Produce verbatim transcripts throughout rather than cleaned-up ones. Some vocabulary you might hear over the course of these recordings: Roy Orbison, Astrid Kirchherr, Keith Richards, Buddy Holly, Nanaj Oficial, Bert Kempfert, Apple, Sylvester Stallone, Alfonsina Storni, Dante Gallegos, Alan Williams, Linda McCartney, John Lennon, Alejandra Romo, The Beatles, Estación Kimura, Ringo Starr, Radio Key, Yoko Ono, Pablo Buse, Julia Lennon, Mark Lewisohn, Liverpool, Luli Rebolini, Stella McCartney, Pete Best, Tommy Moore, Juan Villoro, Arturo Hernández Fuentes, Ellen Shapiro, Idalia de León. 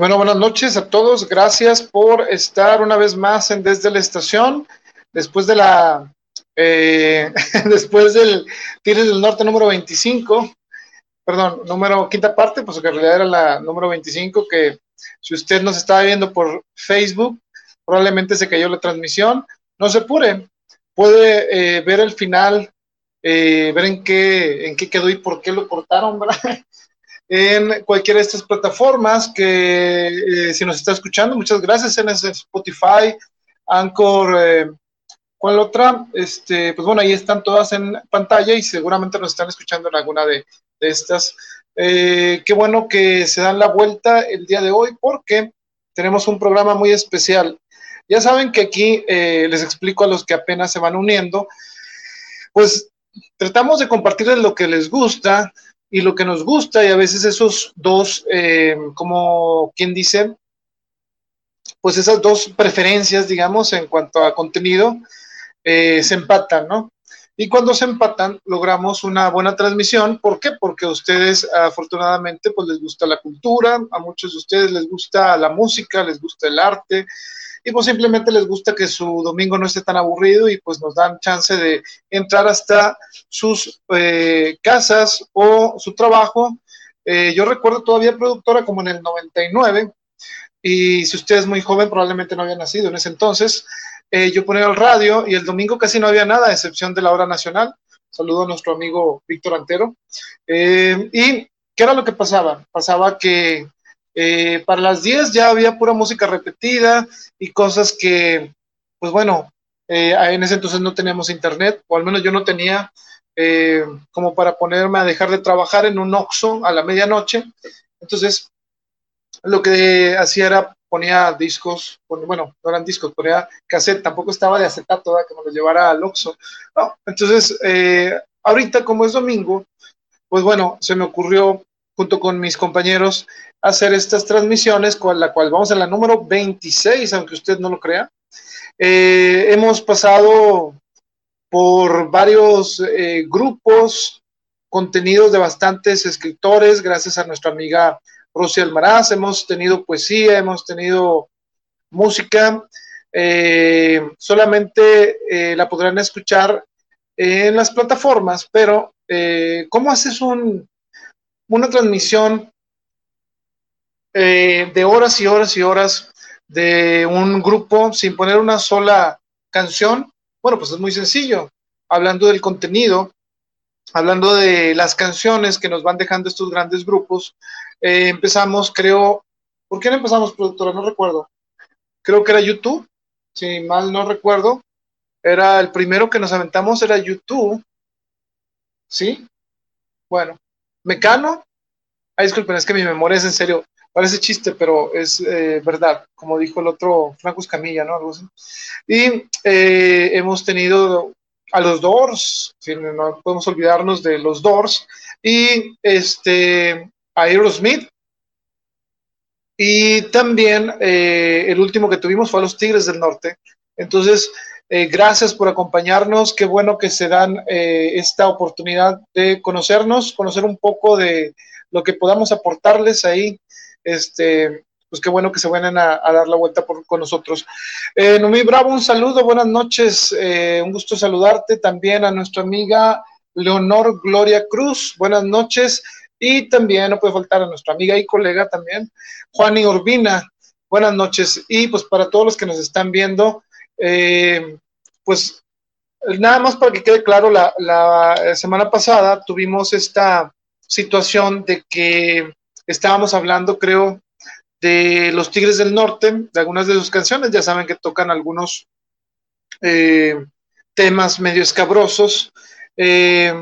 Bueno, buenas noches a todos. Gracias por estar una vez más en Desde la Estación. Después de la eh, después del Tigres del Norte número veinticinco, perdón, número quinta parte, pues que en realidad era la número veinticinco, que si usted nos está viendo por Facebook, probablemente se cayó la transmisión. No se apure, puede eh, ver el final, eh, ver en qué, en qué quedó y por qué lo cortaron, ¿verdad? En cualquiera de estas plataformas que eh, si nos está escuchando, muchas gracias. En Spotify, Anchor, eh, ¿cuál otra? Este, pues bueno, ahí están todas en pantalla y seguramente nos están escuchando en alguna de, de estas. Eh, qué bueno que se dan la vuelta el día de hoy porque tenemos un programa muy especial. Ya saben que aquí eh, les explico a los que apenas se van uniendo, pues tratamos de compartirles lo que les gusta y lo que nos gusta, y a veces esos dos, eh, como quien dice, pues esas dos preferencias, digamos, en cuanto a contenido, eh, se empatan, ¿no? Y cuando se empatan, logramos una buena transmisión. ¿Por qué? Porque a ustedes, afortunadamente, pues les gusta la cultura, a muchos de ustedes les gusta la música, les gusta el arte, y pues simplemente les gusta que su domingo no esté tan aburrido y pues nos dan chance de entrar hasta sus eh, casas o su trabajo. Eh, yo recuerdo todavía productora como en el noventa y nueve, y si usted es muy joven probablemente no había nacido en ese entonces. Eh, yo ponía el radio y el domingo casi no había nada, a excepción de la hora nacional. Saludo a nuestro amigo Víctor Antero. Eh, ¿Y qué era lo que pasaba? Pasaba que Eh, para las diez ya había pura música repetida y cosas que, pues bueno, eh, en ese entonces no teníamos internet, o al menos yo no tenía eh, como para ponerme a dejar de trabajar en un Oxxo a la medianoche. Entonces, lo que hacía era ponía discos, bueno, no eran discos, ponía cassette, tampoco estaba de acetato, ¿verdad?, que me lo llevara al Oxxo. No, entonces, eh, ahorita como es domingo, pues bueno, se me ocurrió junto con mis compañeros hacer estas transmisiones, con la cual vamos en la número veintiséis, aunque usted no lo crea. Eh, hemos pasado por varios eh, grupos, contenidos de bastantes escritores, gracias a nuestra amiga Rocío Almaraz. Hemos tenido poesía, hemos tenido música, eh, solamente eh, la podrán escuchar en las plataformas, pero eh, ¿cómo haces un... una transmisión eh, de horas y horas y horas de un grupo sin poner una sola canción? Bueno, pues es muy sencillo. Hablando del contenido, hablando de las canciones que nos van dejando estos grandes grupos, eh, empezamos, creo, ¿por qué no empezamos, productora? No recuerdo. Creo que era YouTube, si mal no recuerdo. Era el primero que nos aventamos, era YouTube, ¿sí? Bueno. Mecano, ay, disculpen, es que mi memoria es en serio, parece chiste, pero es eh, verdad, como dijo el otro Franco Escamilla, ¿no? Algo así. Y eh, hemos tenido a los Doors, ¿sí? No podemos olvidarnos de los Doors, y este, a Aerosmith, y también eh, el último que tuvimos fue a los Tigres del Norte. Entonces, eh, gracias por acompañarnos, qué bueno que se dan eh, esta oportunidad de conocernos, conocer un poco de lo que podamos aportarles ahí. Este, pues qué bueno que se vayan a, a dar la vuelta por, con nosotros. Eh, Numi Bravo, un saludo, buenas noches, eh, un gusto saludarte. También a nuestra amiga Leonor Gloria Cruz, buenas noches, y también no puede faltar a nuestra amiga y colega también, Juani Urbina, buenas noches. Y pues para todos los que nos están viendo, Eh, pues nada más para que quede claro, la, la semana pasada tuvimos esta situación de que estábamos hablando, creo, de los Tigres del Norte, de algunas de sus canciones. Ya saben que tocan algunos eh, temas medio escabrosos. Eh,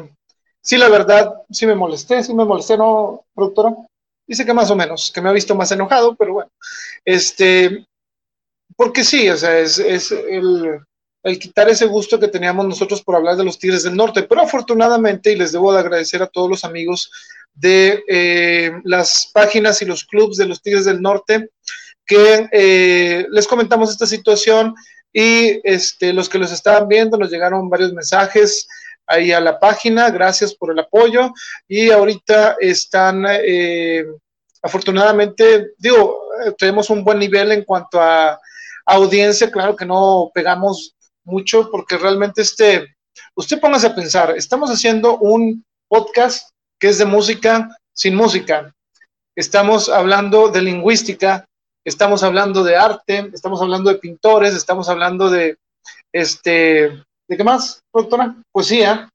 sí, la verdad, sí me molesté, sí me molesté, ¿no, productora? Dice que más o menos, que me ha visto más enojado, pero bueno, este... porque sí, o sea, es, es el, el quitar ese gusto que teníamos nosotros por hablar de los Tigres del Norte. Pero afortunadamente, y les debo de agradecer a todos los amigos de eh, las páginas y los clubs de los Tigres del Norte, que eh, les comentamos esta situación, y este, los que los estaban viendo, nos llegaron varios mensajes ahí a la página. Gracias por el apoyo. Y ahorita están, eh, afortunadamente, digo, tenemos un buen nivel en cuanto a audiencia, claro que no pegamos mucho, porque realmente este, usted póngase a pensar, estamos haciendo un podcast que es de música sin música, estamos hablando de lingüística, estamos hablando de arte, estamos hablando de pintores, estamos hablando de, este, ¿de qué más, doctora? Poesía.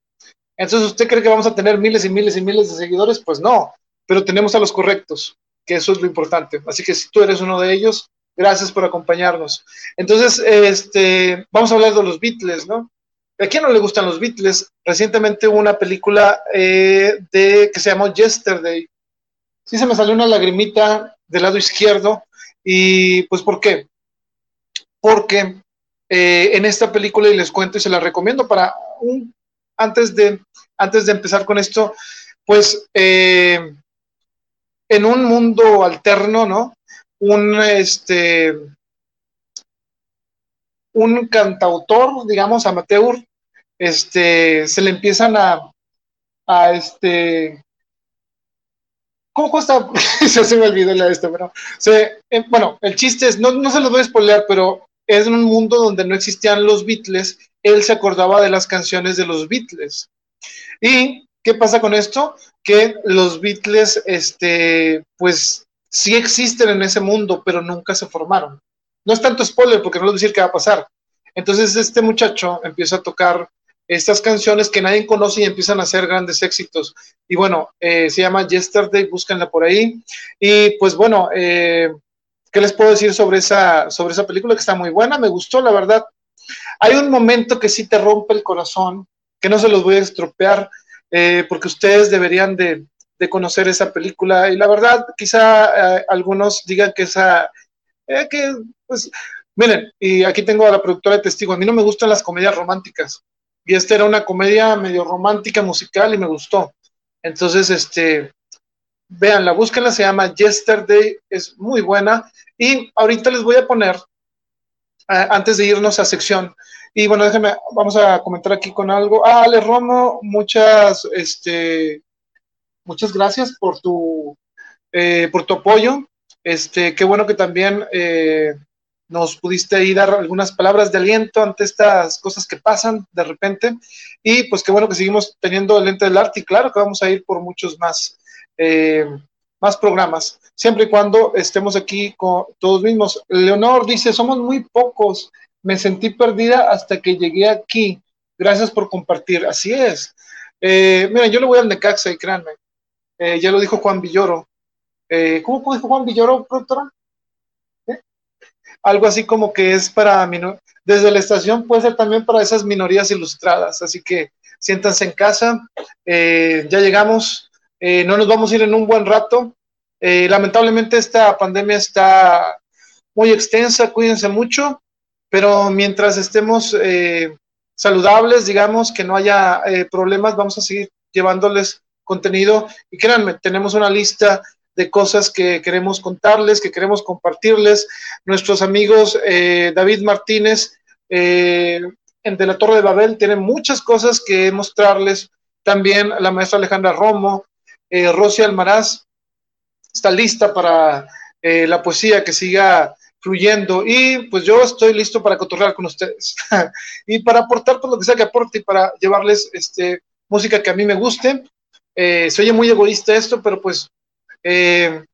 Entonces, ¿usted cree que vamos a tener miles y miles y miles de seguidores? Pues no, pero tenemos a los correctos, que eso es lo importante. Así que si tú eres uno de ellos, gracias por acompañarnos. Entonces, este, vamos a hablar de los Beatles, ¿no? ¿A quién no le gustan los Beatles? Recientemente hubo una película eh, de, que se llamó Yesterday. Sí se me salió una lagrimita del lado izquierdo, y pues ¿por qué? Porque eh, en esta película, y les cuento y se la recomiendo para un... Antes de, antes de empezar con esto, pues eh, en un mundo alterno, ¿no? Un, este, un cantautor, digamos, amateur, este, se le empiezan a, a este, ¿cómo cuesta? Ya se me olvidó la de esto, pero, se, eh, bueno, el chiste es, no, no se los voy a spoilear, pero es un mundo donde no existían los Beatles, él se acordaba de las canciones de los Beatles. ¿Y qué pasa con esto? Que los Beatles, este, pues, sí existen en ese mundo, pero nunca se formaron. No es tanto spoiler, porque no les voy a decir qué va a pasar. Entonces este muchacho empieza a tocar estas canciones que nadie conoce y empiezan a ser grandes éxitos. Y bueno, eh, se llama Yesterday, búsquenla por ahí. Y pues bueno, eh, ¿qué les puedo decir sobre esa, sobre esa película? Que está muy buena, me gustó, la verdad. Hay un momento que sí te rompe el corazón, que no se los voy a estropear, eh, porque ustedes deberían de, de conocer esa película, y la verdad, quizá eh, algunos digan que esa, eh, que, pues, miren, y aquí tengo a la productora de testigo, a mí no me gustan las comedias románticas, y esta era una comedia medio romántica, musical, y me gustó. Entonces, este, véanla, búsquenla, se llama Yesterday, es muy buena, y ahorita les voy a poner, antes de irnos a sección, y bueno, déjenme, vamos a comentar aquí con algo. Ah, Ale Romo, muchas este, muchas gracias por tu eh, por tu apoyo, este, qué bueno que también eh, nos pudiste ahí dar algunas palabras de aliento ante estas cosas que pasan de repente, y pues qué bueno que seguimos teniendo el Lente del Arte, y claro que vamos a ir por muchos más eh, más programas, siempre y cuando estemos aquí con todos mismos. Leonor dice, somos muy pocos, me sentí perdida hasta que llegué aquí, gracias por compartir. Así es, eh, miren, yo le voy al Necaxa y créanme, eh, ya lo dijo Juan Villoro, eh, ¿cómo dijo Juan Villoro, doctora? ¿Eh? Algo así como que es para, desde la estación puede ser también para esas minorías ilustradas, así que siéntanse en casa, eh, ya llegamos. Eh, no nos vamos a ir en un buen rato. Eh, lamentablemente esta pandemia está muy extensa, cuídense mucho, pero mientras estemos eh, saludables, digamos, que no haya eh, problemas, vamos a seguir llevándoles contenido. Y créanme, tenemos una lista de cosas que queremos contarles, que queremos compartirles. Nuestros amigos eh, David Martínez eh, de la Torre de Babel tienen muchas cosas que mostrarles. También la maestra Alejandra Romo, Eh, Rocío Almaraz está lista para eh, la poesía que siga fluyendo, y pues yo estoy listo para cotorrear con ustedes y para aportar por lo que sea que aporte, y para llevarles este, música que a mí me guste. Eh, se oye muy egoísta esto, pero pues, eh,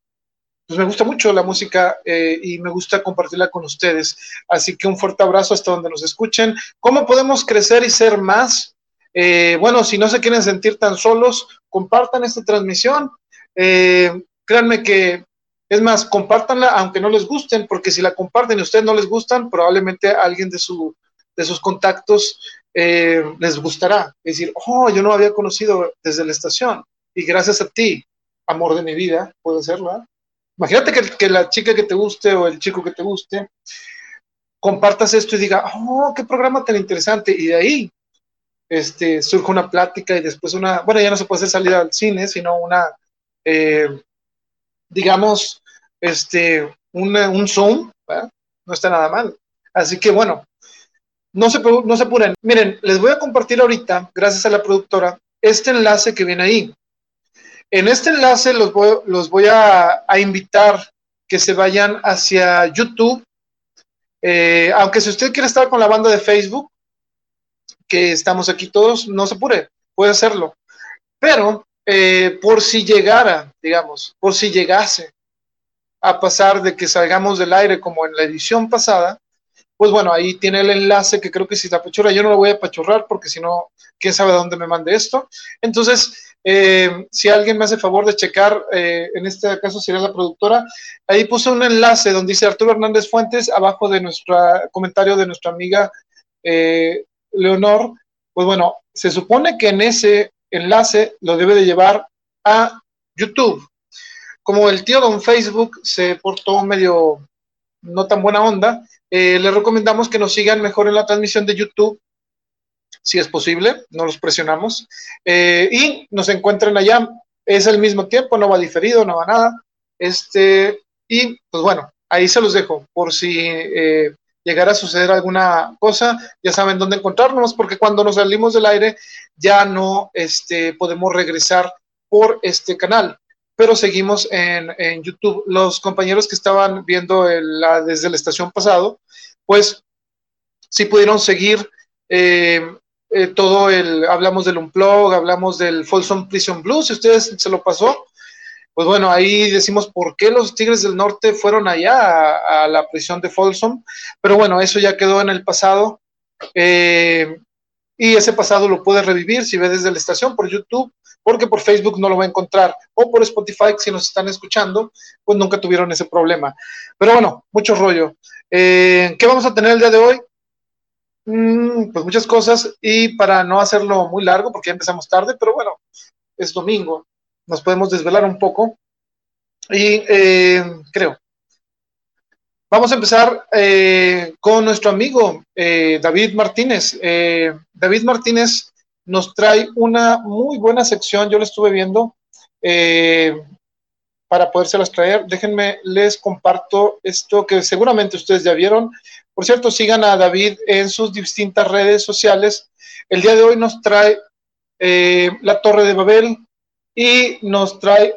pues me gusta mucho la música eh, y me gusta compartirla con ustedes, así que un fuerte abrazo hasta donde nos escuchen. ¿Cómo podemos crecer y ser más? Eh, bueno, si no se quieren sentir tan solos, compartan esta transmisión, eh, créanme que, es más, compártanla aunque no les gusten, porque si la comparten y a ustedes no les gustan, probablemente a alguien de, su, de sus contactos eh, les gustará, es decir, oh, yo no había conocido desde la estación, y gracias a ti, amor de mi vida, puede ser, ¿verdad? Imagínate que, que la chica que te guste o el chico que te guste, compartas esto y diga, oh, qué programa tan interesante, y de ahí, Este, surge una plática y después una, bueno, ya no se puede hacer salida al cine, sino una, eh, digamos, este, una, un Zoom, ¿verdad? No está nada mal. Así que bueno, no se, no se apuren. Miren, les voy a compartir ahorita, gracias a la productora, este enlace que viene ahí. En este enlace los voy, los voy a, a invitar que se vayan hacia YouTube, eh, aunque si usted quiere estar con la banda de Facebook, que estamos aquí todos, no se apure, puede hacerlo, pero eh, por si llegara, digamos, por si llegase a pasar de que salgamos del aire como en la edición pasada, pues bueno, ahí tiene el enlace que creo que si la apachurra, yo no lo voy a apachurrar porque si no, quién sabe a dónde me mande esto. Entonces, eh, si alguien me hace favor de checar, eh, en este caso sería la productora, ahí puse un enlace donde dice Arturo Hernández Fuentes, abajo de nuestro comentario de nuestra amiga eh, Leonor. Pues bueno, se supone que en ese enlace lo debe de llevar a YouTube. Como el tío don Facebook se portó medio no tan buena onda, eh, les recomendamos que nos sigan mejor en la transmisión de YouTube, si es posible, no los presionamos, eh, y nos encuentren allá, es al mismo tiempo, no va diferido, no va nada, este, y pues bueno, ahí se los dejo, por si eh, llegara a suceder alguna cosa, ya saben dónde encontrarnos, porque cuando nos salimos del aire, ya no este, podemos regresar por este canal, pero seguimos en, en YouTube. Los compañeros que estaban viendo el, la, desde la estación pasado, pues sí pudieron seguir eh, eh, todo el, hablamos del Unplug, hablamos del Folsom Prison Blues, si ustedes se lo pasó, pues bueno, ahí decimos por qué los Tigres del Norte fueron allá a, a la prisión de Folsom, pero bueno, eso ya quedó en el pasado, eh, y ese pasado lo puede revivir si ve desde la estación por YouTube, porque por Facebook no lo va a encontrar, o por Spotify, si nos están escuchando, pues nunca tuvieron ese problema. Pero bueno, mucho rollo. Eh, ¿Qué vamos a tener el día de hoy? Mm, pues muchas cosas, y para no hacerlo muy largo, porque ya empezamos tarde, pero bueno, es domingo, nos podemos desvelar un poco, y eh, creo. Vamos a empezar eh, con nuestro amigo eh, David Martínez. Eh, David Martínez nos trae una muy buena sección, yo la estuve viendo, eh, para podérselas traer. Déjenme, les comparto esto que seguramente ustedes ya vieron. Por cierto, sigan a David en sus distintas redes sociales. El día de hoy nos trae eh, la Torre de Babel y nos trae,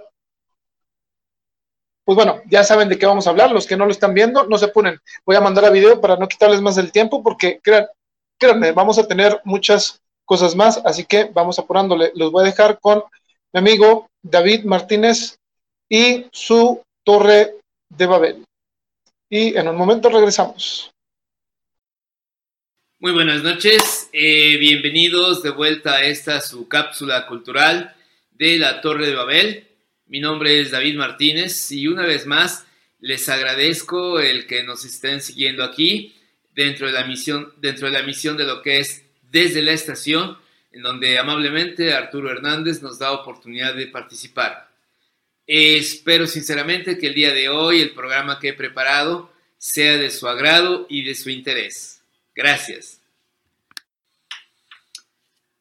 pues bueno, ya saben de qué vamos a hablar. Los que no lo están viendo, no se apuren. Voy a mandar a video para no quitarles más el tiempo, porque créan, créanme, vamos a tener muchas cosas más, así que vamos apurándole. Los voy a dejar con mi amigo David Martínez y su Torre de Babel. Y en un momento regresamos. Muy buenas noches, eh, bienvenidos de vuelta a esta su cápsula cultural de la Torre de Babel. Mi nombre es David Martínez y una vez más les agradezco el que nos estén siguiendo aquí dentro de la misión, dentro de la misión de lo que es Desde la Estación, en donde amablemente Arturo Hernández nos da oportunidad de participar. Espero sinceramente que el día de hoy el programa que he preparado sea de su agrado y de su interés. Gracias.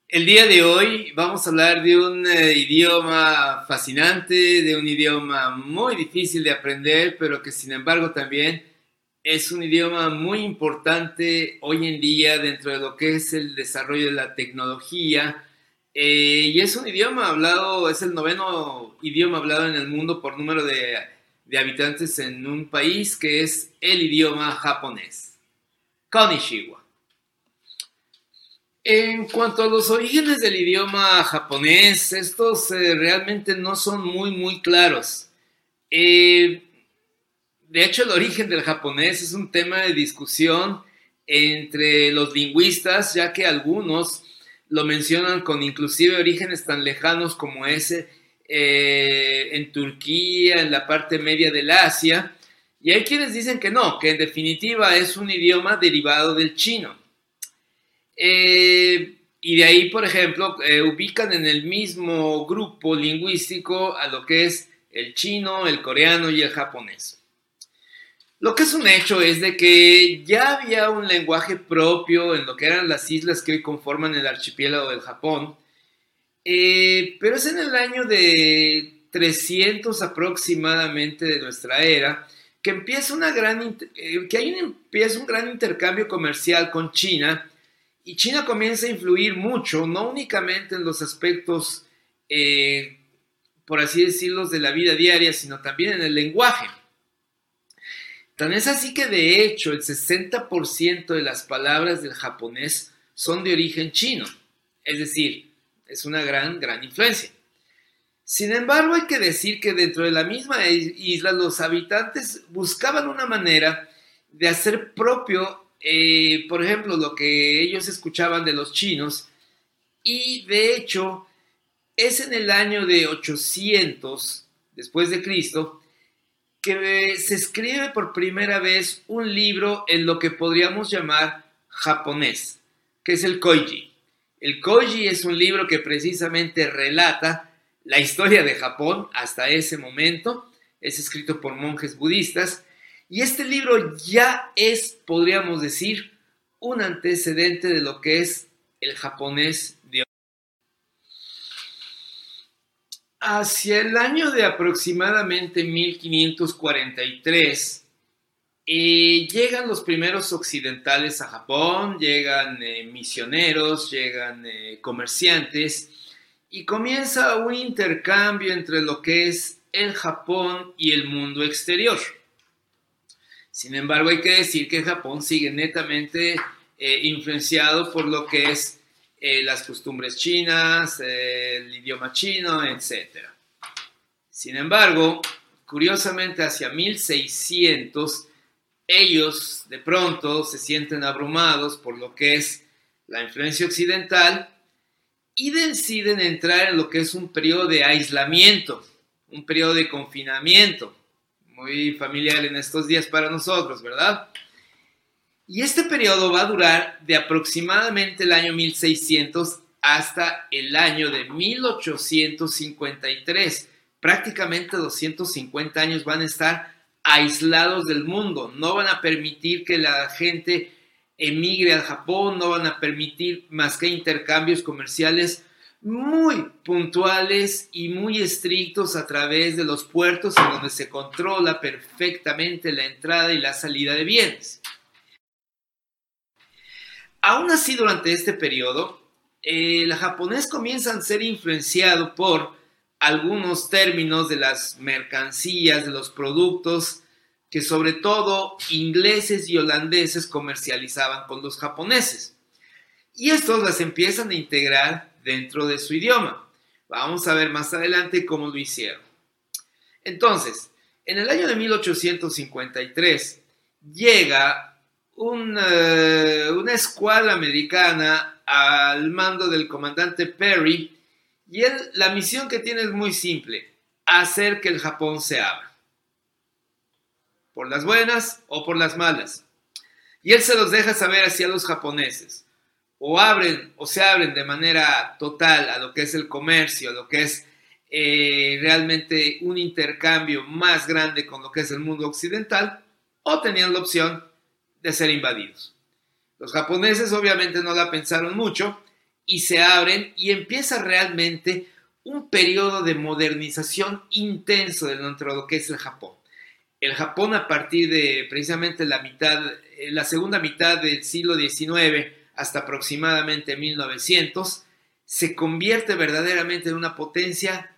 El día de hoy vamos a hablar de un eh, idioma fascinante, de un idioma muy difícil de aprender, pero que sin embargo también es un idioma muy importante hoy en día dentro de lo que es el desarrollo de la tecnología, eh, y es un idioma hablado, es el noveno idioma hablado en el mundo por número de, de habitantes en un país, que es el idioma japonés. Konnichiwa. En cuanto a los orígenes del idioma japonés, estos eh, realmente no son muy muy claros. Eh... De hecho, el origen del japonés es un tema de discusión entre los lingüistas, ya que algunos lo mencionan con inclusive orígenes tan lejanos como ese eh, en Turquía, en la parte media del Asia, y hay quienes dicen que no, que en definitiva es un idioma derivado del chino. Eh, y de ahí, por ejemplo, eh, ubican en el mismo grupo lingüístico a lo que es el chino, el coreano y el japonés. Lo que es un hecho es de que ya había un lenguaje propio en lo que eran las islas que hoy conforman el archipiélago del Japón, eh, pero es en el año de trescientos aproximadamente de nuestra era que empieza, una gran, eh, que hay un, empieza un gran intercambio comercial con China, y China comienza a influir mucho, no únicamente en los aspectos, eh, por así decirlo, de la vida diaria, sino también en el lenguaje. Tan es así que de hecho el sesenta por ciento de las palabras del japonés son de origen chino, es decir, es una gran, gran influencia. Sin embargo, hay que decir que dentro de la misma isla los habitantes buscaban una manera de hacer propio, eh, por ejemplo, lo que ellos escuchaban de los chinos, y de hecho es en el año de ochocientos después de Cristo que se escribe por primera vez un libro en lo que podríamos llamar japonés, que es el Koji. El Koji es un libro que precisamente relata la historia de Japón hasta ese momento. Es escrito por monjes budistas y este libro ya es, podríamos decir, un antecedente de lo que es el japonés de hoy. Hacia el año de aproximadamente mil quinientos cuarenta y tres, eh, llegan los primeros occidentales a Japón, llegan eh, misioneros, llegan eh, comerciantes, y comienza un intercambio entre lo que es el Japón y el mundo exterior. Sin embargo, hay que decir que Japón sigue netamente eh, influenciado por lo que es Eh, las costumbres chinas, eh, el idioma chino, etcétera. Sin embargo, curiosamente hacia mil seiscientos, ellos de pronto se sienten abrumados por lo que es la influencia occidental y deciden entrar en lo que es un periodo de aislamiento, un periodo de confinamiento, muy familiar en estos días para nosotros, ¿verdad? Y este periodo va a durar de aproximadamente el año mil seiscientos hasta el año de mil ochocientos cincuenta y tres. Prácticamente doscientos cincuenta años van a estar aislados del mundo. No van a permitir que la gente emigre al Japón, no van a permitir más que intercambios comerciales muy puntuales y muy estrictos a través de los puertos en donde se controla perfectamente la entrada y la salida de bienes. Aún así, durante este periodo, eh, el japonés comienza a ser influenciado por algunos términos de las mercancías, de los productos que sobre todo ingleses y holandeses comercializaban con los japoneses. Y estos las empiezan a integrar dentro de su idioma. Vamos a ver más adelante cómo lo hicieron. Entonces, en el año de mil ochocientos cincuenta y tres llega Una, una escuadra americana al mando del comandante Perry, y él, la misión que tiene es muy simple: hacer que el Japón se abra, por las buenas o por las malas. Y él se los deja saber hacia los japoneses: o abren o se abren de manera total a lo que es el comercio, a lo que es eh, realmente un intercambio más grande con lo que es el mundo occidental, o tenían la opción de ser invadidos. Los japoneses obviamente no la pensaron mucho y se abren, y empieza realmente un periodo de modernización intenso dentro de lo que es el Japón. El Japón, a partir de precisamente la mitad, la segunda mitad del siglo diecinueve hasta aproximadamente mil novecientos, se convierte verdaderamente en una potencia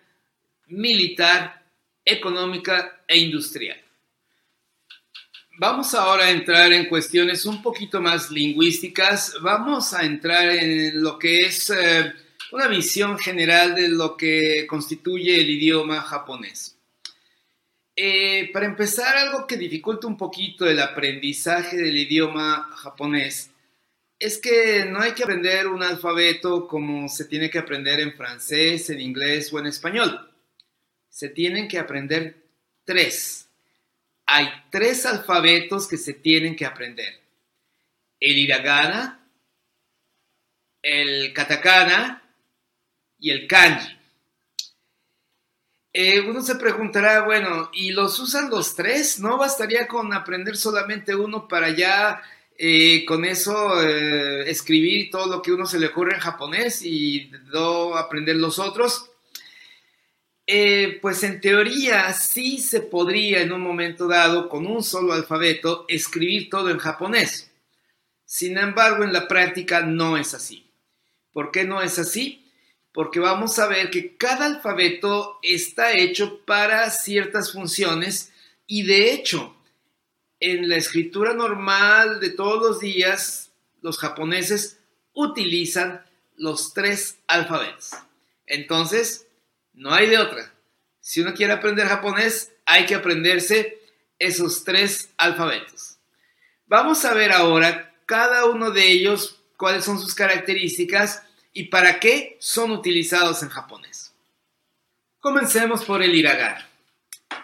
militar, económica e industrial. Vamos ahora a entrar en cuestiones un poquito más lingüísticas. Vamos a entrar en lo que es eh, una visión general de lo que constituye el idioma japonés. Eh, para empezar, algo que dificulta un poquito el aprendizaje del idioma japonés es que no hay que aprender un alfabeto como se tiene que aprender en francés, en inglés o en español. Se tienen que aprender tres. Hay tres alfabetos que se tienen que aprender: el hiragana, el katakana y el kanji. Eh, uno se preguntará, bueno, ¿y los usan los tres? ¿No bastaría con aprender solamente uno para ya eh, con eso eh, escribir todo lo que a uno se le ocurre en japonés y no aprender los otros? Eh, pues en teoría sí se podría en un momento dado, con un solo alfabeto, escribir todo en japonés. Sin embargo, en la práctica no es así. ¿Por qué no es así? Porque vamos a ver que cada alfabeto está hecho para ciertas funciones, y de hecho en la escritura normal de todos los días, los japoneses utilizan los tres alfabetos. Entonces, no hay de otra. Si uno quiere aprender japonés, hay que aprenderse esos tres alfabetos. Vamos a ver ahora cada uno de ellos, cuáles son sus características y para qué son utilizados en japonés. Comencemos por el hiragana.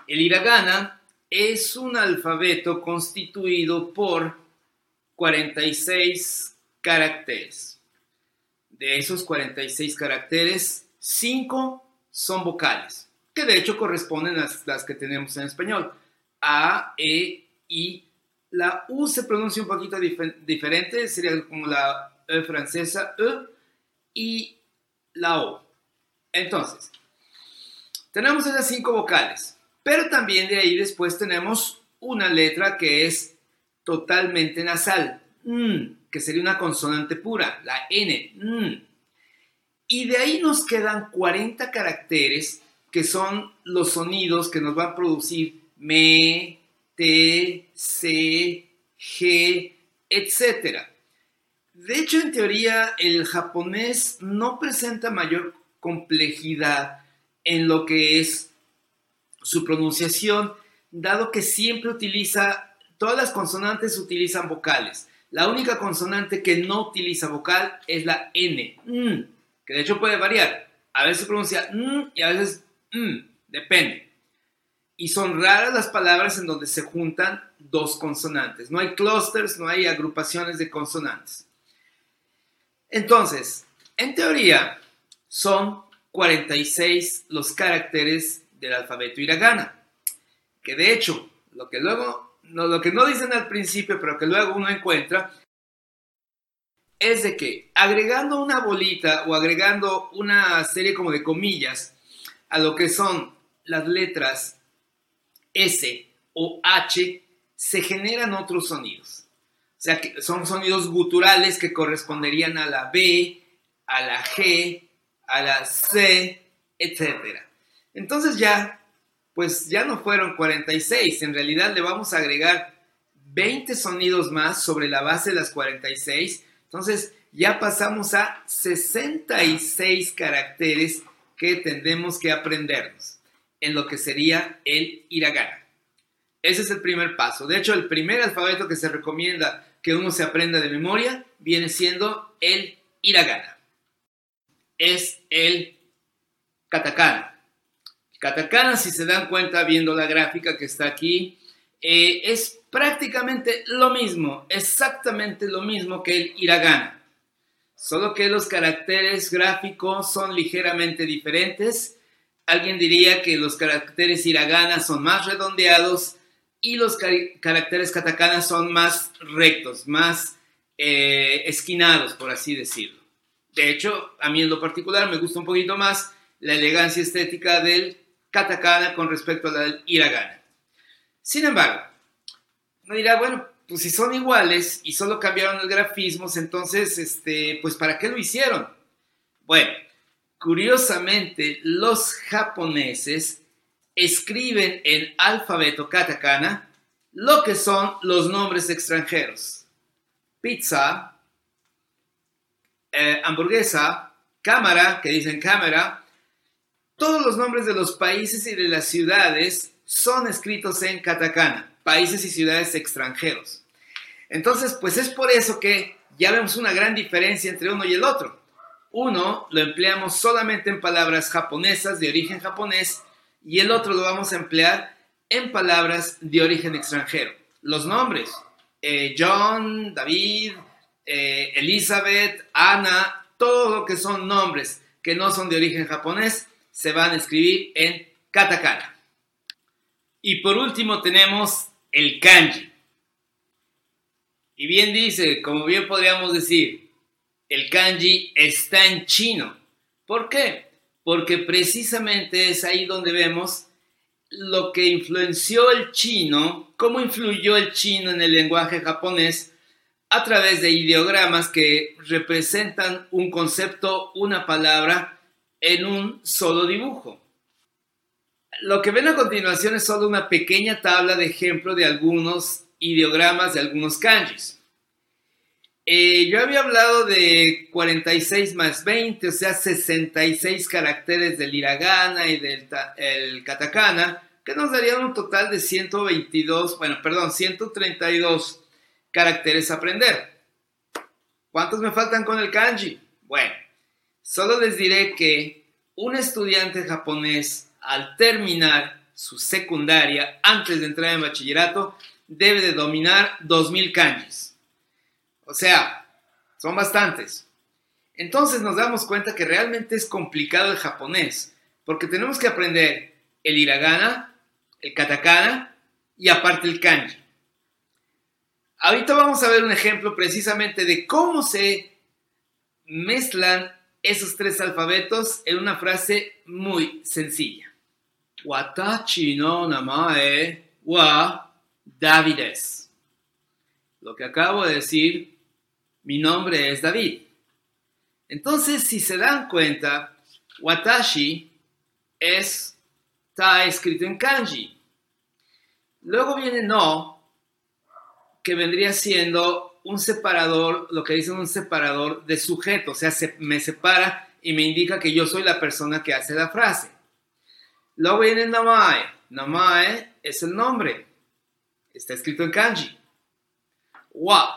El hiragana es un alfabeto constituido por cuarenta y seis caracteres. De esos cuarenta y seis caracteres, cinco son vocales, que de hecho corresponden a las, las que tenemos en español. A, E, I. La U se pronuncia un poquito dif- diferente, sería como la E francesa, E, y la O. Entonces, tenemos esas cinco vocales, pero también de ahí después tenemos una letra que es totalmente nasal, mm, que sería una consonante pura, la N. Mm. Y de ahí nos quedan cuarenta caracteres que son los sonidos que nos van a producir me, te, se, ge, etcétera. De hecho, en teoría, el japonés no presenta mayor complejidad en lo que es su pronunciación, dado que siempre utiliza, todas las consonantes utilizan vocales. La única consonante que no utiliza vocal es la N, mm, que de hecho puede variar. A veces pronuncia mm y a veces mm, depende. Y son raras las palabras en donde se juntan dos consonantes. No hay clusters, no hay agrupaciones de consonantes. Entonces, en teoría, son cuarenta y seis los caracteres del alfabeto hiragana. Que de hecho, lo que luego, no, lo que no dicen al principio, pero que luego uno encuentra, es de que agregando una bolita o agregando una serie como de comillas a lo que son las letras S o H, se generan otros sonidos. O sea, que son sonidos guturales que corresponderían a la B, a la G, a la C, etcétera. Entonces ya, pues ya no fueron cuarenta y seis. En realidad le vamos a agregar veinte sonidos más sobre la base de las cuarenta y seis. Entonces ya pasamos a sesenta y seis caracteres que tendremos que aprendernos en lo que sería el hiragana. Ese es el primer paso. De hecho, el primer alfabeto que se recomienda que uno se aprenda de memoria viene siendo el hiragana. Es el katakana. Katakana, si se dan cuenta viendo la gráfica que está aquí, eh, es prácticamente lo mismo, exactamente lo mismo que el hiragana. Solo que los caracteres gráficos son ligeramente diferentes. Alguien diría que los caracteres hiragana son más redondeados y los car- caracteres katakana son más rectos, más eh, esquinados, por así decirlo. De hecho, a mí en lo particular me gusta un poquito más la elegancia estética del katakana con respecto a la del hiragana. Sin embargo, uno dirá, bueno, pues si son iguales y solo cambiaron los grafismos, entonces, este, pues ¿para qué lo hicieron? Bueno, curiosamente, los japoneses escriben en alfabeto katakana lo que son los nombres extranjeros. Pizza, eh, hamburguesa, cámara, que dicen cámara. Todos los nombres de los países y de las ciudades son escritos en katakana, países y ciudades extranjeros. Entonces, pues es por eso que ya vemos una gran diferencia entre uno y el otro. Uno lo empleamos solamente en palabras japonesas de origen japonés y el otro lo vamos a emplear en palabras de origen extranjero. Los nombres, eh, John, David, eh, Elizabeth, Ana, todo lo que son nombres que no son de origen japonés se van a escribir en katakana. Y por último tenemos el kanji. Y bien dice, como bien podríamos decir, el kanji está en chino. ¿Por qué? Porque precisamente es ahí donde vemos lo que influenció el chino, cómo influyó el chino en el lenguaje japonés a través de ideogramas que representan un concepto, una palabra, en un solo dibujo. Lo que ven a continuación es solo una pequeña tabla de ejemplo de algunos ideogramas de algunos kanjis. Eh, yo había hablado de cuarenta y seis más veinte, o sea, sesenta y seis caracteres del hiragana y del ta- el katakana, que nos darían un total de ciento veintidós, bueno, perdón, ciento treinta y dos caracteres a aprender. ¿Cuántos me faltan con el kanji? Bueno, solo les diré que un estudiante japonés, al terminar su secundaria, antes de entrar en bachillerato, debe de dominar dos mil kanjis. O sea, son bastantes. Entonces nos damos cuenta que realmente es complicado el japonés, porque tenemos que aprender el hiragana, el katakana y aparte el kanji. Ahorita vamos a ver un ejemplo precisamente de cómo se mezclan esos tres alfabetos en una frase muy sencilla. Watashi no namae wa David desu. Lo que acabo de decir, mi nombre es David. Entonces, si se dan cuenta, watashi es, está escrito en kanji. Luego viene no, que vendría siendo un separador, lo que dicen un separador de sujeto. O sea, se, me separa y me indica que yo soy la persona que hace la frase. Luego viene namae. Namae es el nombre. Está escrito en kanji. Wa.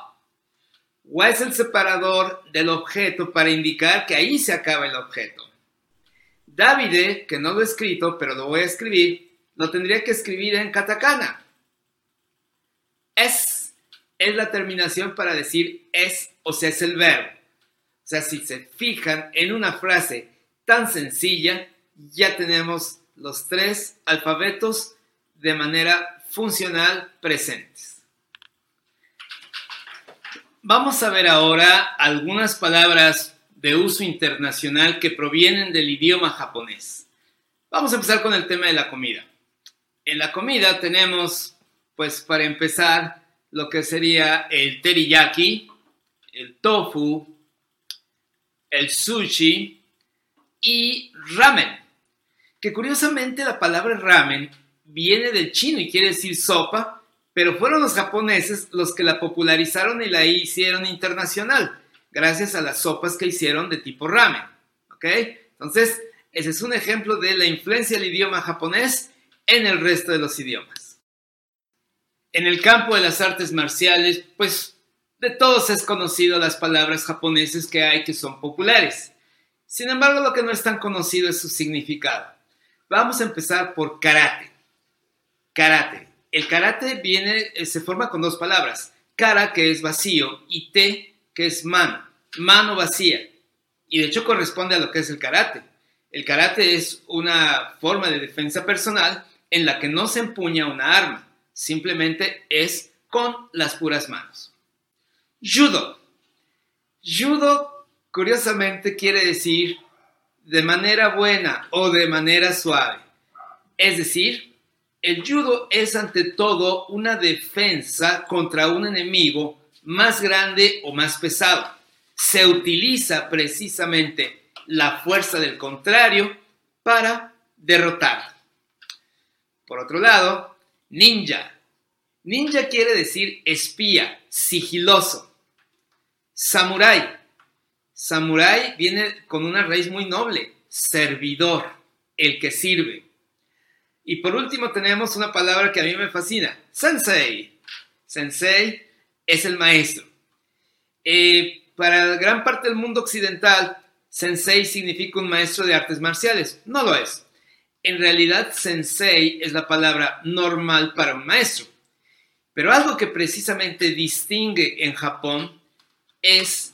Wa es el separador del objeto para indicar que ahí se acaba el objeto. Davide, que no lo he escrito, pero lo voy a escribir, lo tendría que escribir en katakana. Es es la terminación para decir es, o sea, es el verbo. O sea, si se fijan en una frase tan sencilla, ya tenemos los tres alfabetos de manera funcional presentes. Vamos a ver ahora algunas palabras de uso internacional que provienen del idioma japonés. Vamos a empezar con el tema de la comida. En la comida tenemos, pues para empezar, lo que sería el teriyaki, el tofu, el sushi y ramen. Que curiosamente la palabra ramen viene del chino y quiere decir sopa, pero fueron los japoneses los que la popularizaron y la hicieron internacional, gracias a las sopas que hicieron de tipo ramen, ¿ok? Entonces, ese es un ejemplo de la influencia del idioma japonés en el resto de los idiomas. En el campo de las artes marciales, pues, de todos es conocido las palabras japonesas que hay que son populares. Sin embargo, lo que no es tan conocido es su significado. Vamos a empezar por karate. Karate. El karate viene, se forma con dos palabras. Kara, que es vacío, y te, que es mano. Mano vacía. Y de hecho corresponde a lo que es el karate. El karate es una forma de defensa personal en la que no se empuña una arma. Simplemente es con las puras manos. Judo. Judo, curiosamente, quiere decir de manera buena o de manera suave. Es decir, el judo es ante todo una defensa contra un enemigo más grande o más pesado. Se utiliza precisamente la fuerza del contrario para derrotarlo. Por otro lado, ninja. Ninja quiere decir espía, sigiloso. Samurái. Samurái viene con una raíz muy noble, servidor, el que sirve. Y por último tenemos una palabra que a mí me fascina, sensei. Sensei es el maestro. Eh, para gran parte del mundo occidental, sensei significa un maestro de artes marciales. No lo es. En realidad, sensei es la palabra normal para un maestro. Pero algo que precisamente distingue en Japón es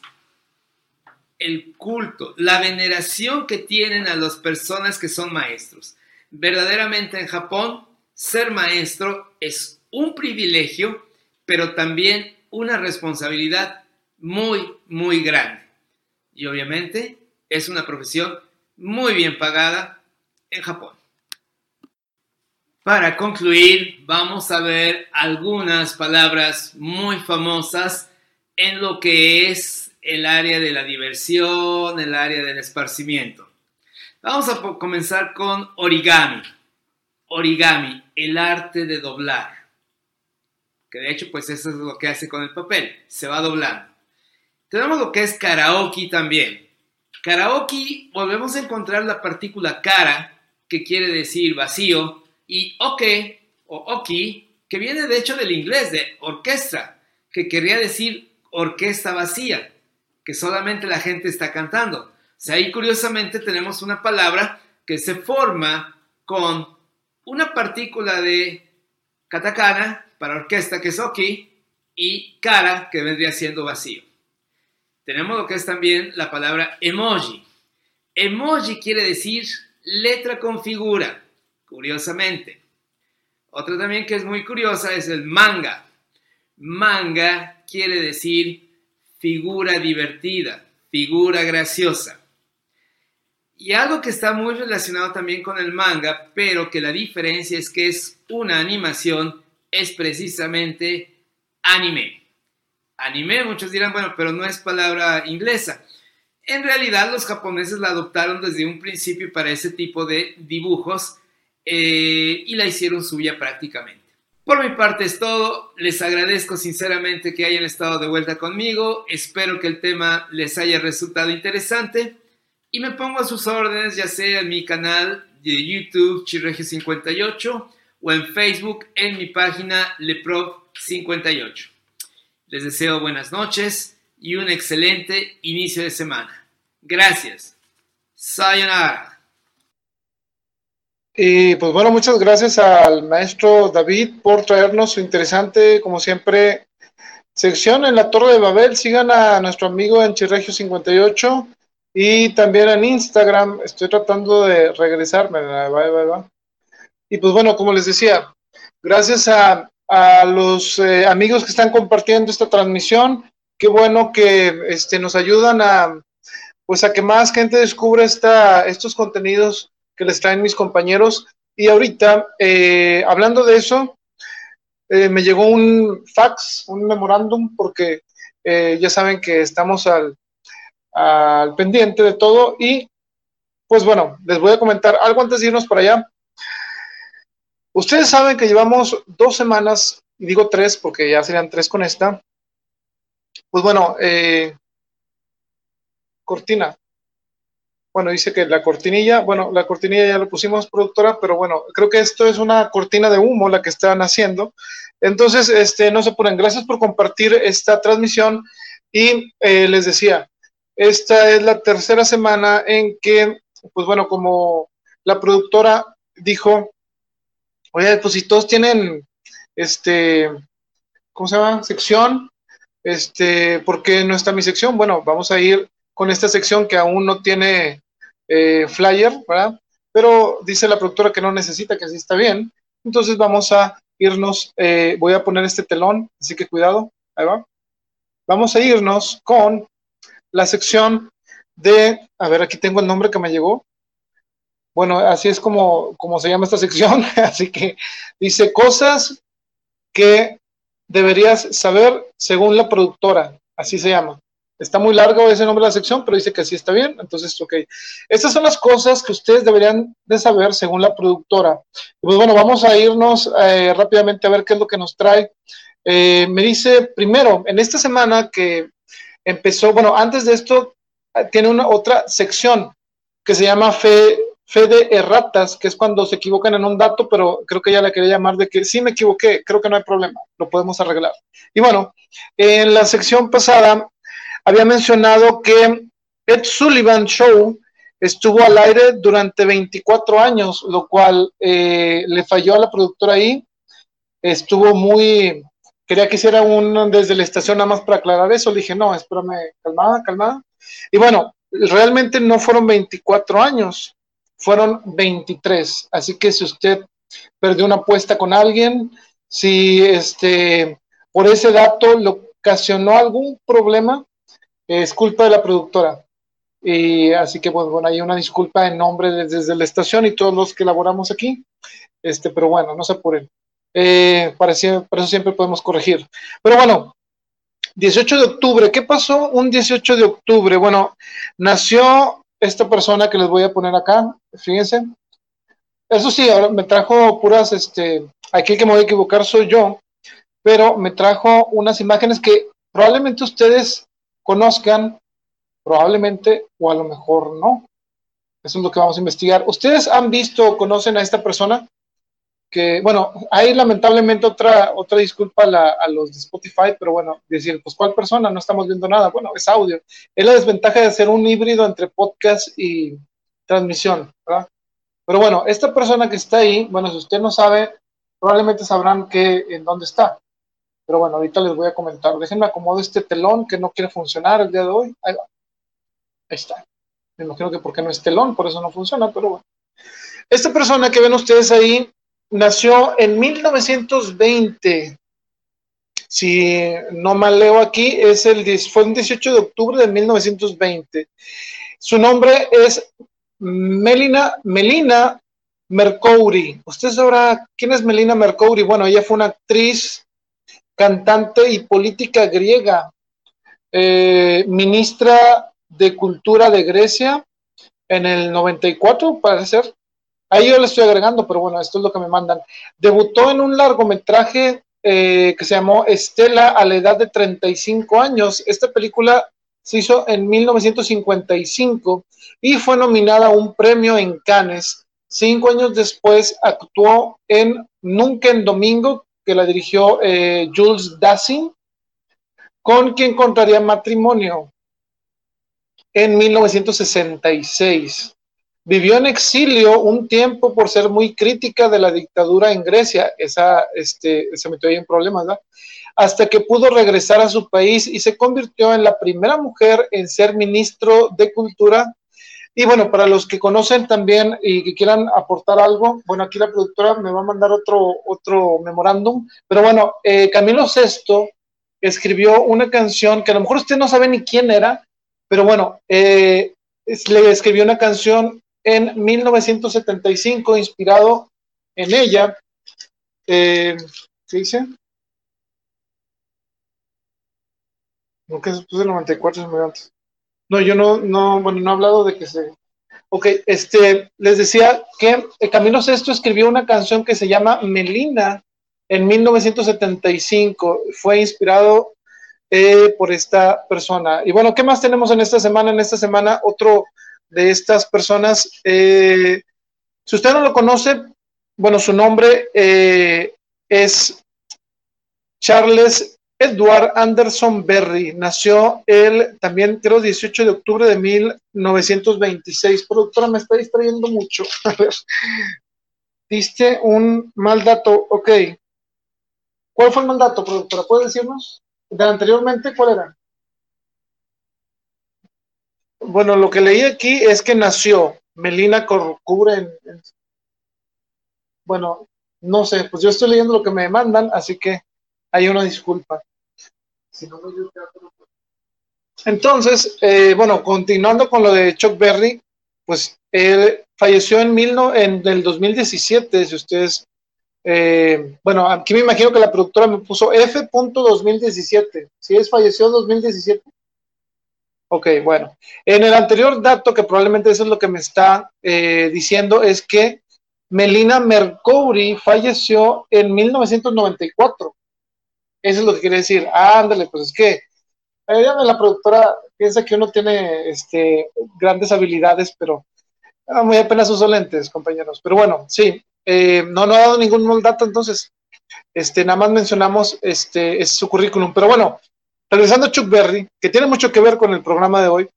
el culto, la veneración que tienen a las personas que son maestros. Verdaderamente en Japón, ser maestro es un privilegio, pero también una responsabilidad muy, muy grande. Y obviamente es una profesión muy bien pagada en Japón. Para concluir, vamos a ver algunas palabras muy famosas en lo que es el área de la diversión, el área del esparcimiento. Vamos a comenzar con origami. Origami, el arte de doblar. que de hecho pues eso es lo que hace con el papel, se va doblando. Tenemos lo que es karaoke también. Karaoke, volvemos a encontrar la partícula kara, que quiere decir vacío, y oke o oki, que viene de hecho del inglés, de orquesta, que querría decir orquesta vacía, que solamente la gente está cantando. O sea, ahí curiosamente tenemos una palabra que se forma con una partícula de katakana para orquesta, que es oki, y kara, que vendría siendo vacío. Tenemos lo que es también la palabra emoji. Emoji quiere decir letra con figura, curiosamente. Otra también que es muy curiosa es el manga. Manga quiere decir figura divertida, figura graciosa. Y algo que está muy relacionado también con el manga, pero que la diferencia es que es una animación, es precisamente anime. Anime, muchos dirán, bueno, pero no es palabra inglesa. En realidad los japoneses la adoptaron desde un principio para ese tipo de dibujos, Eh, y la hicieron suya prácticamente. Por mi parte es todo. Les agradezco sinceramente que hayan estado de vuelta conmigo. Espero que el tema les haya resultado interesante. Y me pongo a sus órdenes, ya sea en mi canal de YouTube Chirregio cincuenta y ocho o en Facebook en mi página Leprov cincuenta y ocho. Les deseo buenas noches y un excelente inicio de semana. Gracias. Sayonara. Y pues bueno, muchas gracias al maestro David por traernos su interesante, como siempre, sección en la Torre de Babel. Sigan a nuestro amigo en Chirregio cincuenta y ocho y también en Instagram. Estoy tratando de regresarme. Y pues bueno, como les decía, gracias a, a los eh, amigos que están compartiendo esta transmisión. Qué bueno que este, nos ayudan a, pues a que más gente descubra esta, estos contenidos que les traen mis compañeros. Y ahorita, eh, hablando de eso, eh, me llegó un fax, un memorándum, porque eh, ya saben que estamos al, al pendiente de todo, y pues bueno, les voy a comentar algo antes de irnos para allá. Ustedes saben que llevamos dos semanas, y digo tres, porque ya serían tres con esta, pues bueno, eh, cortina. Bueno, dice que la cortinilla, bueno, la cortinilla ya la pusimos, productora, pero bueno, creo que esto es una cortina de humo la que están haciendo. Entonces, este, no se apuren, gracias por compartir esta transmisión. Y eh, les decía, esta es la tercera semana en que, pues bueno, como la productora dijo, oye, pues si todos tienen, este, ¿cómo se llama? Sección, este, ¿por qué no está mi sección? Bueno, vamos a ir con esta sección que aún no tiene eh, flyer, ¿verdad? Pero dice la productora que no necesita, que así está bien. Entonces vamos a irnos, eh, voy a poner este telón, así que cuidado, ahí va. Vamos a irnos con la sección de, a ver, aquí tengo el nombre que me llegó. Bueno, así es como, como se llama esta sección, así que dice cosas que deberías saber según la productora, así se llama. Está muy largo ese nombre de la sección, pero dice que sí está bien, entonces, ok. Estas son las cosas que ustedes deberían de saber según la productora. Pues bueno, vamos a irnos eh, rápidamente a ver qué es lo que nos trae. Eh, me dice, primero, en esta semana que empezó, bueno, antes de esto, tiene una otra sección que se llama Fe, Fe de Erratas, que es cuando se equivocan en un dato, pero creo que ya la quería llamar de que sí me equivoqué, creo que no hay problema, lo podemos arreglar. Y bueno, en la sección pasada había mencionado que Ed Sullivan Show estuvo al aire durante veinticuatro años, lo cual eh, le falló a la productora ahí. Estuvo muy... Quería que hiciera un desde la estación nada más para aclarar eso. Le dije, no, espérame, calmada, calmada. Y bueno, realmente no fueron veinticuatro años, fueron veintitrés. Así que si usted perdió una apuesta con alguien, si este por ese dato le ocasionó algún problema, es culpa de la productora, y así que pues, bueno, hay una disculpa en nombre de, desde la estación y todos los que laboramos aquí, este, pero bueno, no se apuren, eh, para, para eso siempre podemos corregir. Pero bueno, dieciocho de octubre, ¿qué pasó un dieciocho de octubre? Bueno, nació esta persona que les voy a poner acá, fíjense, eso sí, ahora me trajo puras, este, aquí el que me voy a equivocar soy yo, pero me trajo unas imágenes que probablemente ustedes conozcan, probablemente, o a lo mejor no. Eso es lo que vamos a investigar. ¿Ustedes han visto o conocen a esta persona? Que, bueno, hay lamentablemente otra, otra disculpa a, la, a los de Spotify, pero bueno, decir, pues, ¿cuál persona? No estamos viendo nada. Bueno, es audio. Es la desventaja de ser un híbrido entre podcast y transmisión, ¿verdad? Pero bueno, esta persona que está ahí, bueno, si usted no sabe, probablemente sabrán que, en dónde está. Pero bueno, ahorita les voy a comentar. Déjenme acomodo este telón que no quiere funcionar el día de hoy. Ahí va. Ahí está. Me imagino que porque no es telón, por eso no funciona, pero bueno. Esta persona que ven ustedes ahí nació en mil novecientos veinte. Si no mal leo aquí, es el, fue el dieciocho de octubre de mil novecientos veinte. Su nombre es Melina, Melina Mercouri. ¿Usted sabrá quién es Melina Mercouri? Bueno, ella fue una actriz, cantante y política griega, eh, ministra de Cultura de Grecia en el noventa y cuatro, parece ser. Ahí yo le estoy agregando, pero bueno, esto es lo que me mandan. Debutó en un largometraje eh, que se llamó Estela a la edad de treinta y cinco años. Esta película se hizo en mil novecientos cincuenta y cinco y fue nominada a un premio en Cannes. Cinco años después actuó en Nunca en Domingo, que la dirigió eh, Jules Dassin, con quien contraría matrimonio en mil novecientos sesenta y seis. Vivió en exilio un tiempo por ser muy crítica de la dictadura en Grecia. Esa, este, se metió ahí en problemas, ¿verdad? Hasta que pudo regresar a su país y se convirtió en la primera mujer en ser ministro de Cultura. Y bueno, para los que conocen también y que quieran aportar algo, bueno, aquí la productora me va a mandar otro, otro memorándum. Pero bueno, eh, Camilo sexto escribió una canción que a lo mejor usted no sabe ni quién era, pero bueno, eh, le escribió una canción en mil novecientos setenta y cinco, inspirado en ella. Eh, ¿Qué dice? Nunca se puso el noventa y cuatro, se me antes. No, yo no, no, bueno, no he hablado de que se... Ok, este, les decía que Camilo sexto escribió una canción que se llama Melina en mil novecientos setenta y cinco. Fue inspirado eh, por esta persona. Y bueno, ¿qué más tenemos en esta semana? En esta semana, otro de estas personas, eh, si usted no lo conoce, bueno, su nombre eh, es Charles Edward Anderson Berry. Nació él también, creo, dieciocho de octubre de mil novecientos veintiséis. Productora, me está distrayendo mucho. A ver, diste un mal dato, ok. ¿Cuál fue el mal dato, productora? ¿Puedes decirnos? ¿De anteriormente cuál era? Bueno, lo que leí aquí es que nació Melina Corcubre en, en... Bueno, no sé, pues yo estoy leyendo lo que me mandan, así que hay una disculpa. Entonces, eh, bueno, continuando con lo de Chuck Berry, pues él falleció en, mil no, en el dos mil diecisiete, si ustedes... Eh, bueno, aquí me imagino que la productora me puso F punto dos mil diecisiete, si es falleció en dos mil diecisiete. Ok, bueno, en el anterior dato, que probablemente eso es lo que me está eh, diciendo, es que Melina Mercouri falleció en mil novecientos noventa y cuatro. Eso es lo que quería decir. Ah, ándale, pues es que eh, la productora piensa que uno tiene este, grandes habilidades, pero ah, muy apenas uso lentes, compañeros. Pero bueno, sí, eh, no, no ha dado ningún mal dato, entonces este, nada más mencionamos este, es su currículum. Pero bueno, regresando a Chuck Berry, que tiene mucho que ver con el programa de hoy.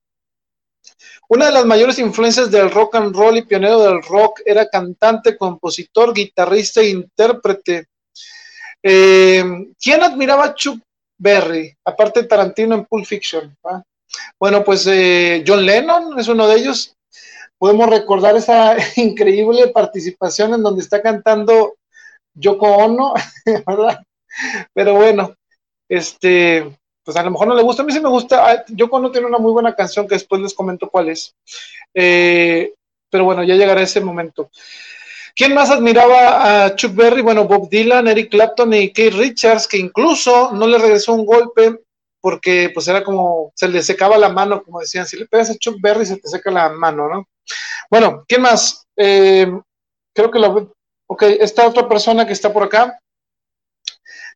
Una de las mayores influencias del rock and roll y pionero del rock, era cantante, compositor, guitarrista e intérprete. Eh, ¿Quién admiraba a Chuck Berry? Aparte de Tarantino en Pulp Fiction, ¿va? Bueno, pues eh, John Lennon es uno de ellos. Podemos recordar esa increíble participación en donde está cantando Yoko Ono, ¿verdad? Pero bueno, este... pues a lo mejor no le gusta, a mí sí me gusta. Yo cuando tiene una muy buena canción que después les comento cuál es, eh, pero bueno, ya llegará ese momento. ¿Quién más admiraba a Chuck Berry? Bueno, Bob Dylan, Eric Clapton y Keith Richards, que incluso no le regresó un golpe porque pues era como, se le secaba la mano, como decían, si le pegas a Chuck Berry se te seca la mano, ¿no? Bueno, ¿quién más? Eh, creo que la... ok, esta otra persona que está por acá,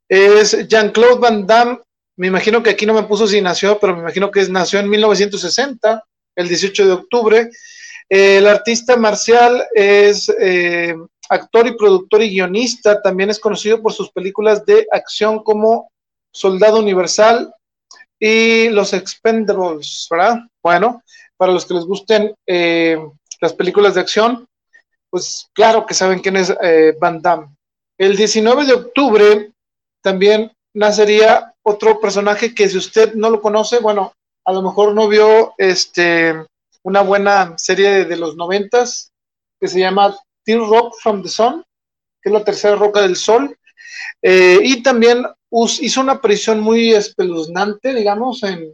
es Jean-Claude Van Damme. Me imagino que aquí no me puso si nació, pero me imagino que nació en mil novecientos sesenta, el dieciocho de octubre. Eh, el artista marcial es eh, actor y productor y guionista. También es conocido por sus películas de acción como Soldado Universal y Los Expendables, ¿verdad? Bueno, para los que les gusten eh, las películas de acción, pues claro que saben quién es eh, Van Damme. El diecinueve de octubre también nacería otro personaje que, si usted no lo conoce, bueno, a lo mejor no vio este, una buena serie de, de los noventas, que se llama Tear Rock from the Sun, que es la tercera roca del sol, eh, y también hizo una aparición muy espeluznante, digamos, en,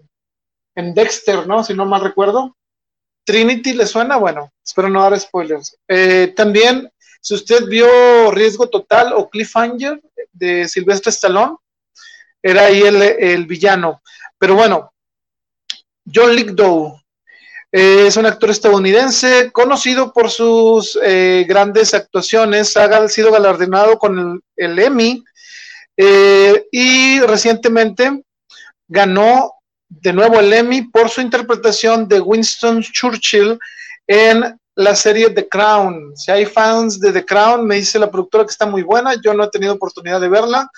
en Dexter, ¿no? Si no mal recuerdo. Trinity, ¿le suena? Bueno, espero no dar spoilers. Eh, también, si usted vio Riesgo Total o Cliffhanger de Sylvester Stallone, era ahí el, el villano. Pero bueno, John Lithgow eh, es un actor estadounidense conocido por sus eh, grandes actuaciones. Ha sido galardonado con el, el Emmy eh, y recientemente ganó de nuevo el Emmy por su interpretación de Winston Churchill en la serie The Crown. Si hay fans de The Crown, me dice la productora que está muy buena. Yo no he tenido oportunidad de verla.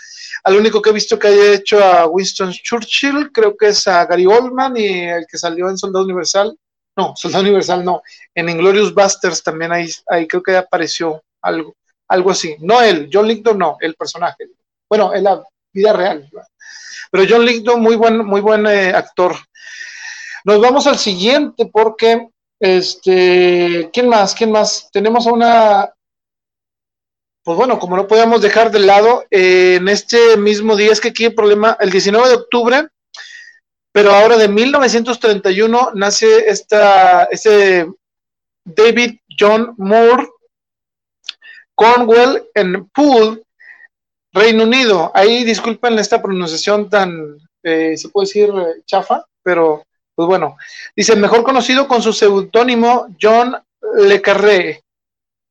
Al único que he visto que haya hecho a Winston Churchill, creo que es a Gary Oldman, y el que salió en Soldado Universal, no, Soldado Universal no, en Inglourious Basterds también ahí, ahí creo que apareció algo, algo así. No él, John Lithgow no, el personaje. Bueno, en la vida real. Pero John Lithgow, muy buen, muy buen eh, actor. Nos vamos al siguiente porque... Este, ¿quién más? ¿Quién más? Tenemos a una, pues bueno, como no podíamos dejar de lado, eh, en este mismo día, es que aquí el problema, el diecinueve de octubre, pero ahora de mil novecientos treinta y uno, nace esta, este David John Moore, Cornwall en Poole, Reino Unido. Ahí disculpen esta pronunciación tan, eh, se puede decir chafa, pero... Pues bueno, dice, mejor conocido con su seudónimo John Le Carré.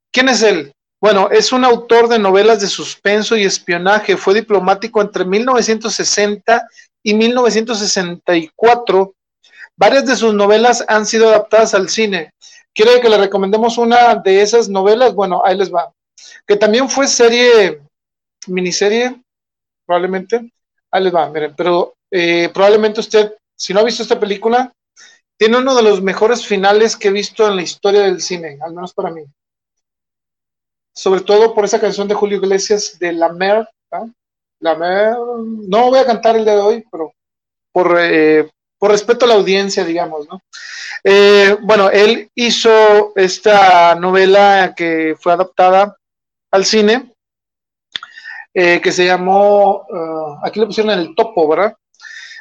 ¿Quién es él? Bueno, es un autor de novelas de suspenso y espionaje. Fue diplomático entre mil novecientos sesenta y mil novecientos sesenta y cuatro. Varias de sus novelas han sido adaptadas al cine. ¿Quiere que le recomendemos una de esas novelas? Bueno, ahí les va. Que también fue serie, miniserie, probablemente. Ahí les va, miren, pero eh, probablemente usted... Si no ha visto esta película, tiene uno de los mejores finales que he visto en la historia del cine, al menos para mí. Sobre todo por esa canción de Julio Iglesias de La Mer, ¿eh? La Mer. No voy a cantar el día de hoy, pero por, eh, por respeto a la audiencia, digamos, ¿no? Eh, bueno, él hizo esta novela que fue adaptada al cine, eh, que se llamó, uh, aquí le pusieron El Topo, ¿verdad?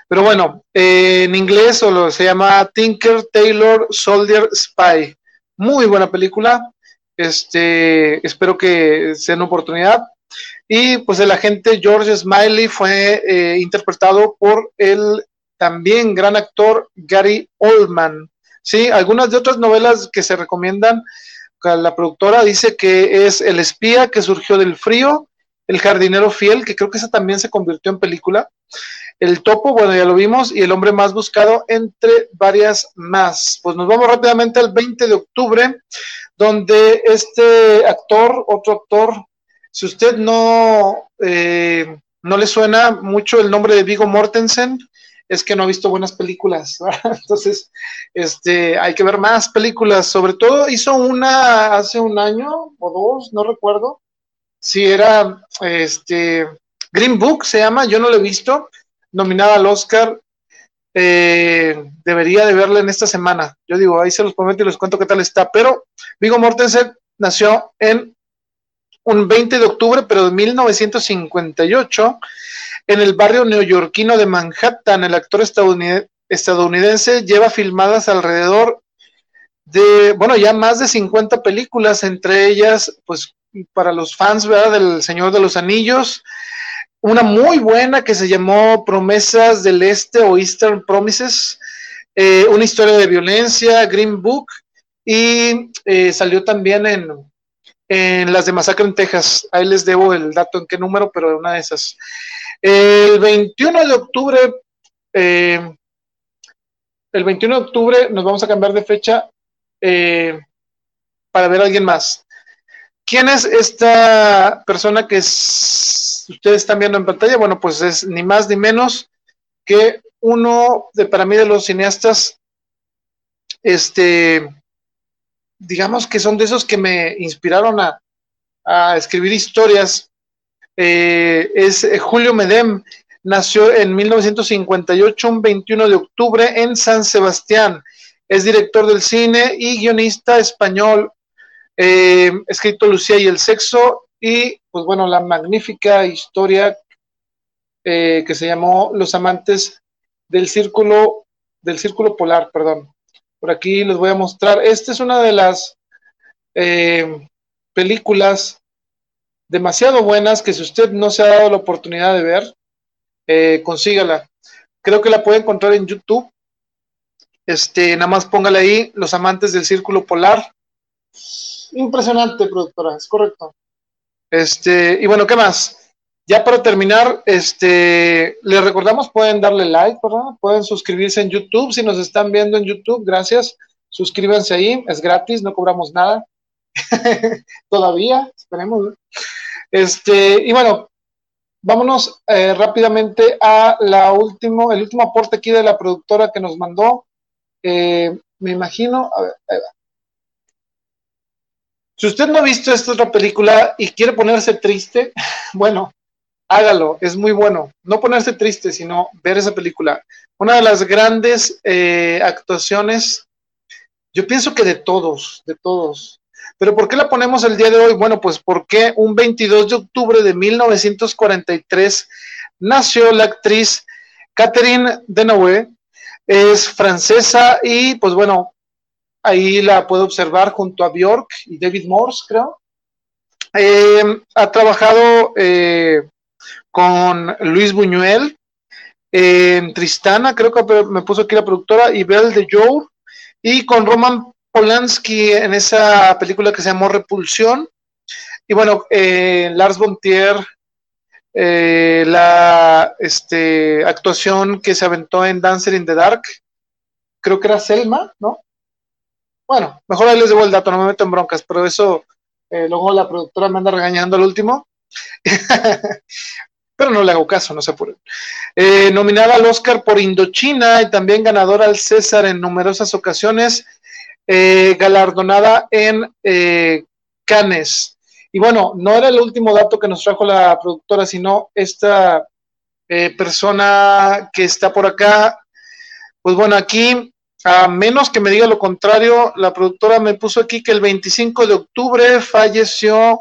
Pero bueno, eh, en inglés o se llama Tinker, Tailor, Soldier, Spy. Muy buena película. Este, espero que sea una oportunidad. Y pues el agente George Smiley fue eh, interpretado por el también gran actor Gary Oldman. Sí, algunas de otras novelas que se recomiendan, la productora dice que es El espía que surgió del frío, El jardinero fiel, que creo que esa también se convirtió en película, El Topo, bueno, ya lo vimos, y El hombre más buscado, entre varias más. Pues nos vamos rápidamente al veinte de octubre, donde este actor, otro actor, si usted no, eh, no le suena mucho el nombre de Viggo Mortensen, es que no ha visto buenas películas, ¿verdad? Entonces, este, hay que ver más películas. Sobre todo hizo una hace un año o dos, no recuerdo, si era este... Green Book se llama, yo no lo he visto, nominada al Oscar, eh, debería de verla en esta semana. Yo digo, ahí se los prometo y les cuento qué tal está. Pero Viggo Mortensen nació en un veinte de octubre, pero de mil novecientos cincuenta y ocho, en el barrio neoyorquino de Manhattan. El actor estadounid- estadounidense lleva filmadas alrededor de, bueno, ya más de cincuenta películas, entre ellas, pues, para los fans, ¿verdad?, del Señor de los Anillos, una muy buena que se llamó Promesas del Este o Eastern Promises, eh, una historia de violencia, Green Book, y eh, salió también en, en las de Masacre en Texas. Ahí les debo el dato en qué número, pero una de esas. El veintiuno de octubre, eh, el veintiuno de octubre nos vamos a cambiar de fecha eh, para ver a alguien más. ¿Quién es esta persona que es, ustedes están viendo en pantalla? Bueno, pues es ni más ni menos que uno de, para mí, de los cineastas, este, digamos que son de esos que me inspiraron a, a escribir historias. Eh, es Julio Medem. Nació en mil novecientos cincuenta y ocho, un veintiuno de octubre, en San Sebastián. Es director del cine y guionista español. Eh, escrito Lucía y el sexo, y pues bueno, la magnífica historia eh, que se llamó Los amantes del círculo del círculo polar, perdón. Por aquí les voy a mostrar, esta es una de las eh, películas demasiado buenas que si usted no se ha dado la oportunidad de ver, eh, consígala. Creo que la puede encontrar en YouTube. Este, nada más póngale ahí Los amantes del círculo polar. Impresionante, productora, es correcto. Este, y bueno, ¿qué más? Ya para terminar, este, les recordamos, pueden darle like, ¿verdad? Pueden suscribirse en YouTube, si nos están viendo en YouTube, gracias, suscríbanse ahí, es gratis, no cobramos nada, todavía, esperemos, ¿no? Este, y bueno, vámonos eh, rápidamente a la último, el último aporte aquí de la productora que nos mandó, eh, me imagino, a ver, ahí va. Si usted no ha visto esta otra película y quiere ponerse triste, bueno, hágalo, es muy bueno. No ponerse triste, sino ver esa película. Una de las grandes eh, actuaciones, yo pienso que de todos, de todos. ¿Pero por qué la ponemos el día de hoy? Bueno, pues porque un veintidós de octubre de mil novecientos cuarenta y tres nació la actriz Catherine Deneuve, es francesa y pues bueno, ahí la puedo observar junto a Bjork y David Morse, creo. Eh, ha trabajado eh, con Luis Buñuel, en eh, Tristana, creo que me puso aquí la productora, y Belle de Jour, y con Roman Polanski en esa película que se llamó Repulsión. Y bueno, eh, Lars von Trier, eh, la este, actuación que se aventó en Dancer in the Dark, creo que era Selma, ¿no? Bueno, mejor ahí les debo el dato, no me meto en broncas, pero eso eh, luego la productora me anda regañando al último. Pero no le hago caso, no se apuren. Eh, nominada al Oscar por Indochina y también ganadora al César en numerosas ocasiones, eh, galardonada en eh, Cannes. Y bueno, no era el último dato que nos trajo la productora, sino esta eh, persona que está por acá. Pues bueno, aquí... A menos que me diga lo contrario, la productora me puso aquí que el veinticinco de octubre falleció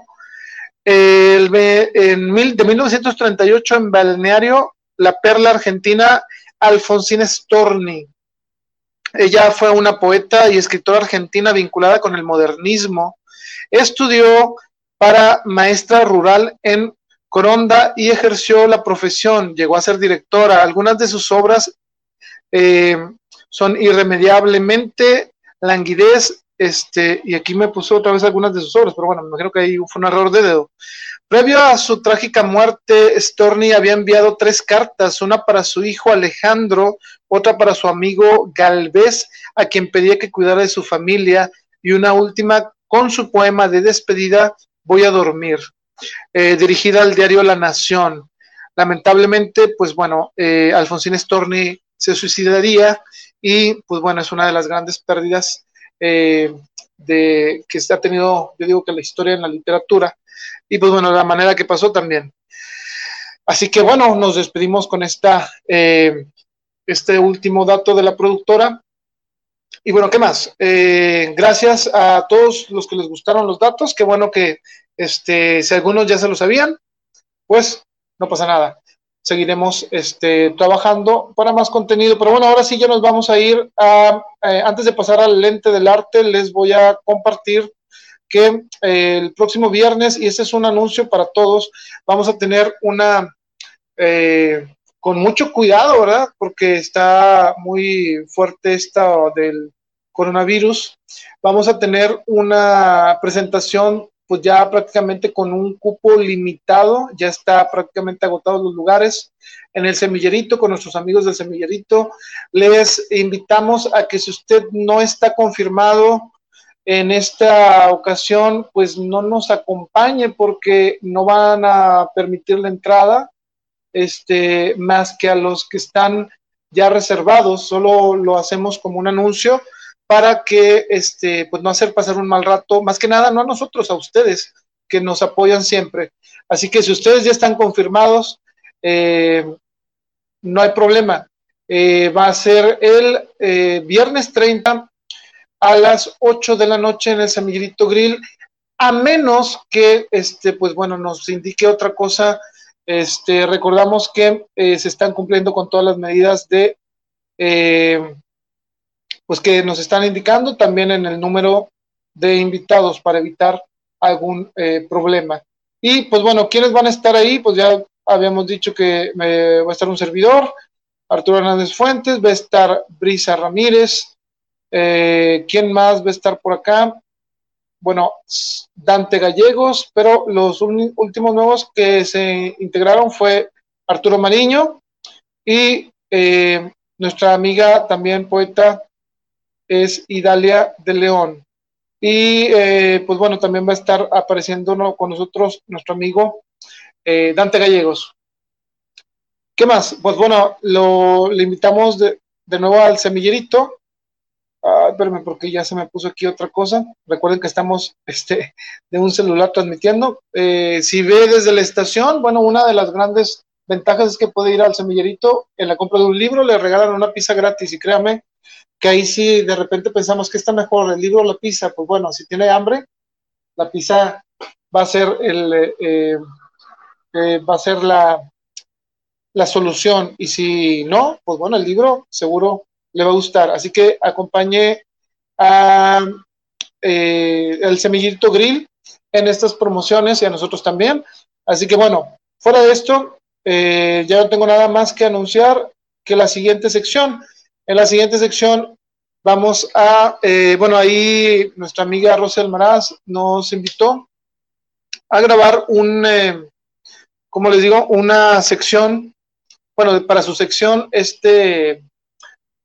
el, en mil, de mil novecientos treinta y ocho en Balneario La Perla, Argentina, Alfonsina Storni. Ella fue una poeta y escritora argentina vinculada con el modernismo. Estudió para maestra rural en Coronda y ejerció la profesión. Llegó a ser directora. Algunas de sus obras... Eh, son Irremediablemente, Languidez, este, y aquí me puso otra vez algunas de sus obras, pero bueno, me imagino que ahí fue un error de dedo. Previo a su trágica muerte, Storni había enviado tres cartas, una para su hijo Alejandro, otra para su amigo Galvez, a quien pedía que cuidara de su familia, y una última con su poema de despedida, Voy a dormir, eh, dirigida al diario La Nación. Lamentablemente, pues bueno, eh, Alfonsina Storni se suicidaría, y pues bueno, es una de las grandes pérdidas eh, de, que ha tenido, yo digo que la historia en la literatura, y pues bueno, la manera que pasó también. Así que bueno, nos despedimos con esta, eh, este último dato de la productora, y bueno, ¿qué más? Eh, gracias a todos los que les gustaron los datos, qué bueno que este, si algunos ya se lo sabían, pues no pasa nada. Seguiremos este, trabajando para más contenido, pero bueno, ahora sí ya nos vamos a ir a, eh, antes de pasar al lente del arte, les voy a compartir que eh, el próximo viernes, y este es un anuncio para todos, vamos a tener una, eh, con mucho cuidado, ¿verdad? Porque está muy fuerte esta del coronavirus, vamos a tener una presentación pues ya prácticamente con un cupo limitado, ya está prácticamente agotados los lugares en el Semillerito, con nuestros amigos del Semillerito. Les invitamos a que si usted no está confirmado en esta ocasión, pues no nos acompañe, porque no van a permitir la entrada, este, más que a los que están ya reservados. Solo lo hacemos como un anuncio para que, este, pues no hacer pasar un mal rato, más que nada, no a nosotros, a ustedes, que nos apoyan siempre. Así que si ustedes ya están confirmados, eh, no hay problema. Eh, va a ser el eh, viernes treinta a las ocho de la noche en el Semillerito Grill, a menos que, este, pues bueno, nos indique otra cosa. Este, recordamos que eh, se están cumpliendo con todas las medidas de... Eh, pues que nos están indicando también en el número de invitados para evitar algún eh, problema. Y pues bueno, ¿quiénes van a estar ahí? Pues ya habíamos dicho que eh, va a estar un servidor, Arturo Hernández Fuentes, va a estar Brisa Ramírez, eh, ¿quién más va a estar por acá? Bueno, Dante Gallegos, pero los últimos nuevos que se integraron fue Arturo Mariño y eh, nuestra amiga también poeta, es Idalia de León. Y eh, pues bueno, también va a estar apareciendo con nosotros nuestro amigo eh, Dante Gallegos. ¿Qué más? Pues bueno, lo, le invitamos de, de nuevo al Semillerito. Ah, espérame, porque ya se me puso aquí otra cosa. Recuerden que estamos este, de un celular transmitiendo. Eh, si ve desde la estación, bueno, una de las grandes ventajas es que puede ir al Semillerito en la compra de un libro, le regalan una pizza gratis, y créame, que ahí sí de repente pensamos que está mejor, el libro o la pizza. Pues bueno, si tiene hambre, la pizza va a ser el eh, eh, va a ser la, la solución, y si no, pues bueno, el libro seguro le va a gustar. Así que acompañe a eh, el Semillerito Grill en estas promociones y a nosotros también. Así que bueno, fuera de esto, eh, ya no tengo nada más que anunciar que la siguiente sección. En la siguiente sección vamos a, eh, bueno, ahí nuestra amiga Rocío Almaraz nos invitó a grabar un, eh, como les digo, una sección, bueno, para su sección, este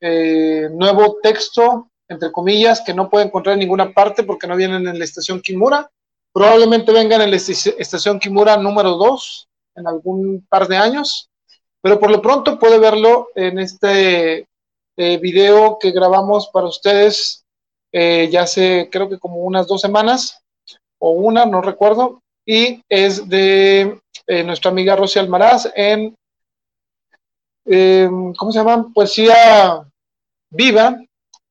eh, nuevo texto, entre comillas, que no puede encontrar en ninguna parte porque no vienen en la estación Kimura. Probablemente vengan en la estación Kimura número dos en algún par de años, pero por lo pronto puede verlo en este... Eh, video que grabamos para ustedes eh, ya hace creo que como unas dos semanas o una, no recuerdo, y es de eh, nuestra amiga Rocío Almaraz en eh, ¿cómo se llama? Poesía Viva,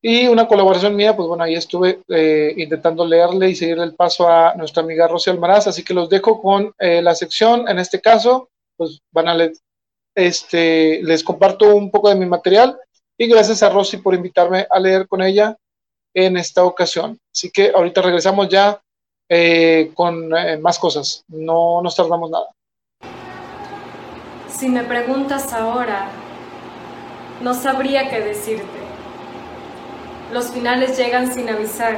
y una colaboración mía. Pues bueno, ahí estuve eh, intentando leerle y seguirle el paso a nuestra amiga Rocío Almaraz, así que los dejo con eh, la sección. En este caso, pues van a leer, este, les comparto un poco de mi material. Y gracias a Rosy por invitarme a leer con ella en esta ocasión. Así que ahorita regresamos ya eh, con eh, más cosas. No nos tardamos nada. Si me preguntas ahora, no sabría qué decirte. Los finales llegan sin avisar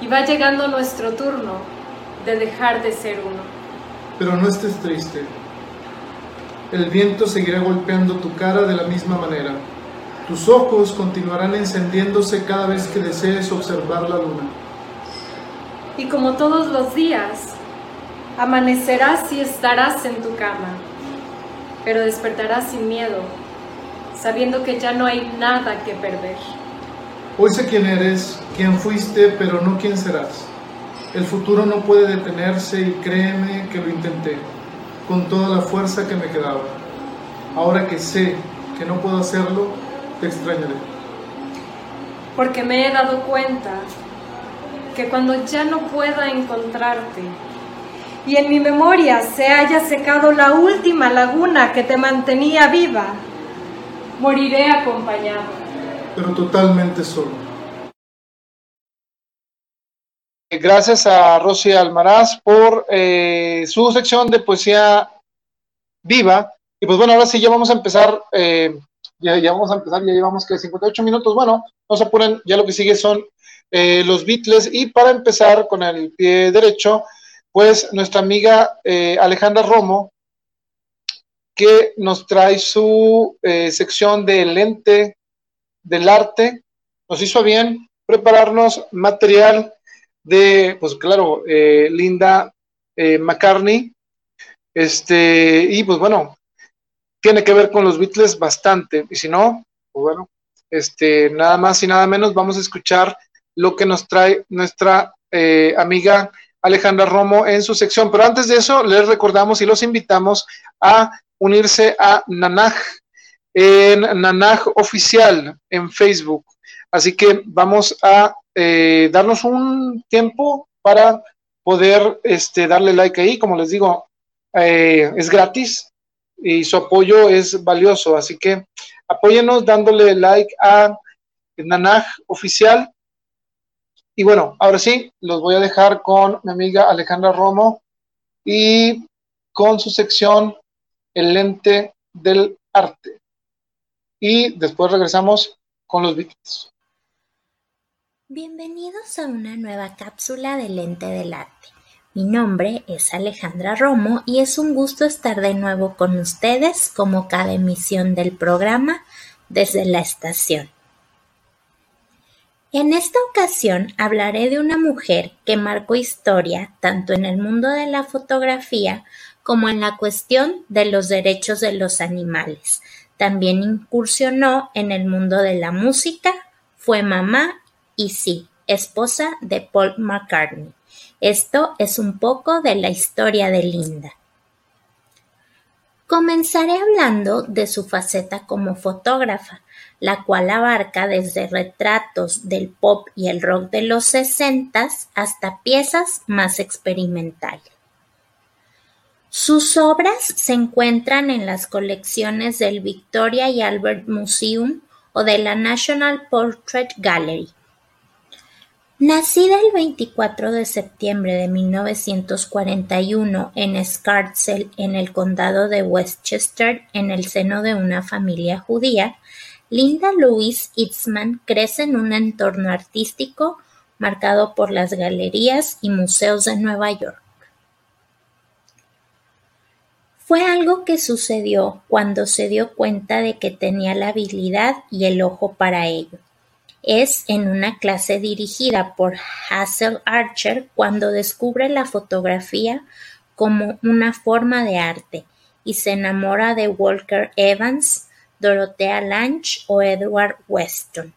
y va llegando nuestro turno de dejar de ser uno. Pero no estés triste. El viento seguirá golpeando tu cara de la misma manera. Tus ojos continuarán encendiéndose cada vez que desees observar la luna. Y como todos los días, amanecerás y estarás en tu cama, pero despertarás sin miedo, sabiendo que ya no hay nada que perder. Hoy sé quién eres, quién fuiste, pero no quién serás. El futuro no puede detenerse, y créeme que lo intenté, con toda la fuerza que me quedaba. Ahora que sé que no puedo hacerlo, te extrañaré. Porque me he dado cuenta que cuando ya no pueda encontrarte y en mi memoria se haya secado la última laguna que te mantenía viva, moriré acompañado. Pero totalmente solo. Gracias a Rocío Almaraz por eh, su sección de poesía viva. Y pues bueno, ahora sí ya vamos a empezar... Eh, Ya, ya vamos a empezar, ya llevamos que cincuenta y ocho minutos. Bueno, no se apuren, ya lo que sigue son eh, los Beatles. Y para empezar con el pie derecho, pues nuestra amiga eh, Alejandra Romo, que nos trae su eh, sección de lente del arte, nos hizo bien prepararnos material de, pues claro, eh, Linda eh, McCartney, este, y pues bueno, tiene que ver con los Beatles bastante, y si no, pues bueno, este, nada más y nada menos, vamos a escuchar lo que nos trae nuestra eh, amiga Alejandra Romo en su sección, pero antes de eso, les recordamos y los invitamos a unirse a Nanaj, en Nanaj Oficial, en Facebook, así que vamos a eh, darnos un tiempo para poder este, darle like ahí, como les digo, eh, es gratis, y su apoyo es valioso, así que apóyenos dándole like a Nanaj Oficial. Y bueno, ahora sí, los voy a dejar con mi amiga Alejandra Romo y con su sección El Lente del Arte. Y después regresamos con los Beatles. Bienvenidos a una nueva cápsula de Lente del Arte. Mi nombre es Alejandra Romo y es un gusto estar de nuevo con ustedes como cada emisión del programa desde la estación. En esta ocasión hablaré de una mujer que marcó historia tanto en el mundo de la fotografía como en la cuestión de los derechos de los animales. También incursionó en el mundo de la música, fue mamá y sí, esposa de Paul McCartney. Esto es un poco de la historia de Linda. Comenzaré hablando de su faceta como fotógrafa, la cual abarca desde retratos del pop y el rock de los sesentas hasta piezas más experimentales. Sus obras se encuentran en las colecciones del Victoria y Albert Museum o de la National Portrait Gallery. Nacida el veinticuatro de septiembre de mil novecientos cuarenta y uno en Scarsdale, en el condado de Westchester, en el seno de una familia judía, Linda Louise Eastman crece en un entorno artístico marcado por las galerías y museos de Nueva York. Fue algo que sucedió cuando se dio cuenta de que tenía la habilidad y el ojo para ello. Es en una clase dirigida por Hazel Archer cuando descubre la fotografía como una forma de arte y se enamora de Walker Evans, Dorothea Lange o Edward Weston.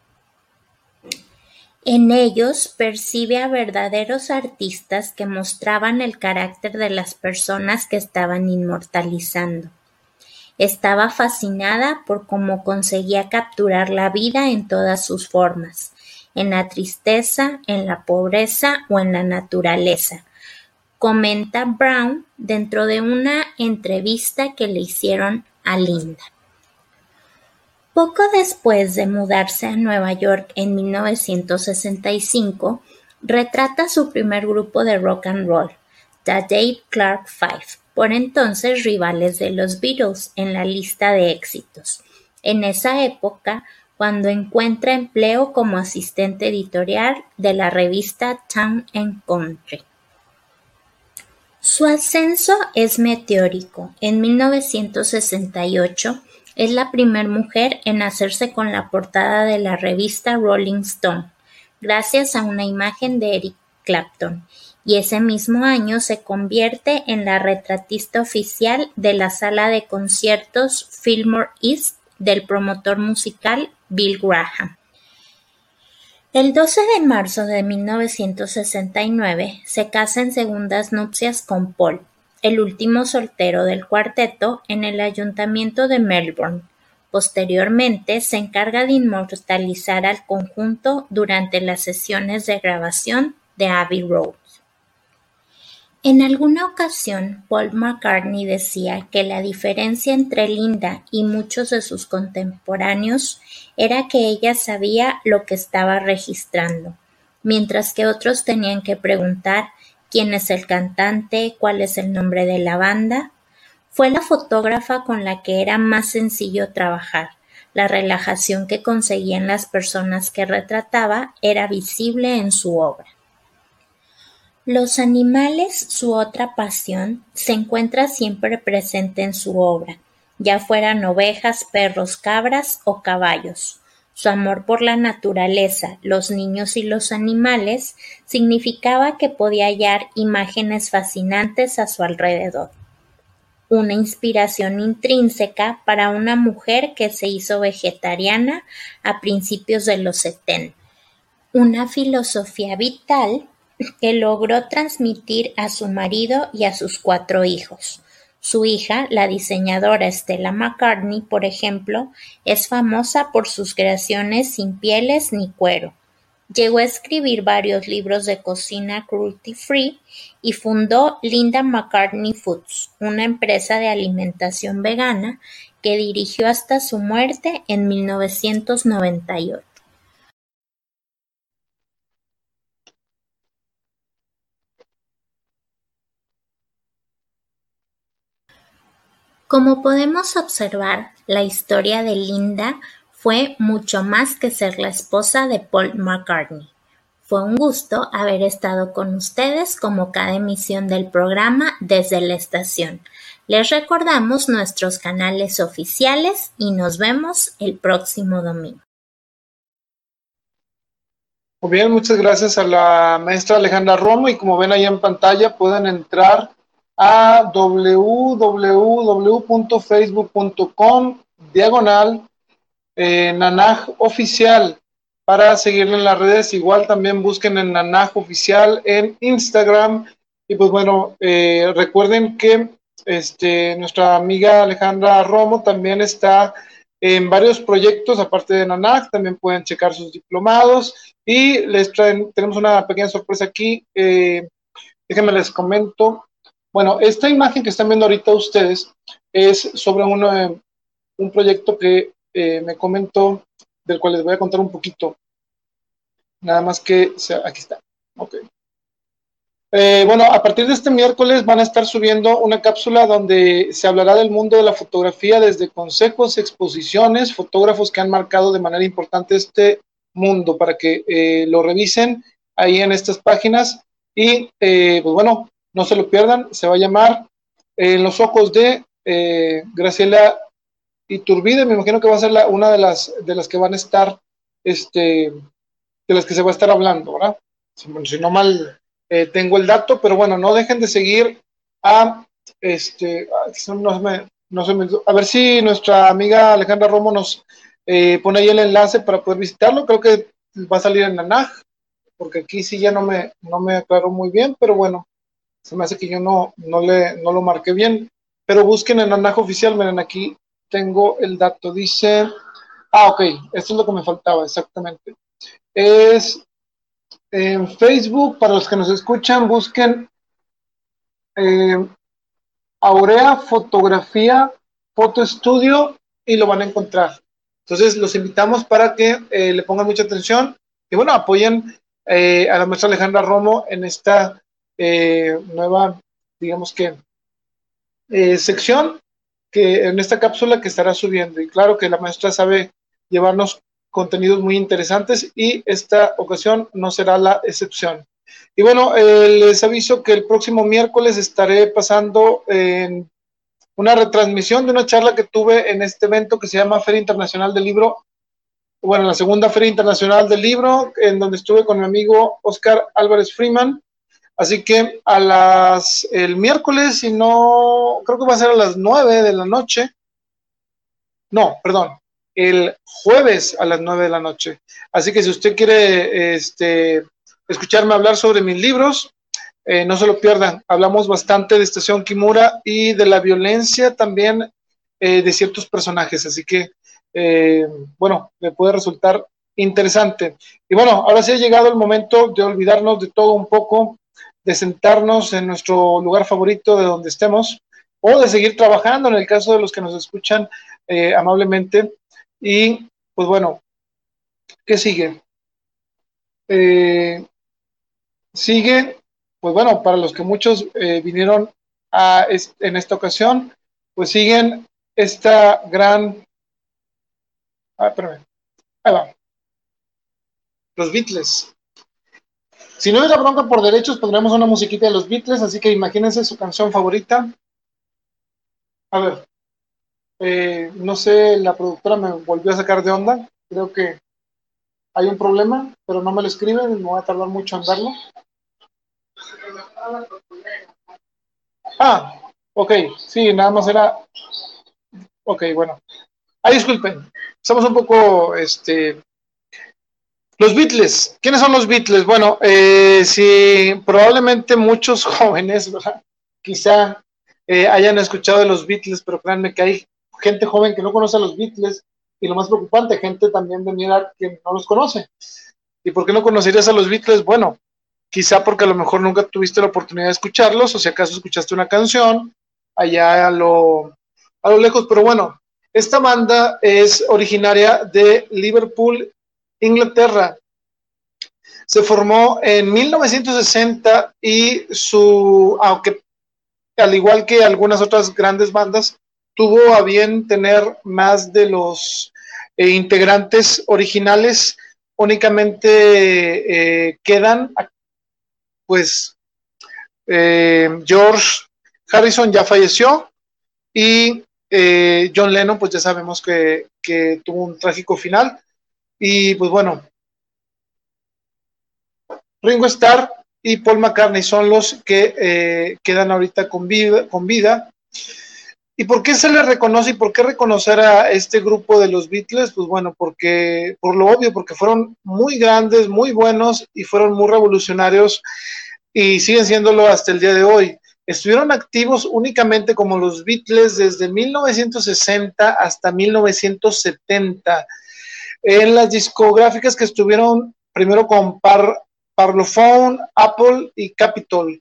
En ellos percibe a verdaderos artistas que mostraban el carácter de las personas que estaban inmortalizando. Estaba fascinada por cómo conseguía capturar la vida en todas sus formas, en la tristeza, en la pobreza o en la naturaleza, comenta Brown dentro de una entrevista que le hicieron a Linda. Poco después de mudarse a Nueva York en mil novecientos sesenta y cinco, retrata su primer grupo de rock and roll, The Dave Clark Five, por entonces rivales de los Beatles en la lista de éxitos. En esa época, cuando encuentra empleo como asistente editorial de la revista Town and Country. Su ascenso es meteórico. En mil novecientos sesenta y ocho, es la primera mujer en hacerse con la portada de la revista Rolling Stone, gracias a una imagen de Eric Clapton, y ese mismo año se convierte en la retratista oficial de la sala de conciertos Fillmore East del promotor musical Bill Graham. El doce de marzo de mil novecientos sesenta y nueve se casa en segundas nupcias con Paul, el último soltero del cuarteto, en el ayuntamiento de Melbourne. Posteriormente se encarga de inmortalizar al conjunto durante las sesiones de grabación de Abbey Road. En alguna ocasión, Paul McCartney decía que la diferencia entre Linda y muchos de sus contemporáneos era que ella sabía lo que estaba registrando, mientras que otros tenían que preguntar quién es el cantante, cuál es el nombre de la banda. Fue la fotógrafa con la que era más sencillo trabajar. La relajación que conseguían las personas que retrataba era visible en su obra. Los animales, su otra pasión, se encuentra siempre presente en su obra, ya fueran ovejas, perros, cabras o caballos. Su amor por la naturaleza, los niños y los animales significaba que podía hallar imágenes fascinantes a su alrededor. Una inspiración intrínseca para una mujer que se hizo vegetariana a principios de los setenta. Una filosofía vital que logró transmitir a su marido y a sus cuatro hijos. Su hija, la diseñadora Stella McCartney, por ejemplo, es famosa por sus creaciones sin pieles ni cuero. Llegó a escribir varios libros de cocina cruelty free y fundó Linda McCartney Foods, una empresa de alimentación vegana que dirigió hasta su muerte en mil novecientos noventa y ocho. Como podemos observar, la historia de Linda fue mucho más que ser la esposa de Paul McCartney. Fue un gusto haber estado con ustedes como cada emisión del programa desde la estación. Les recordamos nuestros canales oficiales y nos vemos el próximo domingo. Muy bien, muchas gracias a la maestra Alejandra Romo y como ven ahí en pantalla pueden entrar a doble u doble u doble u punto facebook punto com diagonal eh, Nanaj Oficial para seguirle en las redes. Igual también busquen en Nanaj Oficial en Instagram. Y pues bueno, eh, recuerden que este, nuestra amiga Alejandra Romo también está en varios proyectos, aparte de Nanaj. También pueden checar sus diplomados. Y les traen, tenemos una pequeña sorpresa aquí. Eh, déjenme les comento. Bueno, esta imagen que están viendo ahorita ustedes es sobre uno, un proyecto que eh, me comentó, del cual les voy a contar un poquito. Nada más que, aquí está, ok. Eh, bueno, a partir de este miércoles van a estar subiendo una cápsula donde se hablará del mundo de la fotografía desde consejos, exposiciones, fotógrafos que han marcado de manera importante este mundo para que eh, lo revisen ahí en estas páginas. Y, eh, pues bueno, no se lo pierdan, se va a llamar En eh, los ojos de eh, Graciela Iturbide. Me imagino que va a ser la, una de las de las que van a estar, este, de las que se va a estar hablando, ¿verdad? Si, si no mal eh, tengo el dato, pero bueno, no dejen de seguir a, este, no se me, no se me, a ver si nuestra amiga Alejandra Romo nos eh, pone ahí el enlace para poder visitarlo. Creo que va a salir en Nanaj, porque aquí sí ya no me, no me aclaró muy bien, pero bueno. Se me hace que yo no, no, le, no lo marqué bien, pero busquen en Nanaj Oficial, miren, aquí tengo el dato, dice, ah, ok, esto es lo que me faltaba, exactamente. Es en Facebook, para los que nos escuchan, busquen eh, Aurea Fotografía Foto Estudio y lo van a encontrar. Entonces, los invitamos para que eh, le pongan mucha atención y, bueno, apoyen eh, a la maestra Alejandra Romo en esta Eh, nueva, digamos que eh, sección que en esta cápsula que estará subiendo. Y claro que la maestra sabe llevarnos contenidos muy interesantes y esta ocasión no será la excepción. Y bueno, eh, les aviso que el próximo miércoles estaré pasando en una retransmisión de una charla que tuve en este evento que se llama Feria Internacional del Libro. Bueno, la segunda Feria Internacional del Libro, en donde estuve con mi amigo Oscar Álvarez Freeman. Así que a las, el miércoles, si no, creo que va a ser a las nueve de la noche. No, perdón, el jueves a las nueve de la noche. Así que si usted quiere este, escucharme hablar sobre mis libros, eh, no se lo pierdan. Hablamos bastante de Estación Kimura y de la violencia también eh, de ciertos personajes. Así que, eh, bueno, le puede resultar interesante. Y bueno, ahora sí ha llegado el momento de olvidarnos de todo un poco, de sentarnos en nuestro lugar favorito de donde estemos, o de seguir trabajando en el caso de los que nos escuchan eh, amablemente. Y pues bueno, ¿qué sigue? Eh, sigue, pues bueno, para los que muchos eh, vinieron a est- en esta ocasión, pues siguen esta gran... Ah, espérame. Ahí va. Los Beatles. Si no hubiera bronca por derechos, pondremos una musiquita de los Beatles, así que imagínense su canción favorita. A ver, eh, no sé, la productora me volvió a sacar de onda, creo que hay un problema, pero no me lo escribe, me voy a tardar mucho en darlo. Ah, ok, sí, nada más era... Ok, bueno. Ay, disculpen, estamos un poco, este... Los Beatles, ¿quiénes son los Beatles? Bueno, eh, si probablemente muchos jóvenes, ¿verdad? Quizá eh, hayan escuchado de los Beatles, pero créanme que hay gente joven que no conoce a los Beatles, y lo más preocupante, gente también de mi edad que no los conoce. ¿Y por qué no conocerías a los Beatles? Bueno, quizá porque a lo mejor nunca tuviste la oportunidad de escucharlos, o si acaso escuchaste una canción allá a lo, a lo lejos, pero bueno, esta banda es originaria de Liverpool, Inglaterra. Se formó en mil novecientos sesenta y su, aunque al igual que algunas otras grandes bandas, tuvo a bien tener más de los eh, integrantes originales, únicamente eh, quedan, pues, eh, George Harrison ya falleció y eh, John Lennon, pues ya sabemos que, que tuvo un trágico final. Y pues bueno, Ringo Starr y Paul McCartney son los que eh, quedan ahorita con vida, con vida. ¿Y por qué se les reconoce y por qué reconocer a este grupo de los Beatles? Pues bueno, porque por lo obvio, porque fueron muy grandes, muy buenos y fueron muy revolucionarios y siguen siéndolo hasta el día de hoy. Estuvieron activos únicamente como los Beatles desde mil novecientos sesenta hasta mil novecientos setenta. En las discográficas que estuvieron primero con Par, Parlophone, Apple y Capitol.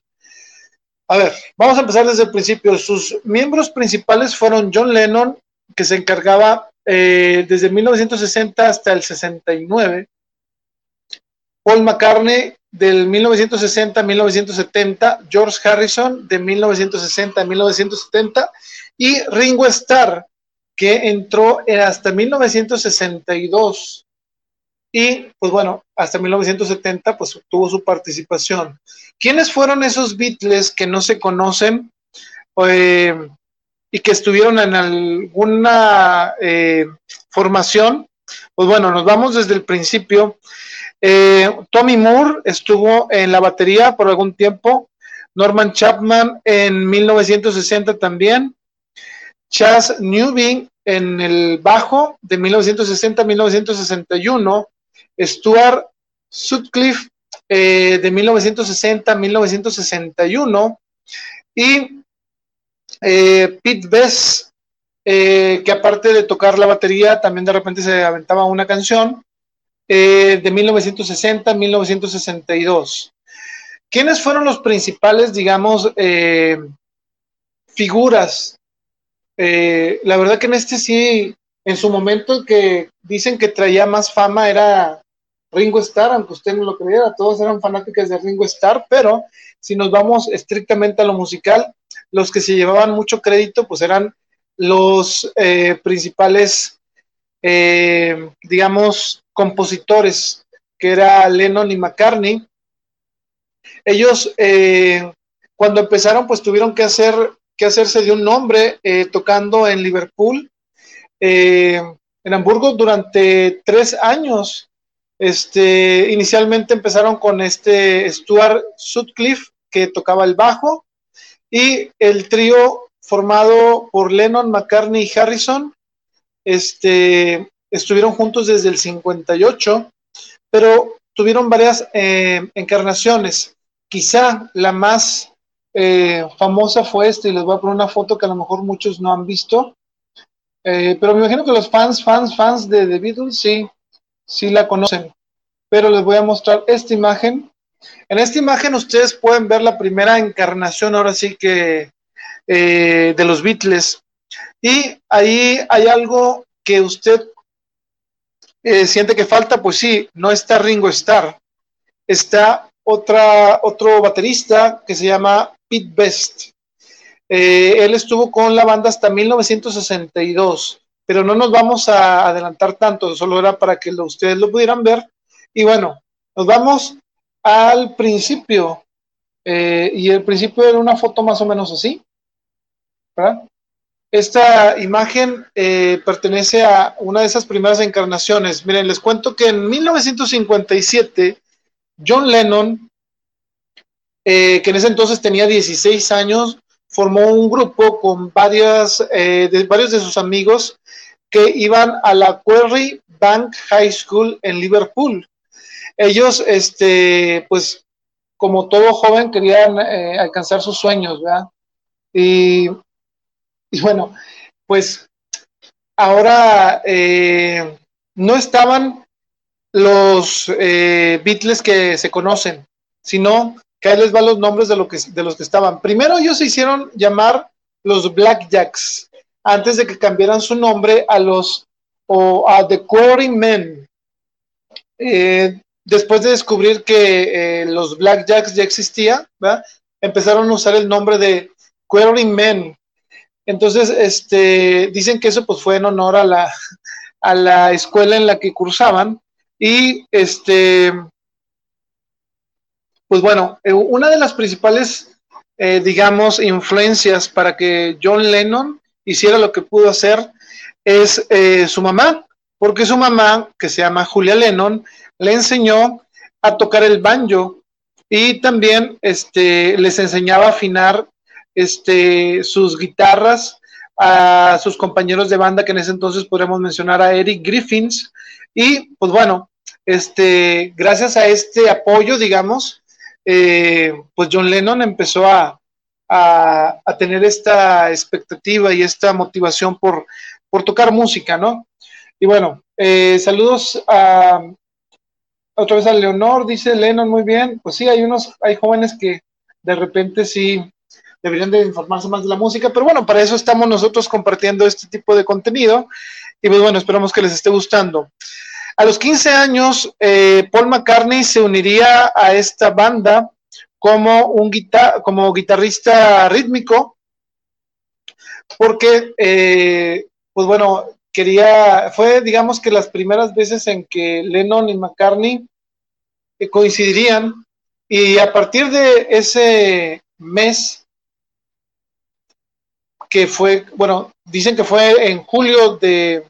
A ver, vamos a empezar desde el principio. Sus miembros principales fueron John Lennon, que se encargaba eh, desde mil novecientos sesenta hasta el sesenta y nueve. Paul McCartney, del mil novecientos sesenta a mil novecientos setenta. George Harrison, de mil novecientos sesenta a mil novecientos setenta. Y Ringo Starr, que entró hasta mil novecientos sesenta y dos y, pues bueno, hasta mil novecientos setenta pues tuvo su participación. ¿Quiénes fueron esos Beatles que no se conocen eh, y que estuvieron en alguna eh, formación? Pues bueno, nos vamos desde el principio. Eh, Tommy Moore estuvo en la batería por algún tiempo, Norman Chapman en mil novecientos sesenta también, Chas Newbin en el bajo de mil novecientos sesenta a mil novecientos sesenta y uno, Stuart Sutcliffe eh, de mil novecientos sesenta a mil novecientos sesenta y uno y eh, Pete Best, eh, que aparte de tocar la batería también de repente se aventaba una canción eh, de mil novecientos sesenta a mil novecientos sesenta y dos. ¿Quiénes fueron los principales, digamos, eh, figuras? Eh, la verdad que en este sí, en su momento el que dicen que traía más fama era Ringo Starr, aunque usted no lo creyera, todos eran fanáticos de Ringo Starr, pero si nos vamos estrictamente a lo musical, los que se llevaban mucho crédito pues eran los eh, principales, eh, digamos, compositores, que era Lennon y McCartney. Ellos eh, cuando empezaron pues tuvieron que hacer... que hacerse de un nombre eh, tocando en Liverpool, eh, en Hamburgo durante tres años. Este, inicialmente empezaron con este Stuart Sutcliffe, que tocaba el bajo, y el trío formado por Lennon, McCartney y Harrison, este, estuvieron juntos desde el cincuenta y ocho, pero tuvieron varias eh, encarnaciones. Quizá la más Eh, famosa fue esta, y les voy a poner una foto que a lo mejor muchos no han visto, eh, pero me imagino que los fans, fans, fans de The Beatles sí, sí la conocen, pero les voy a mostrar esta imagen. En esta imagen ustedes pueden ver la primera encarnación, ahora sí que eh, de los Beatles, y ahí hay algo que usted eh, siente que falta. Pues sí, no está Ringo Starr, está otra, otro baterista que se llama Pete Best. Eh, él estuvo con la banda hasta mil novecientos sesenta y dos, pero no nos vamos a adelantar tanto, solo era para que lo, ustedes lo pudieran ver. Y bueno, nos vamos al principio, eh, y el principio era una foto más o menos así, ¿verdad? Esta imagen eh, pertenece a una de esas primeras encarnaciones. Miren, les cuento que en mil novecientos cincuenta y siete, John Lennon, eh, que en ese entonces tenía dieciséis años, formó un grupo con varias, eh, de, varios de sus amigos que iban a la Quarry Bank High School en Liverpool. Ellos, este, pues, como todo joven, querían eh, alcanzar sus sueños, ¿verdad? Y... Y bueno, pues ahora eh, no estaban los eh, Beatles que se conocen, sino que ahí les van los nombres de, lo que, de los que estaban. Primero ellos se hicieron llamar los Blackjacks, antes de que cambiaran su nombre a los o a The Quarrymen. Eh, después de descubrir que eh, los Blackjacks ya existían, ¿verdad? Empezaron a usar el nombre de Quarrymen. Entonces, este, dicen que eso pues fue en honor a la, a la escuela en la que cursaban. Y, este, pues bueno, una de las principales, eh, digamos, influencias para que John Lennon hiciera lo que pudo hacer es eh, su mamá, porque su mamá, que se llama Julia Lennon, le enseñó a tocar el banjo y también este, les enseñaba a afinar Este, sus guitarras a sus compañeros de banda, que en ese entonces podríamos mencionar a Eric Griffiths. Y pues bueno, este, gracias a este apoyo, digamos, eh, pues John Lennon empezó a, a, a tener esta expectativa y esta motivación por, por tocar música, ¿no? Y bueno, eh, saludos a, otra vez a Leonor, dice Lennon, muy bien. Pues sí, hay unos, hay jóvenes que de repente sí deberían de informarse más de la música, pero bueno, para eso estamos nosotros compartiendo este tipo de contenido, y pues bueno, esperamos que les esté gustando. A los quince años, eh, Paul McCartney se uniría a esta banda como, un guitar como guitarrista rítmico, porque, eh, pues bueno, quería, fue digamos que las primeras veces en que Lennon y McCartney eh, coincidirían, y a partir de ese mes, que fue, bueno, dicen que fue en julio de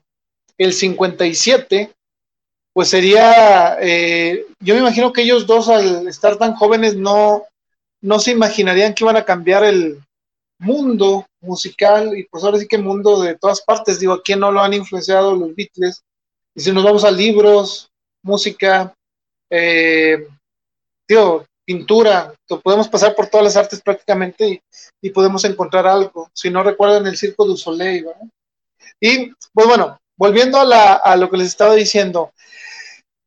el cincuenta y siete, pues sería, eh, yo me imagino que ellos dos al estar tan jóvenes no, no se imaginarían que iban a cambiar el mundo musical, y pues ahora sí que el mundo de todas partes, digo, ¿a quién no lo han influenciado los Beatles? Y si nos vamos a libros, música, eh, digo, pintura, podemos pasar por todas las artes prácticamente y, y podemos encontrar algo, si no recuerdan el Circo du Soleil, ¿verdad? Y pues bueno, volviendo a, la, a lo que les estaba diciendo,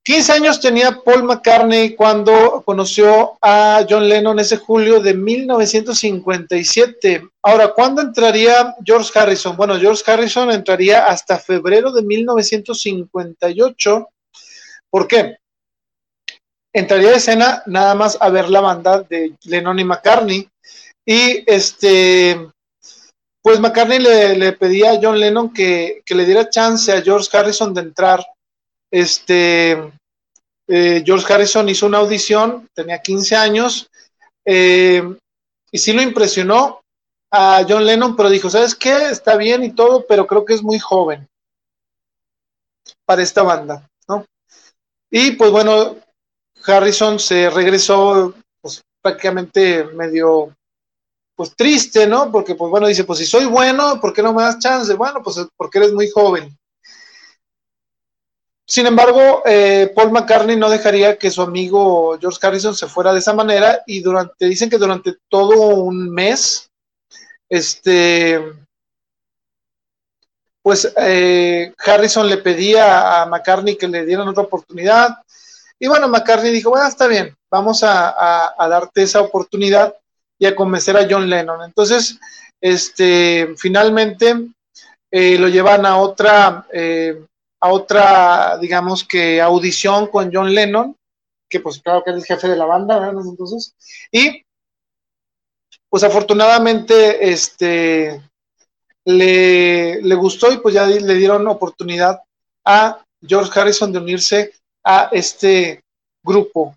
quince años tenía Paul McCartney cuando conoció a John Lennon ese julio de mil novecientos cincuenta y siete. Ahora, ¿cuándo entraría George Harrison? Bueno, George Harrison entraría hasta febrero de mil novecientos cincuenta y ocho. ¿Por qué? Entraría de escena nada más a ver la banda de Lennon y McCartney, y este, pues McCartney le, le pedía a John Lennon que, que le diera chance a George Harrison de entrar. Este, eh, George Harrison hizo una audición, tenía quince años, eh, y sí lo impresionó a John Lennon, pero dijo, ¿sabes qué? Está bien y todo, pero creo que es muy joven para esta banda, ¿no? Y pues bueno, Harrison se regresó pues, prácticamente medio pues triste, ¿no? Porque pues bueno, dice, pues si soy bueno, ¿por qué no me das chance? Bueno, pues porque eres muy joven. Sin embargo, eh, Paul McCartney no dejaría que su amigo George Harrison se fuera de esa manera, y durante, dicen que durante todo un mes, este, pues eh, Harrison le pedía a McCartney que le dieran otra oportunidad. Y bueno, McCartney dijo, bueno, está bien, vamos a, a, a darte esa oportunidad y a convencer a John Lennon. Entonces, este, finalmente eh, lo llevan a otra, eh, a otra, digamos que audición con John Lennon, que pues claro que era el jefe de la banda, ¿verdad? Entonces, y pues afortunadamente este, le, le gustó, y pues ya le dieron oportunidad a George Harrison de unirse a este grupo.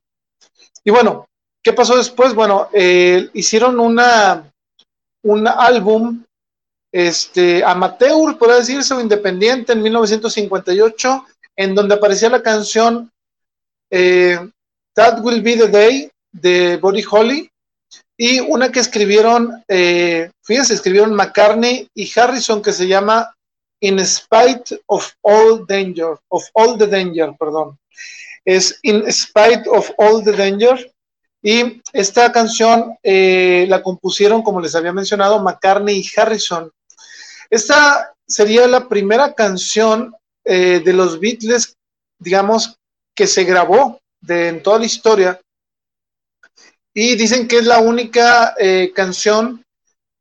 Y bueno, ¿qué pasó después? Bueno, eh, hicieron una un álbum este, amateur, por decirse, o independiente, en mil novecientos cincuenta y ocho, en donde aparecía la canción eh, That Will Be The Day, de Buddy Holly, y una que escribieron, eh, fíjense, escribieron McCartney y Harrison, que se llama In Spite of All Danger, of All the Danger, perdón. Es In Spite of All the Danger, y esta canción eh, la compusieron, como les había mencionado, McCartney y Harrison. Esta sería la primera canción eh, de los Beatles, digamos, que se grabó de, en toda la historia, y dicen que es la única eh, canción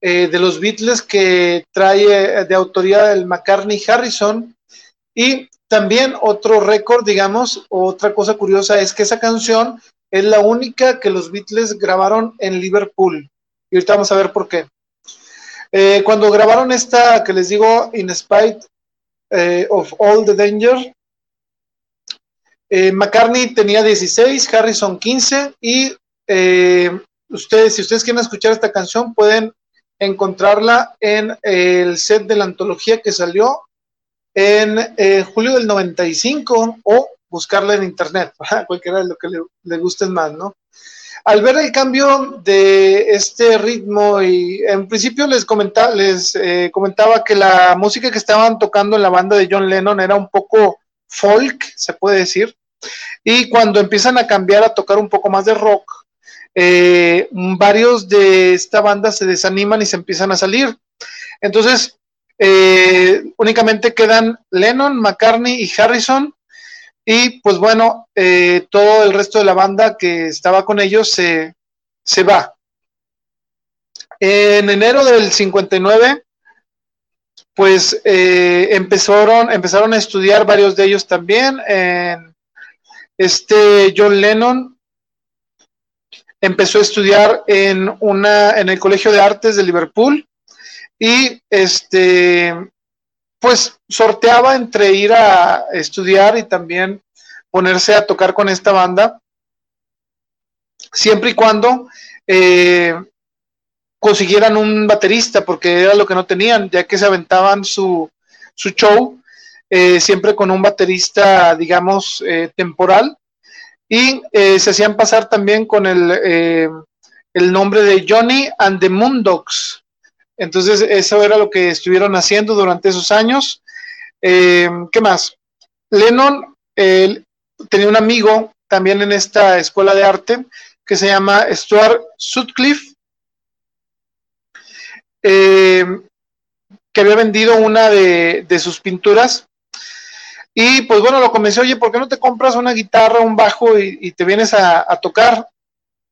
eh, de los Beatles que trae eh, de autoría del McCartney y Harrison. Y también otro récord, digamos, otra cosa curiosa es que esa canción es la única que los Beatles grabaron en Liverpool. Y ahorita vamos a ver por qué. Eh, cuando grabaron esta, que les digo, In Spite eh, of All the Danger, eh, McCartney tenía dieciséis, Harrison quince, y eh, ustedes, si ustedes quieren escuchar esta canción, pueden encontrarla en el set de la antología que salió en eh, julio del noventa y cinco, o buscarla en internet, ¿verdad? Cualquiera de lo que le, le gusten más, ¿no? Al ver el cambio de este ritmo, y en principio les comentaba, les eh, comentaba que la música que estaban tocando en la banda de John Lennon era un poco folk, se puede decir, y cuando empiezan a cambiar a tocar un poco más de rock, eh, varios de esta banda se desaniman y se empiezan a salir. Entonces, Eh, únicamente quedan Lennon, McCartney y Harrison, y pues bueno, eh, todo el resto de la banda que estaba con ellos se, se va. En enero del cincuenta y nueve, pues eh, empezaron, empezaron a estudiar varios de ellos también. Eh, este John Lennon empezó a estudiar en, una, en el Colegio de Artes de Liverpool, y este pues sorteaba entre ir a estudiar y también ponerse a tocar con esta banda, siempre y cuando eh, consiguieran un baterista, porque era lo que no tenían, ya que se aventaban su, su show eh, siempre con un baterista, digamos, eh, temporal, y eh, se hacían pasar también con el, eh, el nombre de Johnny and the Moondogs. Entonces, eso era lo que estuvieron haciendo durante esos años. Eh, ¿Qué más? Lennon eh, tenía un amigo también en esta escuela de arte que se llama Stuart Sutcliffe, eh, que había vendido una de, de sus pinturas. Y pues bueno, lo convenció, oye, ¿por qué no te compras una guitarra, un bajo y, y te vienes a, a tocar?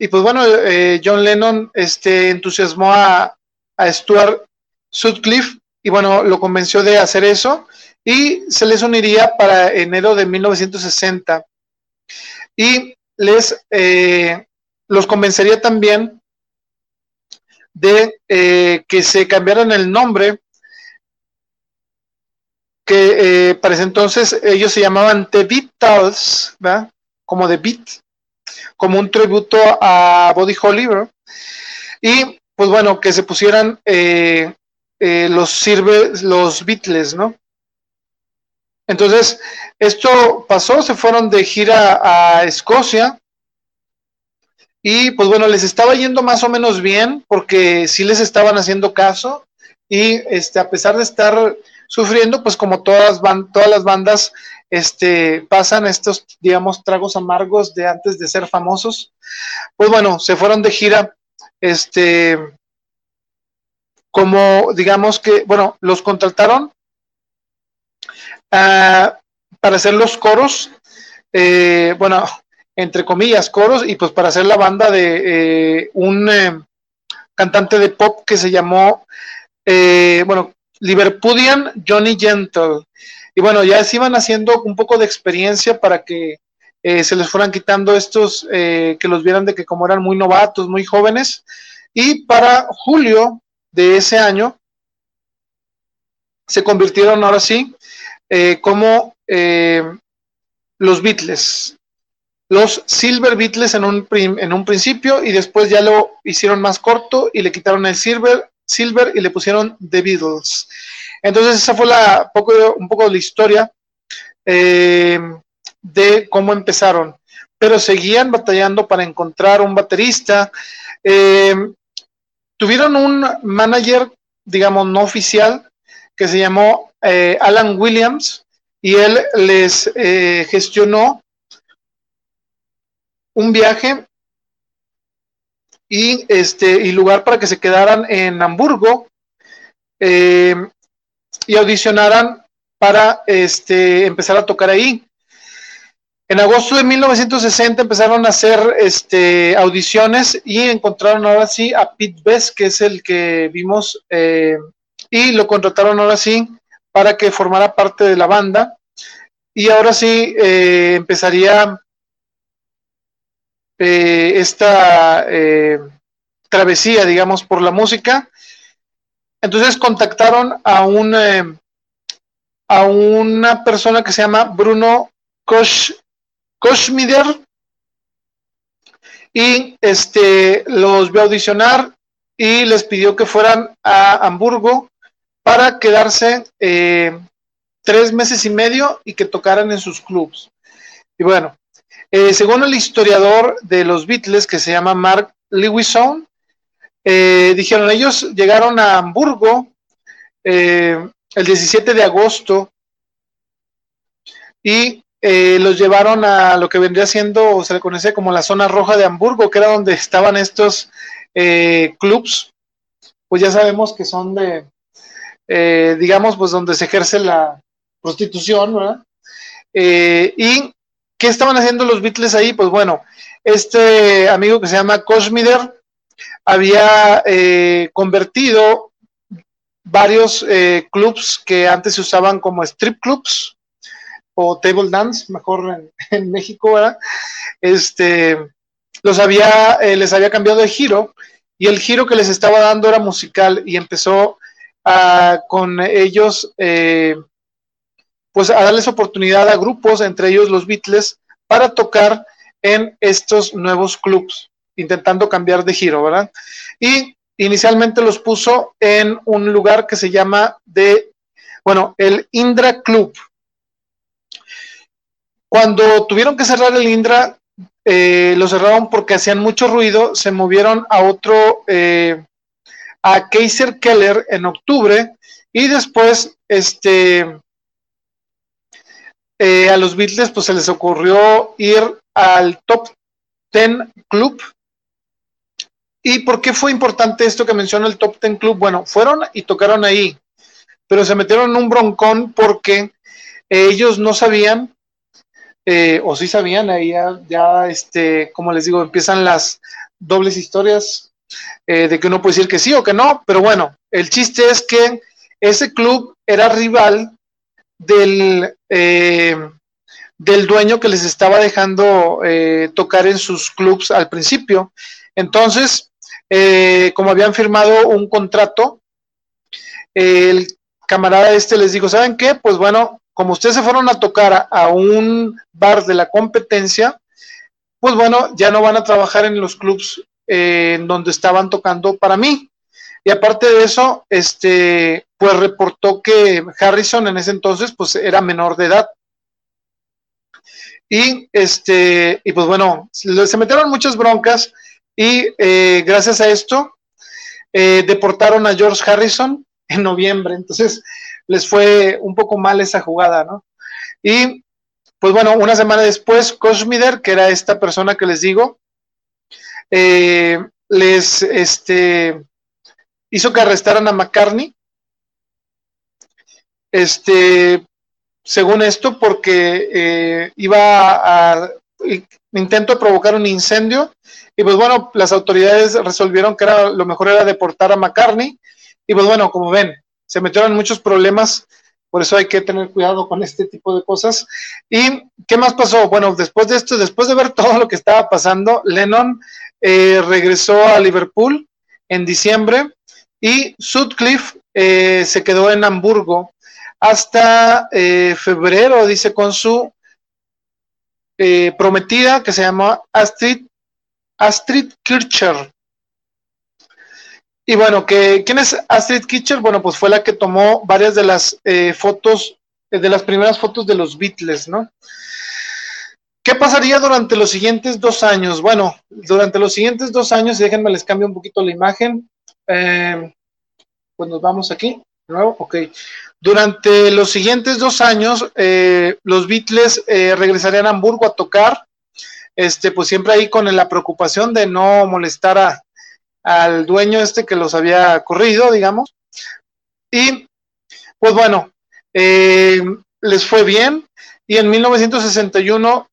Y pues bueno, eh, John Lennon este, entusiasmó a... a Stuart Sutcliffe, y bueno, lo convenció de hacer eso, y se les uniría para enero de mil novecientos sesenta, y les eh, los convencería también de eh, que se cambiaran el nombre, que eh, para ese entonces ellos se llamaban The Beatles, ¿verdad? Como The Beat, como un tributo a Buddy Holly, ¿verdad? Y pues bueno, que se pusieran eh, eh, los, sirve, los Beatles, ¿no? Entonces, esto pasó, se fueron de gira a Escocia, y pues bueno, les estaba yendo más o menos bien, porque sí les estaban haciendo caso, y este, a pesar de estar sufriendo, pues como todas, van, todas las bandas este, pasan estos, digamos, tragos amargos de antes de ser famosos, pues bueno, se fueron de gira. Este, como digamos que, bueno, los contrataron uh, para hacer los coros, eh, bueno, entre comillas, coros, y pues para hacer la banda de eh, un eh, cantante de pop que se llamó, eh, bueno, Liverpudlian Johnny Gentle. Y bueno, ya se iban haciendo un poco de experiencia para que Eh, se les fueran quitando estos, eh, que los vieran de que como eran muy novatos, muy jóvenes, y para julio de ese año se convirtieron ahora sí eh, como eh, los Beatles. los Silver Beatles en un, en un principio, y después ya lo hicieron más corto y le quitaron el Silver, Silver y le pusieron The Beatles. Entonces esa fue la, poco, un poco la historia eh, de cómo empezaron, pero seguían batallando para encontrar un baterista. Eh, tuvieron un manager, digamos, no oficial, que se llamó eh, Alan Williams, y él les eh, gestionó un viaje y, este, y lugar para que se quedaran en Hamburgo eh, y audicionaran para este, empezar a tocar ahí. En agosto de mil novecientos sesenta empezaron a hacer este, audiciones y encontraron ahora sí a Pete Best, que es el que vimos, eh, y lo contrataron ahora sí para que formara parte de la banda, y ahora sí eh, empezaría eh, esta eh, travesía, digamos, por la música. Entonces contactaron a, un, eh, a una persona que se llama Bruno Koch, Koschmider, y este, los vio audicionar y les pidió que fueran a Hamburgo para quedarse eh, tres meses y medio y que tocaran en sus clubs. Y bueno, eh, según el historiador de los Beatles, que se llama Mark Lewisohn, eh, dijeron, ellos llegaron a Hamburgo eh, el diecisiete de agosto y Eh, los llevaron a lo que vendría siendo, o se le conoce como la zona roja de Hamburgo, que era donde estaban estos eh, clubs, pues ya sabemos que son de, eh, digamos, pues donde se ejerce la prostitución, ¿verdad? Eh, ¿Y qué estaban haciendo los Beatles ahí? Pues bueno, este amigo que se llama Koschmider había eh, convertido varios eh, clubs que antes se usaban como strip clubs, o table dance, mejor en, en México, ¿verdad? Este, los había, eh, les había cambiado de giro, y el giro que les estaba dando era musical, y empezó a, con ellos, eh, pues a darles oportunidad a grupos, entre ellos los Beatles, para tocar en estos nuevos clubs, intentando cambiar de giro, ¿verdad? Y inicialmente los puso en un lugar que se llama de, bueno, el Indra Club. Cuando tuvieron que cerrar el Indra, eh, lo cerraron porque hacían mucho ruido, se movieron a otro, eh, a Kaiser Keller en octubre, y después este, eh, a los Beatles pues se les ocurrió ir al Top Ten Club. ¿Y por qué fue importante esto que mencionó el Top Ten Club? Bueno, fueron y tocaron ahí, pero se metieron en un broncón porque eh, ellos no sabían, Eh, o sí sabían, ahí ya, ya este, como les digo, empiezan las dobles historias eh, de que uno puede decir que sí o que no, pero bueno, el chiste es que ese club era rival del, eh, del dueño que les estaba dejando eh, tocar en sus clubs al principio. Entonces, eh, como habían firmado un contrato, eh, el camarada este les dijo, ¿saben qué? Pues bueno, como ustedes se fueron a tocar a, a un bar de la competencia, pues bueno, ya no van a trabajar en los clubs eh, en donde estaban tocando para mí. Y aparte de eso, este, pues reportó que Harrison en ese entonces pues era menor de edad. Y, este, y pues bueno, se metieron muchas broncas y eh, gracias a esto eh, deportaron a George Harrison en noviembre. Entonces les fue un poco mal esa jugada, ¿no? Y pues bueno, una semana después, Koschmider, que era esta persona que les digo, eh, les este, hizo que arrestaran a McCartney, este, según esto, porque eh, iba a, a intento provocar un incendio, y pues bueno, las autoridades resolvieron que era, lo mejor era deportar a McCartney. Y pues bueno, como ven, se metieron en muchos problemas, por eso hay que tener cuidado con este tipo de cosas. ¿Y qué más pasó? Bueno, después de esto, después de ver todo lo que estaba pasando, Lennon eh, regresó a Liverpool en diciembre, y Sutcliffe eh, se quedó en Hamburgo hasta eh, febrero, dice, con su eh, prometida, que se llamó Astrid, Astrid Kircher. Y bueno, que, ¿quién es Astrid Kircher? Bueno, pues fue la que tomó varias de las eh, fotos, de las primeras fotos de los Beatles, ¿no? ¿Qué pasaría durante los siguientes dos años? Bueno, durante los siguientes dos años, y déjenme les cambio un poquito la imagen, eh, pues nos vamos aquí, de nuevo, ok. Durante los siguientes dos años, eh, los Beatles eh, regresarían a Hamburgo a tocar, este, pues siempre ahí con la preocupación de no molestar a al dueño este que los había corrido, digamos, y pues bueno, eh, les fue bien, y en mil novecientos sesenta y uno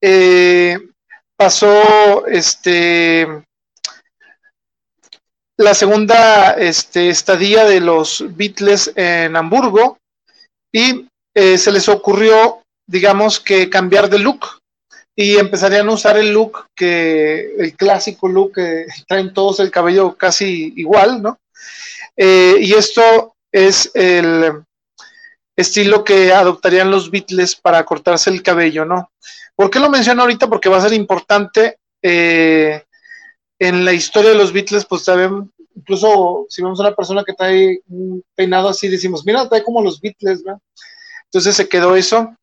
eh, pasó este la segunda este, estadía de los Beatles en Hamburgo, y eh, se les ocurrió, digamos, que cambiar de look, y empezarían a usar el look, que el clásico look que traen todos, el cabello casi igual, ¿no? Eh, y esto es el estilo que adoptarían los Beatles para cortarse el cabello, ¿no? ¿Por qué lo menciono ahorita? Porque va a ser importante eh, en la historia de los Beatles, pues saben, incluso si vemos a una persona que trae un peinado así, decimos, mira, trae como los Beatles, ¿no? Entonces se quedó eso.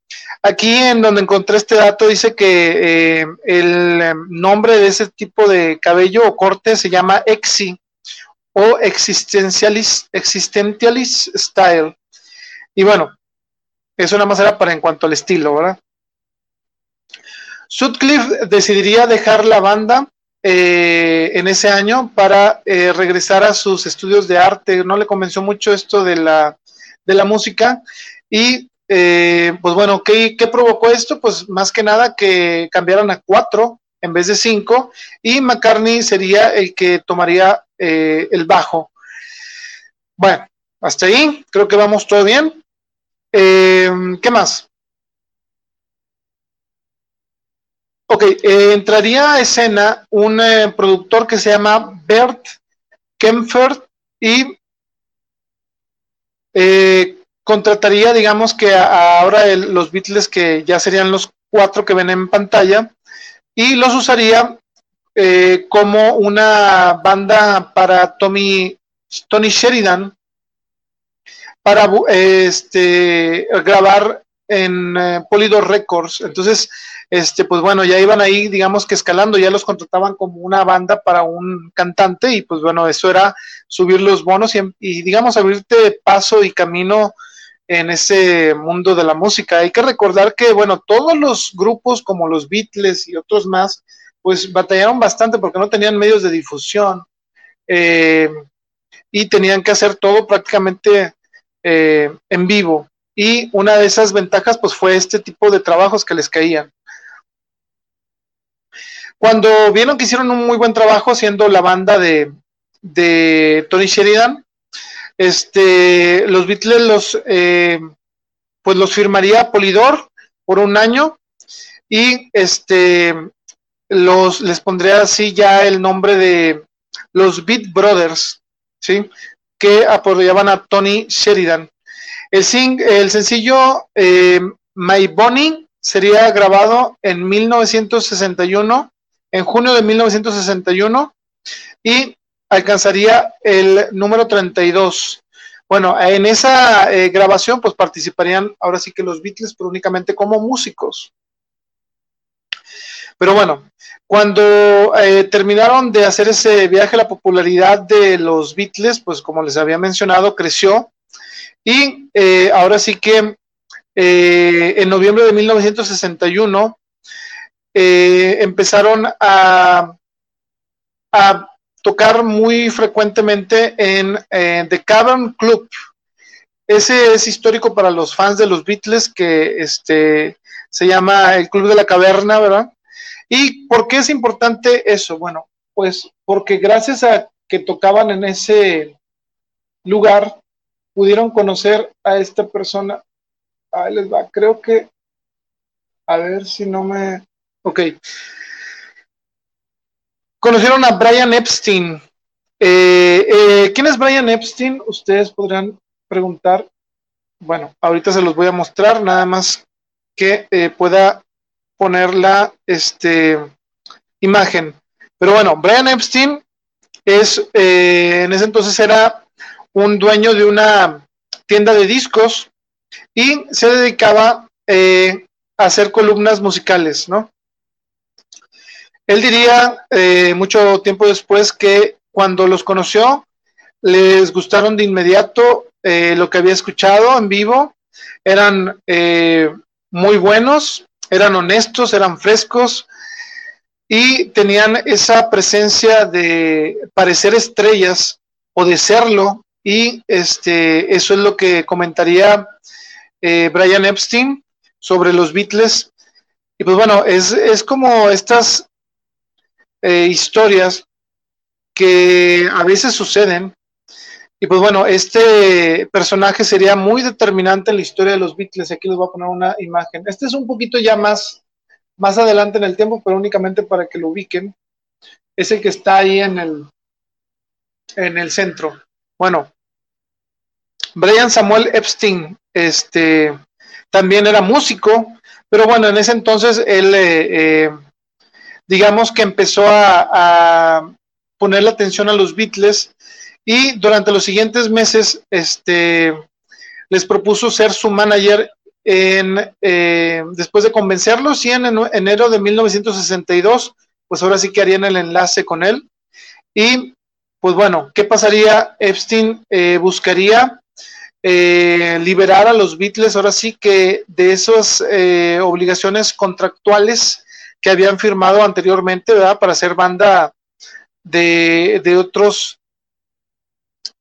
Aquí en donde encontré este dato dice que eh, el nombre de ese tipo de cabello o corte se llama exi o existentialist, existentialist style. Y bueno, eso nada más era para en cuanto al estilo, ¿verdad? Sutcliffe decidiría dejar la banda eh, en ese año para eh, regresar a sus estudios de arte. No le convenció mucho esto de la, de la música y... Eh, pues bueno, ¿qué, ¿qué provocó esto? Pues más que nada que cambiaran a cuatro en vez de cinco y McCartney sería el que tomaría eh, el bajo. Bueno, hasta ahí, creo que vamos todo bien. Eh, ¿Qué más? Ok, eh, entraría a escena un eh, productor que se llama Bert Kempfert y eh, contrataría, digamos, que a, a ahora el, los Beatles, que ya serían los cuatro que ven en pantalla, y los usaría eh, como una banda para Tommy, Tony Sheridan, para este, grabar en eh, Polydor Records. Entonces, este, pues bueno, ya iban ahí, digamos que escalando, ya los contrataban como una banda para un cantante, y pues bueno, eso era subir los bonos y, y digamos, abrirte paso y camino en ese mundo de la música. Hay que recordar que, bueno, todos los grupos como los Beatles y otros más, pues batallaron bastante porque no tenían medios de difusión eh, y tenían que hacer todo prácticamente eh, en vivo, y una de esas ventajas pues fue este tipo de trabajos que les caían. Cuando vieron que hicieron un muy buen trabajo siendo la banda de, de Tony Sheridan, Este, los Beatles los, eh, pues los firmaría Polydor por un año y este, los, les pondría así ya el nombre de los Beat Brothers, ¿sí? Que apoyaban a Tony Sheridan. El, sing, el sencillo eh, My Bonnie sería grabado en mil novecientos sesenta y uno, en junio de mil novecientos sesenta y uno, y alcanzaría el número treinta y dos. Bueno, en esa eh, grabación pues participarían ahora sí que los Beatles, pero únicamente como músicos. Pero bueno, cuando eh, terminaron de hacer ese viaje, la popularidad de los Beatles, pues como les había mencionado, creció, y eh, ahora sí que eh, en noviembre de mil novecientos sesenta y uno eh, empezaron a, a tocar muy frecuentemente en eh, The Cavern Club. Ese es histórico para los fans de los Beatles, que este, se llama el Club de la Caverna, ¿verdad? ¿Y por qué es importante eso? Bueno, pues porque gracias a que tocaban en ese lugar, pudieron conocer a esta persona. Ahí les va, creo que... A ver si no me... Ok. Conocieron a Brian Epstein. Eh, eh, ¿Quién es Brian Epstein? Ustedes podrán preguntar. Bueno, ahorita se los voy a mostrar, nada más que eh, pueda poner la este, imagen. Pero bueno, Brian Epstein es, eh, en ese entonces era un dueño de una tienda de discos y se dedicaba eh, a hacer columnas musicales, ¿no? Él diría eh, mucho tiempo después que cuando los conoció les gustaron de inmediato eh, lo que había escuchado en vivo, eran eh, muy buenos, eran honestos, eran frescos y tenían esa presencia de parecer estrellas o de serlo, y este, eso es lo que comentaría eh, Brian Epstein sobre los Beatles. Y pues bueno, es, es como estas eh, historias que a veces suceden. Y pues bueno, este personaje sería muy determinante en la historia de los Beatles. Aquí les voy a poner una imagen. Este es un poquito ya más, más adelante en el tiempo, pero únicamente para que lo ubiquen. Es el que está ahí en el, en el centro. Bueno, Brian Samuel Epstein este, también era músico, pero bueno, en ese entonces él, eh, eh, digamos que empezó a, a poner la atención a los Beatles. Y durante los siguientes meses este, les propuso ser su manager en, eh, después de convencerlos, y en enero de mil novecientos sesenta y dos, pues ahora sí que harían el enlace con él. Y pues bueno, ¿qué pasaría? Epstein eh, buscaría eh, liberar a los Beatles ahora sí que de esas eh, obligaciones contractuales que habían firmado anteriormente, ¿verdad? Para ser banda de, de otros,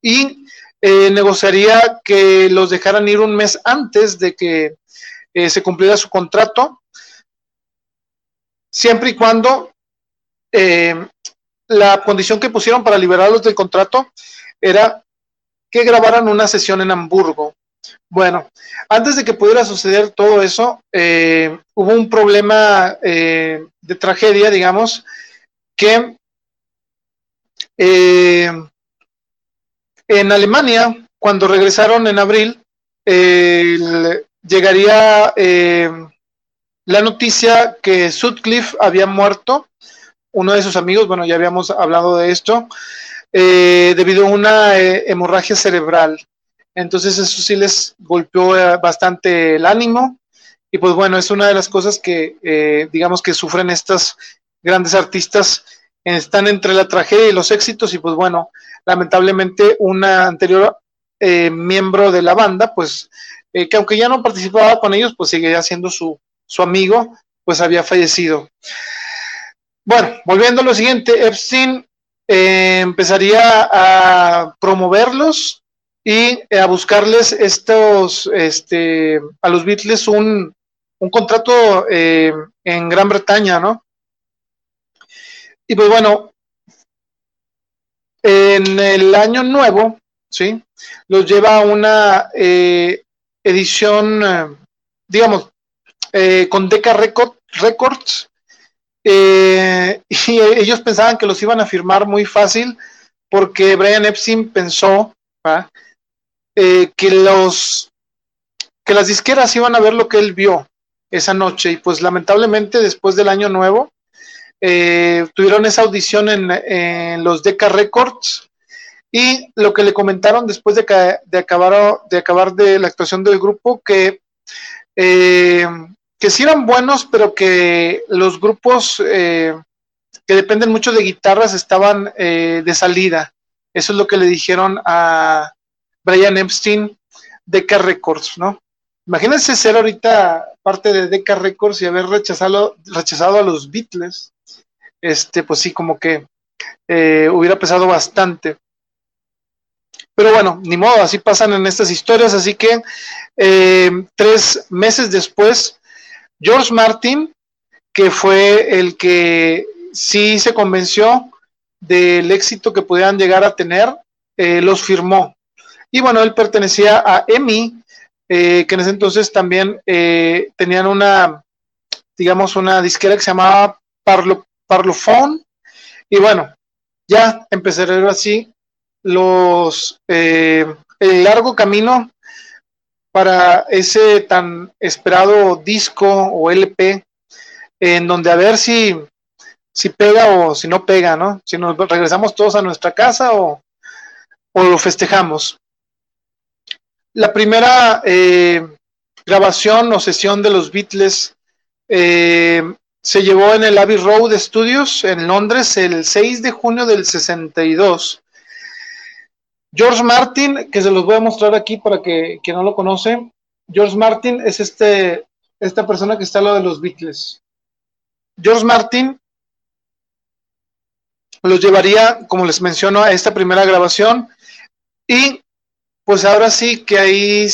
y eh, negociaría que los dejaran ir un mes antes de que eh, se cumpliera su contrato, siempre y cuando eh, la condición que pusieron para liberarlos del contrato era que grabaran una sesión en Hamburgo. Bueno, antes de que pudiera suceder todo eso, eh, hubo un problema eh, de tragedia, digamos, que... Eh, En Alemania, cuando regresaron en abril, eh, llegaría eh, la noticia que Sutcliffe había muerto, uno de sus amigos, bueno, ya habíamos hablado de esto, eh, debido a una eh, hemorragia cerebral. Entonces eso sí les golpeó eh, bastante el ánimo, y pues bueno, es una de las cosas que, eh, digamos que sufren estas grandes artistas, están entre la tragedia y los éxitos, y pues bueno, lamentablemente una anterior eh, miembro de la banda, pues eh, que aunque ya no participaba con ellos, pues seguía siendo su, su amigo, pues había fallecido. Bueno, volviendo a lo siguiente, Epstein eh, empezaría a promoverlos y a buscarles estos, este, a los Beatles un, un contrato eh, en Gran Bretaña, ¿no? Y pues bueno, en el año nuevo, ¿sí? Los lleva a una eh, edición, eh, digamos, eh, con Decca Record, Records, eh, y ellos pensaban que los iban a firmar muy fácil, porque Brian Epstein pensó eh, que, los, que las disqueras iban a ver lo que él vio esa noche, y pues lamentablemente después del año nuevo, Eh, tuvieron esa audición en, en los Decca Records, y lo que le comentaron después de, ca de, acabar, de acabar de la actuación del grupo, que, eh, que sí eran buenos, pero que los grupos eh, que dependen mucho de guitarras estaban eh, de salida. Eso es lo que le dijeron a Brian Epstein, Decca Records, ¿no? Imagínense ser ahorita parte de Decca Records y haber rechazado, rechazado a los Beatles. Este, pues sí, como que eh, hubiera pesado bastante, pero bueno, ni modo, así pasan en estas historias. Así que eh, tres meses después, George Martin, que fue el que sí se convenció del éxito que pudieran llegar a tener, eh, los firmó, y bueno, él pertenecía a EMI, eh, que en ese entonces también eh, tenían una, digamos, una disquera que se llamaba Parlo Parlophone. Y bueno, ya empezaron así los eh, el largo camino para ese tan esperado disco o L P, en donde a ver si, si pega o si no pega, ¿no? Si nos regresamos todos a nuestra casa o, o lo festejamos. La primera eh, grabación o sesión de los Beatles eh, se llevó en el Abbey Road Studios en Londres el seis de junio del sesenta y dos. George Martin, que se los voy a mostrar aquí para que, que no lo conoce. George Martin es este, esta persona que está a lo de los Beatles. George Martin los llevaría, como les menciono, a esta primera grabación, y pues ahora sí que ahí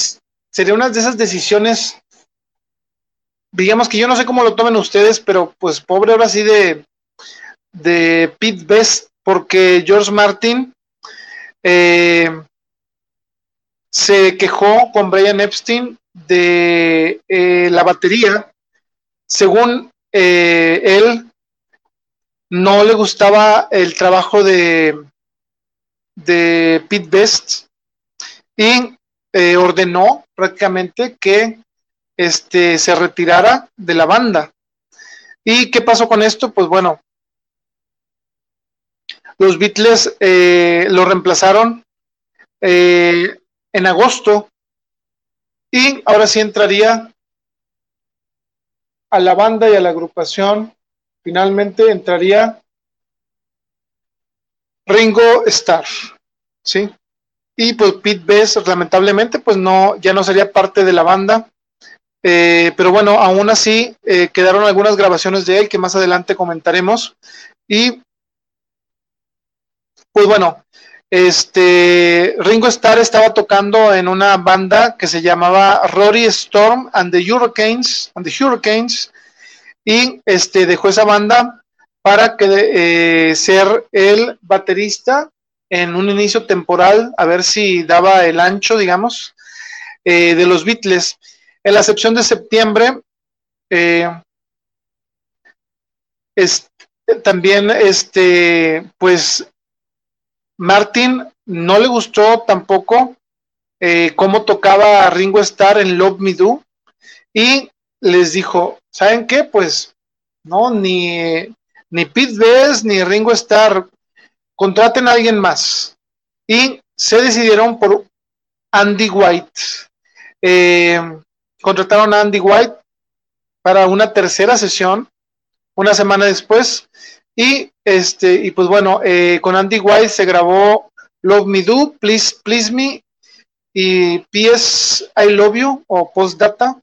sería una de esas decisiones, digamos que yo no sé cómo lo tomen ustedes, pero pues pobre ahora sí de, de Pete Best, porque George Martin eh, se quejó con Brian Epstein de eh, la batería. Según eh, él, no le gustaba el trabajo de, de Pete Best, y eh, ordenó prácticamente que este, se retirara de la banda. ¿Y qué pasó con esto? Pues bueno, los Beatles eh, lo reemplazaron eh, en agosto, y ahora sí entraría a la banda y a la agrupación. Finalmente entraría Ringo Starr, ¿sí? Y pues Pete Best, lamentablemente, pues no, ya no sería parte de la banda. Eh, pero bueno, aún así eh, quedaron algunas grabaciones de él que más adelante comentaremos. Y pues bueno, este Ringo Starr estaba tocando en una banda que se llamaba Rory Storm and the Hurricanes, and the Hurricanes. Y este, dejó esa banda para que, eh, ser el baterista en un inicio temporal, a ver si daba el ancho, digamos, eh, de los Beatles. En la sección de septiembre, eh, es, también, este, pues, Martin no le gustó tampoco eh, cómo tocaba a Ringo Starr en Love Me Do, y les dijo, ¿saben qué? Pues, no, ni, ni Pete Best ni Ringo Starr, contraten a alguien más. Y se decidieron por Andy White. Eh, contrataron a Andy White para una tercera sesión, una semana después, y, este, y pues bueno, eh, con Andy White se grabó Love Me Do, Please Please Me, y P S I Love You, o Postdata.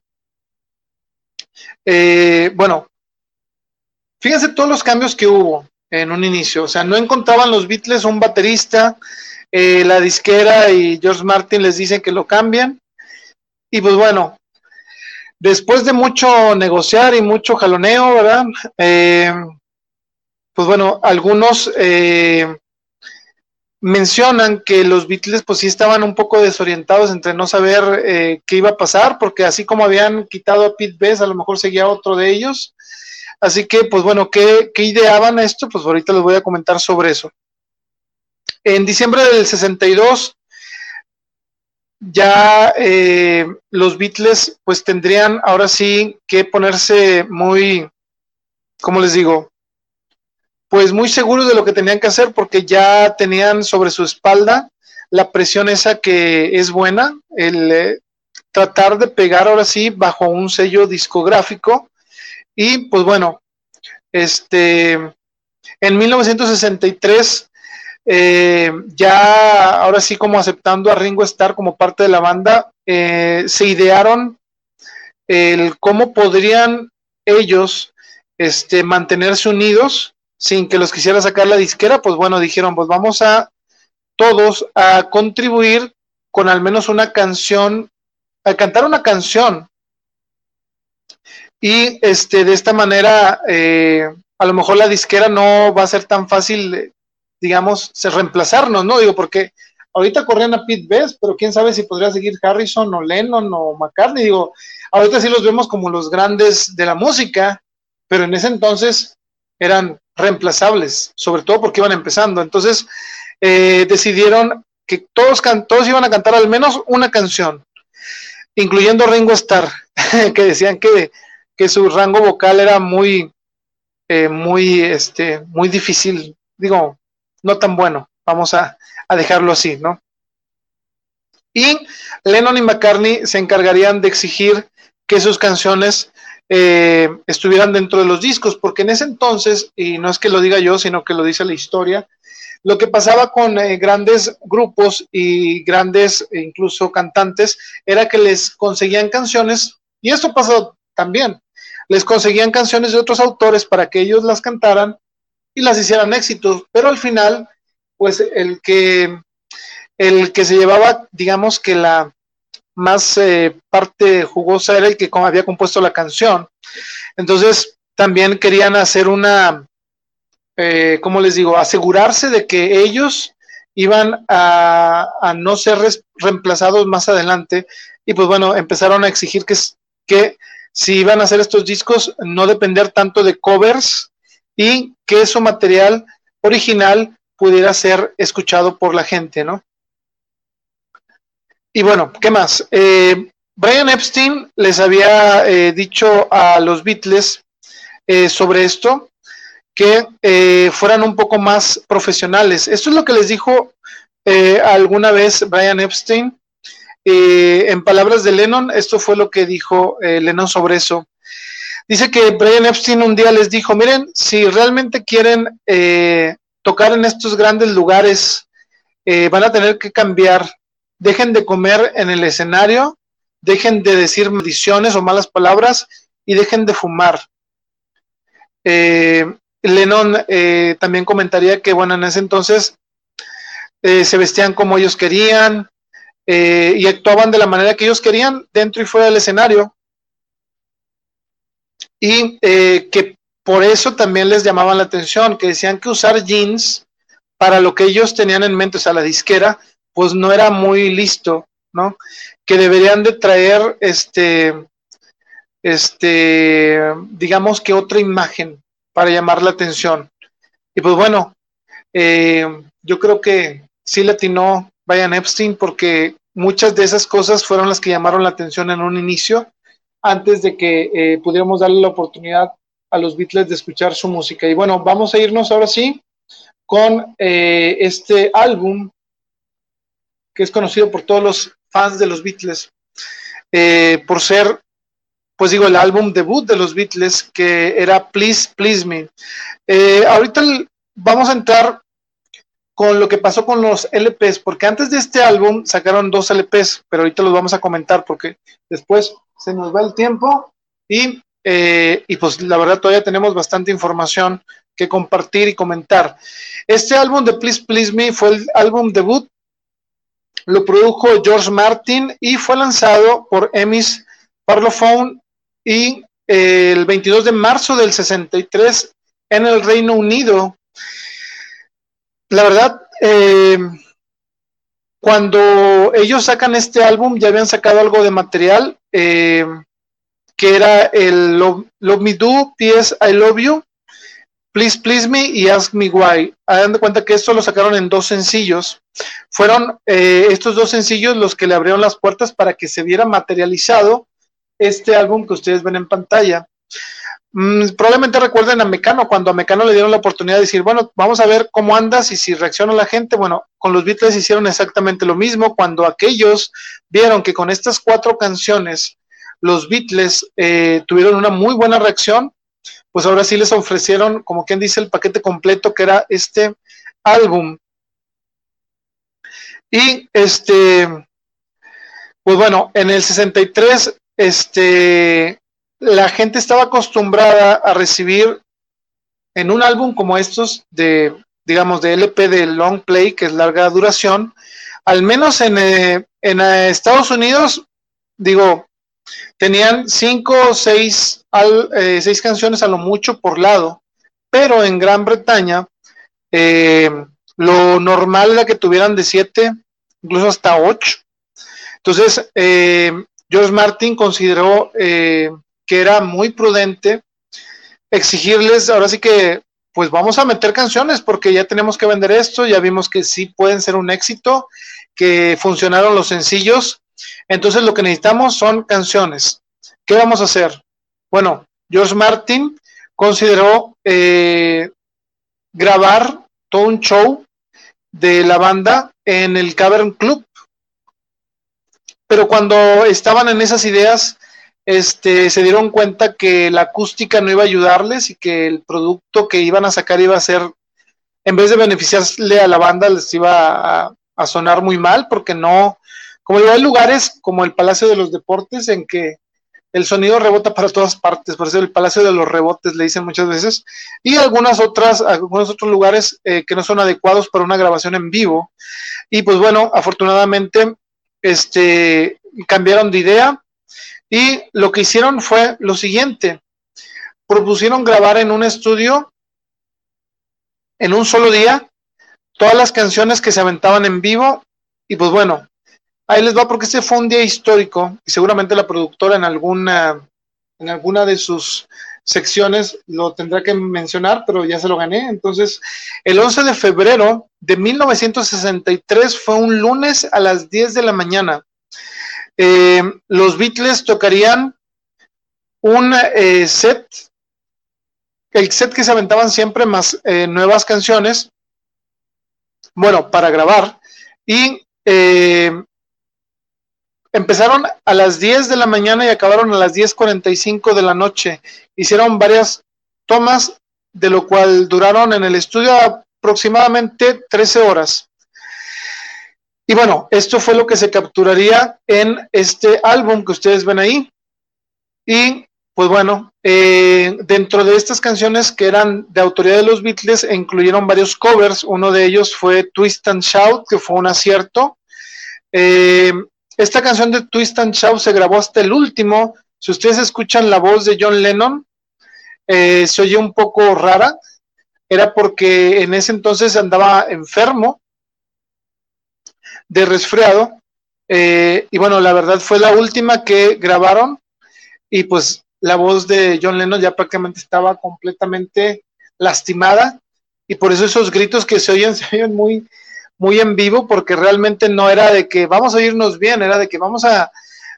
Eh, bueno, fíjense todos los cambios que hubo en un inicio. O sea, no encontraban los Beatles un baterista, eh, la disquera y George Martin les dicen que lo cambien, y pues bueno, después de mucho negociar y mucho jaloneo, ¿verdad? Eh, pues bueno, algunos eh, mencionan que los Beatles pues sí estaban un poco desorientados entre no saber eh, qué iba a pasar, porque así como habían quitado a Pete Best, a lo mejor seguía otro de ellos. Así que, pues bueno, ¿qué, qué ideaban esto? Pues ahorita les voy a comentar sobre eso. En diciembre del sesenta y dos, ya eh, los Beatles pues tendrían ahora sí que ponerse muy, ¿cómo les digo? Pues muy seguros de lo que tenían que hacer, porque ya tenían sobre su espalda la presión esa que es buena, el eh, tratar de pegar ahora sí bajo un sello discográfico. Y pues bueno, este, en mil novecientos sesenta y tres, eh, ya ahora sí como aceptando a Ringo Starr como parte de la banda, eh, se idearon el cómo podrían ellos este, mantenerse unidos sin que los quisiera sacar la disquera. Pues bueno, dijeron, pues vamos a todos a contribuir con al menos una canción, a cantar una canción. Y este, de esta manera, eh, a lo mejor la disquera no va a ser tan fácil, digamos, reemplazarnos, ¿no? Digo, porque ahorita corrían a Pete Best, pero quién sabe si podría seguir Harrison o Lennon o McCartney. Digo, ahorita sí los vemos como los grandes de la música, pero en ese entonces eran reemplazables, sobre todo porque iban empezando. Entonces, eh, decidieron que todos, todos iban a cantar al menos una canción. incluyendo Ringo Starr, que decían que, que su rango vocal era muy, eh, muy, este, muy difícil, digo, no tan bueno, vamos a, a dejarlo así, ¿no? Y Lennon y McCartney se encargarían de exigir que sus canciones eh, estuvieran dentro de los discos, porque en ese entonces, y no es que lo diga yo, sino que lo dice la historia, lo que pasaba con eh, grandes grupos y grandes, incluso cantantes, era que les conseguían canciones, y esto pasó también, les conseguían canciones de otros autores para que ellos las cantaran y las hicieran éxitos, pero al final, pues el que, el que se llevaba, digamos que la más eh, parte jugosa era el que había compuesto la canción. Entonces también querían hacer una, eh, ¿cómo les digo?, asegurarse de que ellos iban a, a no ser reemplazados más adelante, y pues bueno, empezaron a exigir que, que si iban a hacer estos discos, no depender tanto de covers, y que su material original pudiera ser escuchado por la gente, ¿no? Y bueno, ¿qué más? Eh, Brian Epstein les había eh, dicho a los Beatles eh, sobre esto, que eh, fueran un poco más profesionales. Esto es lo que les dijo eh, alguna vez Brian Epstein. Eh, en palabras de Lennon, esto fue lo que dijo eh, Lennon sobre eso. Dice que Brian Epstein un día les dijo, miren, si realmente quieren eh, tocar en estos grandes lugares, eh, van a tener que cambiar. Dejen de comer en el escenario, dejen de decir maldiciones o malas palabras y dejen de fumar. Eh, Lennon eh, también comentaría que, bueno, en ese entonces eh, se vestían como ellos querían eh, y actuaban de la manera que ellos querían dentro y fuera del escenario. Y eh, que por eso también les llamaban la atención, que decían que usar jeans para lo que ellos tenían en mente, o sea, la disquera, pues no era muy listo, ¿no? Que deberían de traer, este, este, digamos que otra imagen para llamar la atención. Y pues bueno, eh, yo creo que sí le atinó Brian Epstein, porque muchas de esas cosas fueron las que llamaron la atención en un inicio, antes de que eh, pudiéramos darle la oportunidad a los Beatles de escuchar su música. Y bueno, vamos a irnos ahora sí con eh, este álbum, que es conocido por todos los fans de los Beatles, eh, por ser, pues digo, el álbum debut de los Beatles, que era Please, Please Me. Eh, ahorita vamos a entrar con lo que pasó con los L Ps, porque antes de este álbum sacaron dos L Ps, pero ahorita los vamos a comentar, porque después se nos va el tiempo, y, eh, y pues la verdad todavía tenemos bastante información que compartir y comentar. Este álbum de Please, Please Me fue el álbum debut, lo produjo George Martin y fue lanzado por Emis Parlophone y eh, el veintidós de marzo del sesenta y tres en el Reino Unido. La verdad, eh, cuando ellos sacan este álbum ya habían sacado algo de material, eh, que era el Love, Love Me Do, P S I Love You, Please Please Me y Ask Me Why. Hagan de cuenta que esto lo sacaron en dos sencillos. Fueron eh, estos dos sencillos los que le abrieron las puertas para que se viera materializado este álbum que ustedes ven en pantalla. Mm, probablemente recuerden a Mecano, cuando a Mecano le dieron la oportunidad de decir, bueno, vamos a ver cómo andas y si reacciona la gente. Bueno, con los Beatles hicieron exactamente lo mismo, cuando aquellos vieron que con estas cuatro canciones los Beatles eh, tuvieron una muy buena reacción, pues ahora sí les ofrecieron, como quien dice, el paquete completo que era este álbum. Y este, pues bueno, en el sesenta y tres, este, la gente estaba acostumbrada a recibir en un álbum como estos, de, digamos, de L P, de long play, que es larga duración, al menos en, eh, en eh, Estados Unidos, digo, tenían cinco o seis, al, eh, seis canciones a lo mucho por lado, pero en Gran Bretaña eh, lo normal era que tuvieran de siete, incluso hasta ocho. Entonces, eh, George Martin consideró eh, que era muy prudente exigirles, ahora sí que, pues vamos a meter canciones porque ya tenemos que vender esto, ya vimos que sí pueden ser un éxito, que funcionaron los sencillos, Entonces lo que necesitamos son canciones. ¿Qué vamos a hacer? Bueno, George Martin consideró eh, grabar todo un show de la banda en el Cavern Club, pero cuando estaban en esas ideas este, se dieron cuenta que la acústica no iba a ayudarles y que el producto que iban a sacar iba a ser, en vez de beneficiarle a la banda, les iba a, a sonar muy mal, porque no, como digo, hay lugares como el Palacio de los Deportes en que el sonido rebota para todas partes, por eso el Palacio de los Rebotes le dicen muchas veces, y algunas otras, algunos otros lugares eh, que no son adecuados para una grabación en vivo. Y pues bueno, afortunadamente este, cambiaron de idea, y lo que hicieron fue lo siguiente: propusieron grabar en un estudio, en un solo día, todas las canciones que se aventaban en vivo. Y pues bueno, ahí les va, porque este fue un día histórico y seguramente la productora en alguna, en alguna de sus secciones lo tendrá que mencionar, pero ya se lo gané. Entonces, el once de febrero de mil novecientos sesenta y tres fue un lunes a las diez de la mañana. Eh, los Beatles tocarían un eh, set, el set que se aventaban siempre, más eh, nuevas canciones, bueno, para grabar, y... Eh, empezaron a las diez de la mañana y acabaron a las diez cuarenta y cinco de la noche. Hicieron varias tomas, de lo cual duraron en el estudio aproximadamente trece horas. Y bueno, esto fue lo que se capturaría en este álbum que ustedes ven ahí. Y pues bueno, eh, dentro de estas canciones que eran de autoría de los Beatles, incluyeron varios covers. Uno de ellos fue Twist and Shout, que fue un acierto. Eh... Esta canción de Twist and Shout se grabó hasta el último. Si ustedes escuchan la voz de John Lennon, eh, se oye un poco rara. Era porque en ese entonces andaba enfermo de resfriado. Eh, y bueno, la verdad fue la última que grabaron. Y pues la voz de John Lennon ya prácticamente estaba completamente lastimada. Y por eso esos gritos que se oyen, se oyen muy... muy en vivo, porque realmente no era de que vamos a irnos bien, era de que vamos a,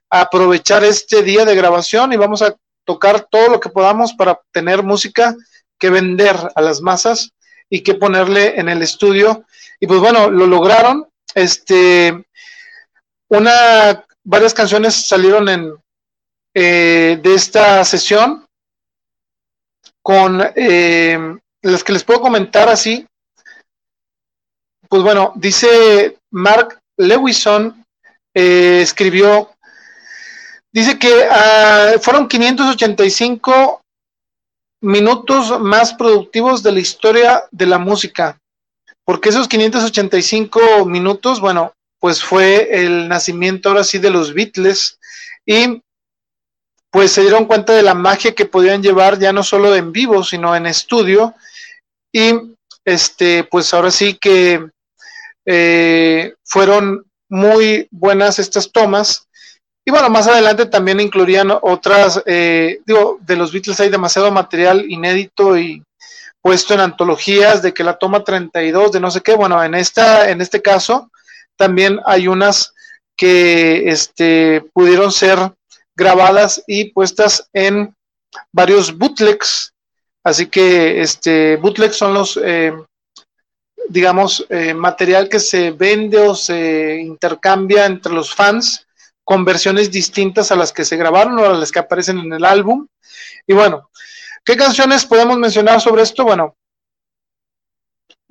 a aprovechar este día de grabación y vamos a tocar todo lo que podamos para tener música que vender a las masas y que ponerle en el estudio. Y pues bueno, lo lograron. Este, una, varias canciones salieron en, eh, de esta sesión, con eh, las que les puedo comentar así. Pues bueno, dice Mark Lewison, eh, escribió, dice que uh, fueron quinientos ochenta y cinco minutos más productivos de la historia de la música, porque esos quinientos ochenta y cinco minutos, bueno, pues fue el nacimiento ahora sí de los Beatles, y pues se dieron cuenta de la magia que podían llevar, ya no solo en vivo, sino en estudio. Y este, pues ahora sí que Eh, fueron muy buenas estas tomas. Y bueno, más adelante también incluirían otras, eh, digo, de los Beatles hay demasiado material inédito y puesto en antologías, de que la toma treinta y dos, de no sé qué. Bueno, en esta, en este caso también hay unas que este, pudieron ser grabadas y puestas en varios bootlegs. Así que este, bootlegs son los... Eh, digamos, eh, material que se vende o se intercambia entre los fans, con versiones distintas a las que se grabaron o a las que aparecen en el álbum. Y bueno, ¿qué canciones podemos mencionar sobre esto? Bueno,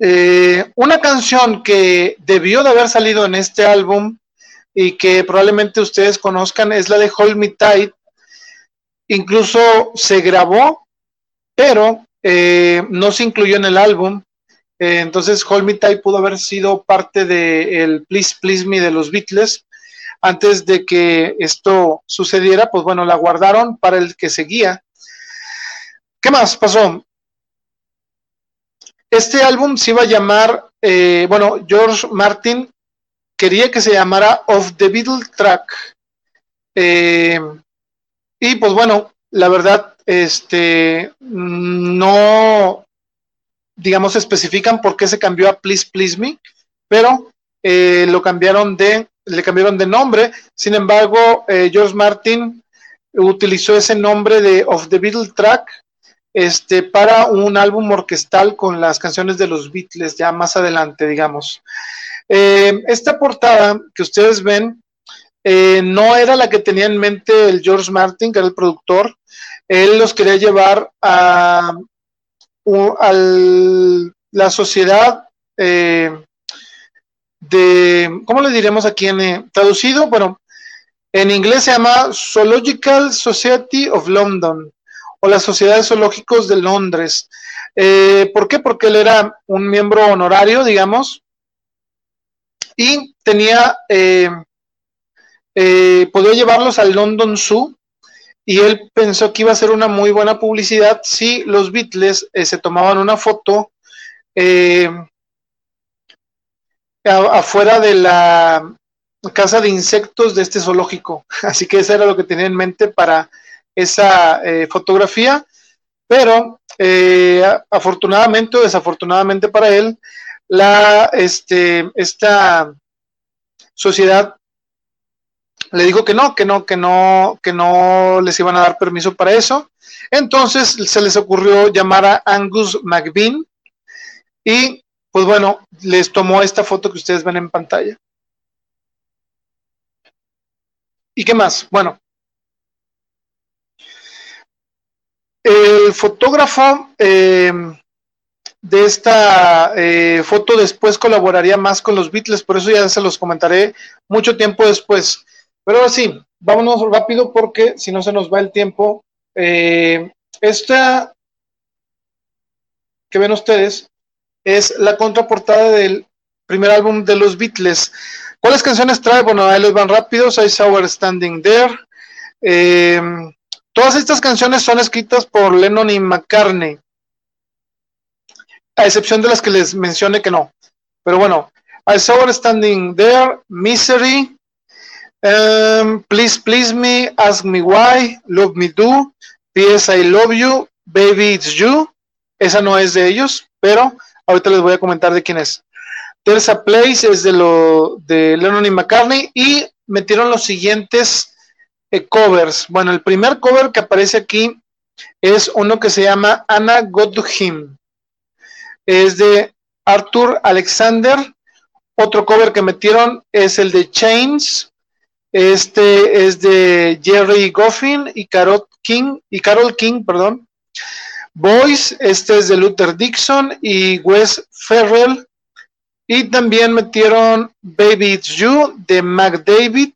eh, una canción que debió de haber salido en este álbum y que probablemente ustedes conozcan es la de Hold Me Tight. Incluso se grabó, pero eh, no se incluyó en el álbum. Entonces, Hold Me Tight pudo haber sido parte del Please Please Me de los Beatles. Antes de que esto sucediera, pues bueno, la guardaron para el que seguía. ¿Qué más pasó? Este álbum se iba a llamar, eh, bueno, George Martin quería que se llamara Off the Beatles Track. Eh, y pues bueno, la verdad, este, no... digamos, especifican por qué se cambió a Please Please Me, pero eh, lo cambiaron de le cambiaron de nombre. Sin embargo, eh, George Martin utilizó ese nombre de Of the Beatles Track este, para un álbum orquestal con las canciones de los Beatles, ya más adelante, digamos. Eh, esta portada que ustedes ven eh, no era la que tenía en mente el George Martin, que era el productor. Él los quería llevar a, a la sociedad eh, de, ¿cómo le diremos aquí en eh, traducido? Bueno, en inglés se llama Zoological Society of London, o las Sociedades Zoológicos de Londres. Eh, ¿Por qué? Porque él era un miembro honorario, digamos, y tenía, eh, eh, podía llevarlos al London Zoo, y él pensó que iba a ser una muy buena publicidad si los Beatles eh, se tomaban una foto eh, afuera de la casa de insectos de este zoológico. Así que eso era lo que tenía en mente para esa eh, fotografía, pero eh, afortunadamente o desafortunadamente para él, la este esta sociedad le dijo que no, que no, que no, que no les iban a dar permiso para eso. Entonces se les ocurrió llamar a Angus McBean y pues bueno, les tomó esta foto que ustedes ven en pantalla. ¿Y qué más? Bueno, el fotógrafo eh, de esta eh, foto después colaboraría más con los Beatles, por eso ya se los comentaré mucho tiempo después. Pero ahora sí, vámonos rápido porque si no se nos va el tiempo. Eh, esta que ven ustedes es la contraportada del primer álbum de los Beatles. ¿Cuáles canciones trae? Bueno, ahí les van rápidos. I Saw Her Standing There. Eh, todas estas canciones son escritas por Lennon y McCartney, a excepción de las que les mencioné que no. Pero bueno, I Saw Her Standing There, Misery, um, Please Please Me, Ask Me Why, Love Me Do, P S I Love You, Baby It's You. Esa no es de ellos, pero ahorita les voy a comentar de quién es. There's a Place es de, lo, de Lennon y McCartney, y metieron los siguientes eh, covers. Bueno, el primer cover que aparece aquí es uno que se llama Anna Got to Him, es de Arthur Alexander. Otro cover que metieron es el de Chains, este es de Jerry Goffin y Carol King, y Carol King, perdón. Boys, este es de Luther Dixon y Wes Ferrell. Y también metieron Baby It's You de Mac David,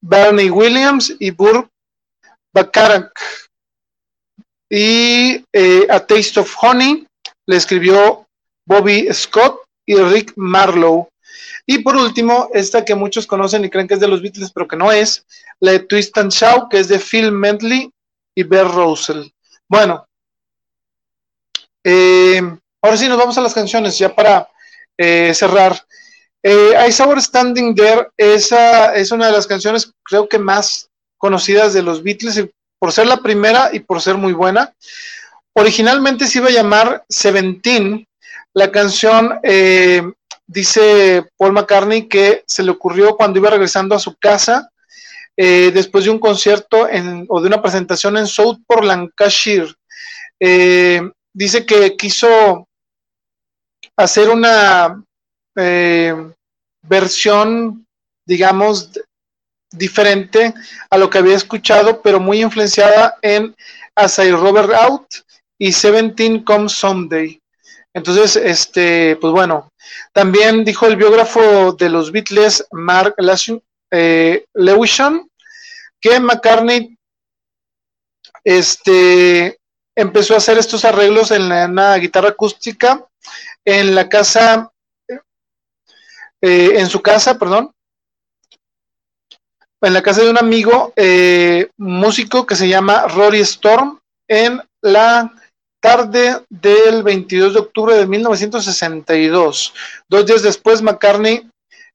Barney Williams y Burke Bacharach. Y eh, A Taste of Honey le escribió Bobby Scott y Rick Marlowe. Y por último, esta que muchos conocen y creen que es de los Beatles, pero que no es, la de Twist and Shout, que es de Phil Mendley y Bert Russell. Bueno, eh, ahora sí nos vamos a las canciones ya para... Eh, cerrar. eh, I Saw Her Standing There, esa es una de las canciones creo que más conocidas de los Beatles, por ser la primera y por ser muy buena. Originalmente se iba a llamar Seventeen. La canción eh, dice Paul McCartney que se le ocurrió cuando iba regresando a su casa eh, después de un concierto en, o de una presentación en Southport, Lancashire. Eh, dice que quiso hacer una eh, versión, digamos, diferente a lo que había escuchado, pero muy influenciada en As I Rover Out y Seventeen Come Someday. Entonces, este, pues bueno, también dijo el biógrafo de los Beatles, Mark eh, Lewisham, que McCartney este, empezó a hacer estos arreglos en una guitarra acústica en la casa, eh, en su casa, perdón, en la casa de un amigo eh, músico que se llama Rory Storm, en la tarde del veintidós de octubre de mil novecientos sesenta y dos. Dos días después, McCartney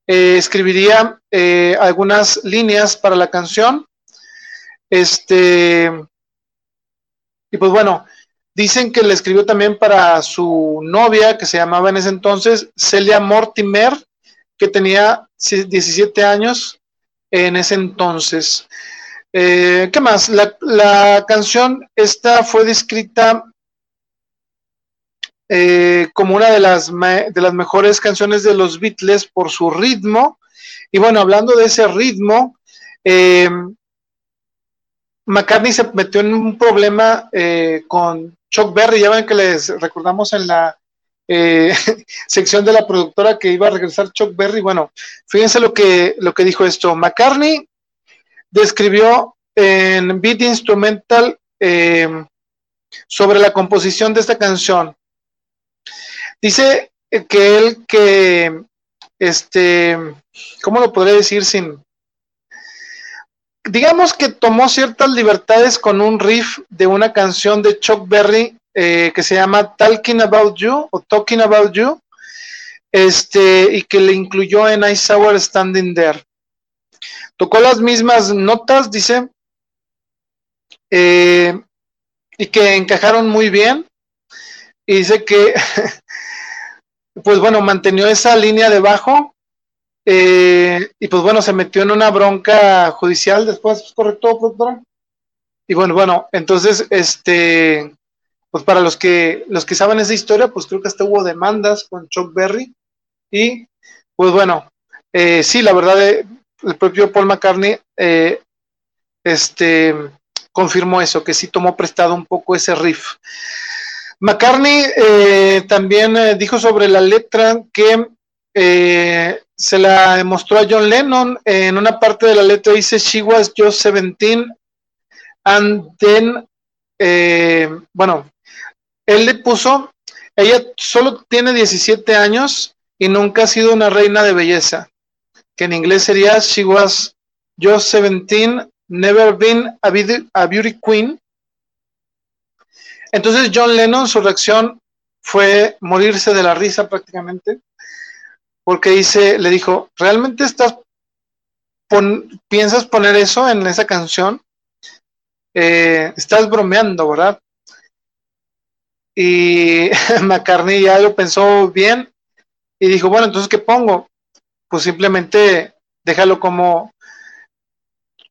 eh, escribiría eh, algunas líneas para la canción. Este, y pues bueno, dicen que le escribió también para su novia, que se llamaba en ese entonces Celia Mortimer, que tenía diecisiete años en ese entonces. Eh, ¿Qué más? La, la canción esta fue descrita eh, como una de las, de las mejores canciones de los Beatles por su ritmo. Y bueno, hablando de ese ritmo, eh, McCartney se metió en un problema eh, con Chuck Berry. Ya ven que les recordamos en la eh, sección de la productora que iba a regresar Chuck Berry. Bueno, fíjense lo que, lo que dijo esto. McCartney describió en Beat Instrumental eh, sobre la composición de esta canción. Dice que él que, este, ¿cómo lo podría decir sin...? Digamos que tomó ciertas libertades con un riff de una canción de Chuck Berry eh, que se llama Talking About You o Talking About You, este, y que le incluyó en I Saw Her Standing There. Tocó las mismas notas, dice, eh, y que encajaron muy bien, y dice que, pues bueno, mantenió esa línea de bajo, eh, y pues bueno, se metió en una bronca judicial después, ¿correcto, doctora? Y bueno, bueno, entonces, este, pues para los que, los que saben esa historia, pues creo que hasta hubo demandas con Chuck Berry, y pues bueno, eh, sí, la verdad, eh, el propio Paul McCartney eh, este, confirmó eso, que sí tomó prestado un poco ese riff. McCartney eh, también eh, dijo sobre la letra que eh, se la demostró a John Lennon. En una parte de la letra dice "She was just seventeen and then", eh, bueno, él le puso "Ella solo tiene diecisiete años y nunca ha sido una reina de belleza", que en inglés sería "She was just seventeen, never been a beauty, a beauty queen". Entonces John Lennon, su reacción fue morirse de la risa prácticamente, porque dice, le dijo, ¿realmente estás pon, piensas poner eso en esa canción? Eh, estás bromeando, ¿verdad? Y McCartney ya lo pensó bien y dijo, bueno, entonces ¿qué pongo? Pues simplemente déjalo como,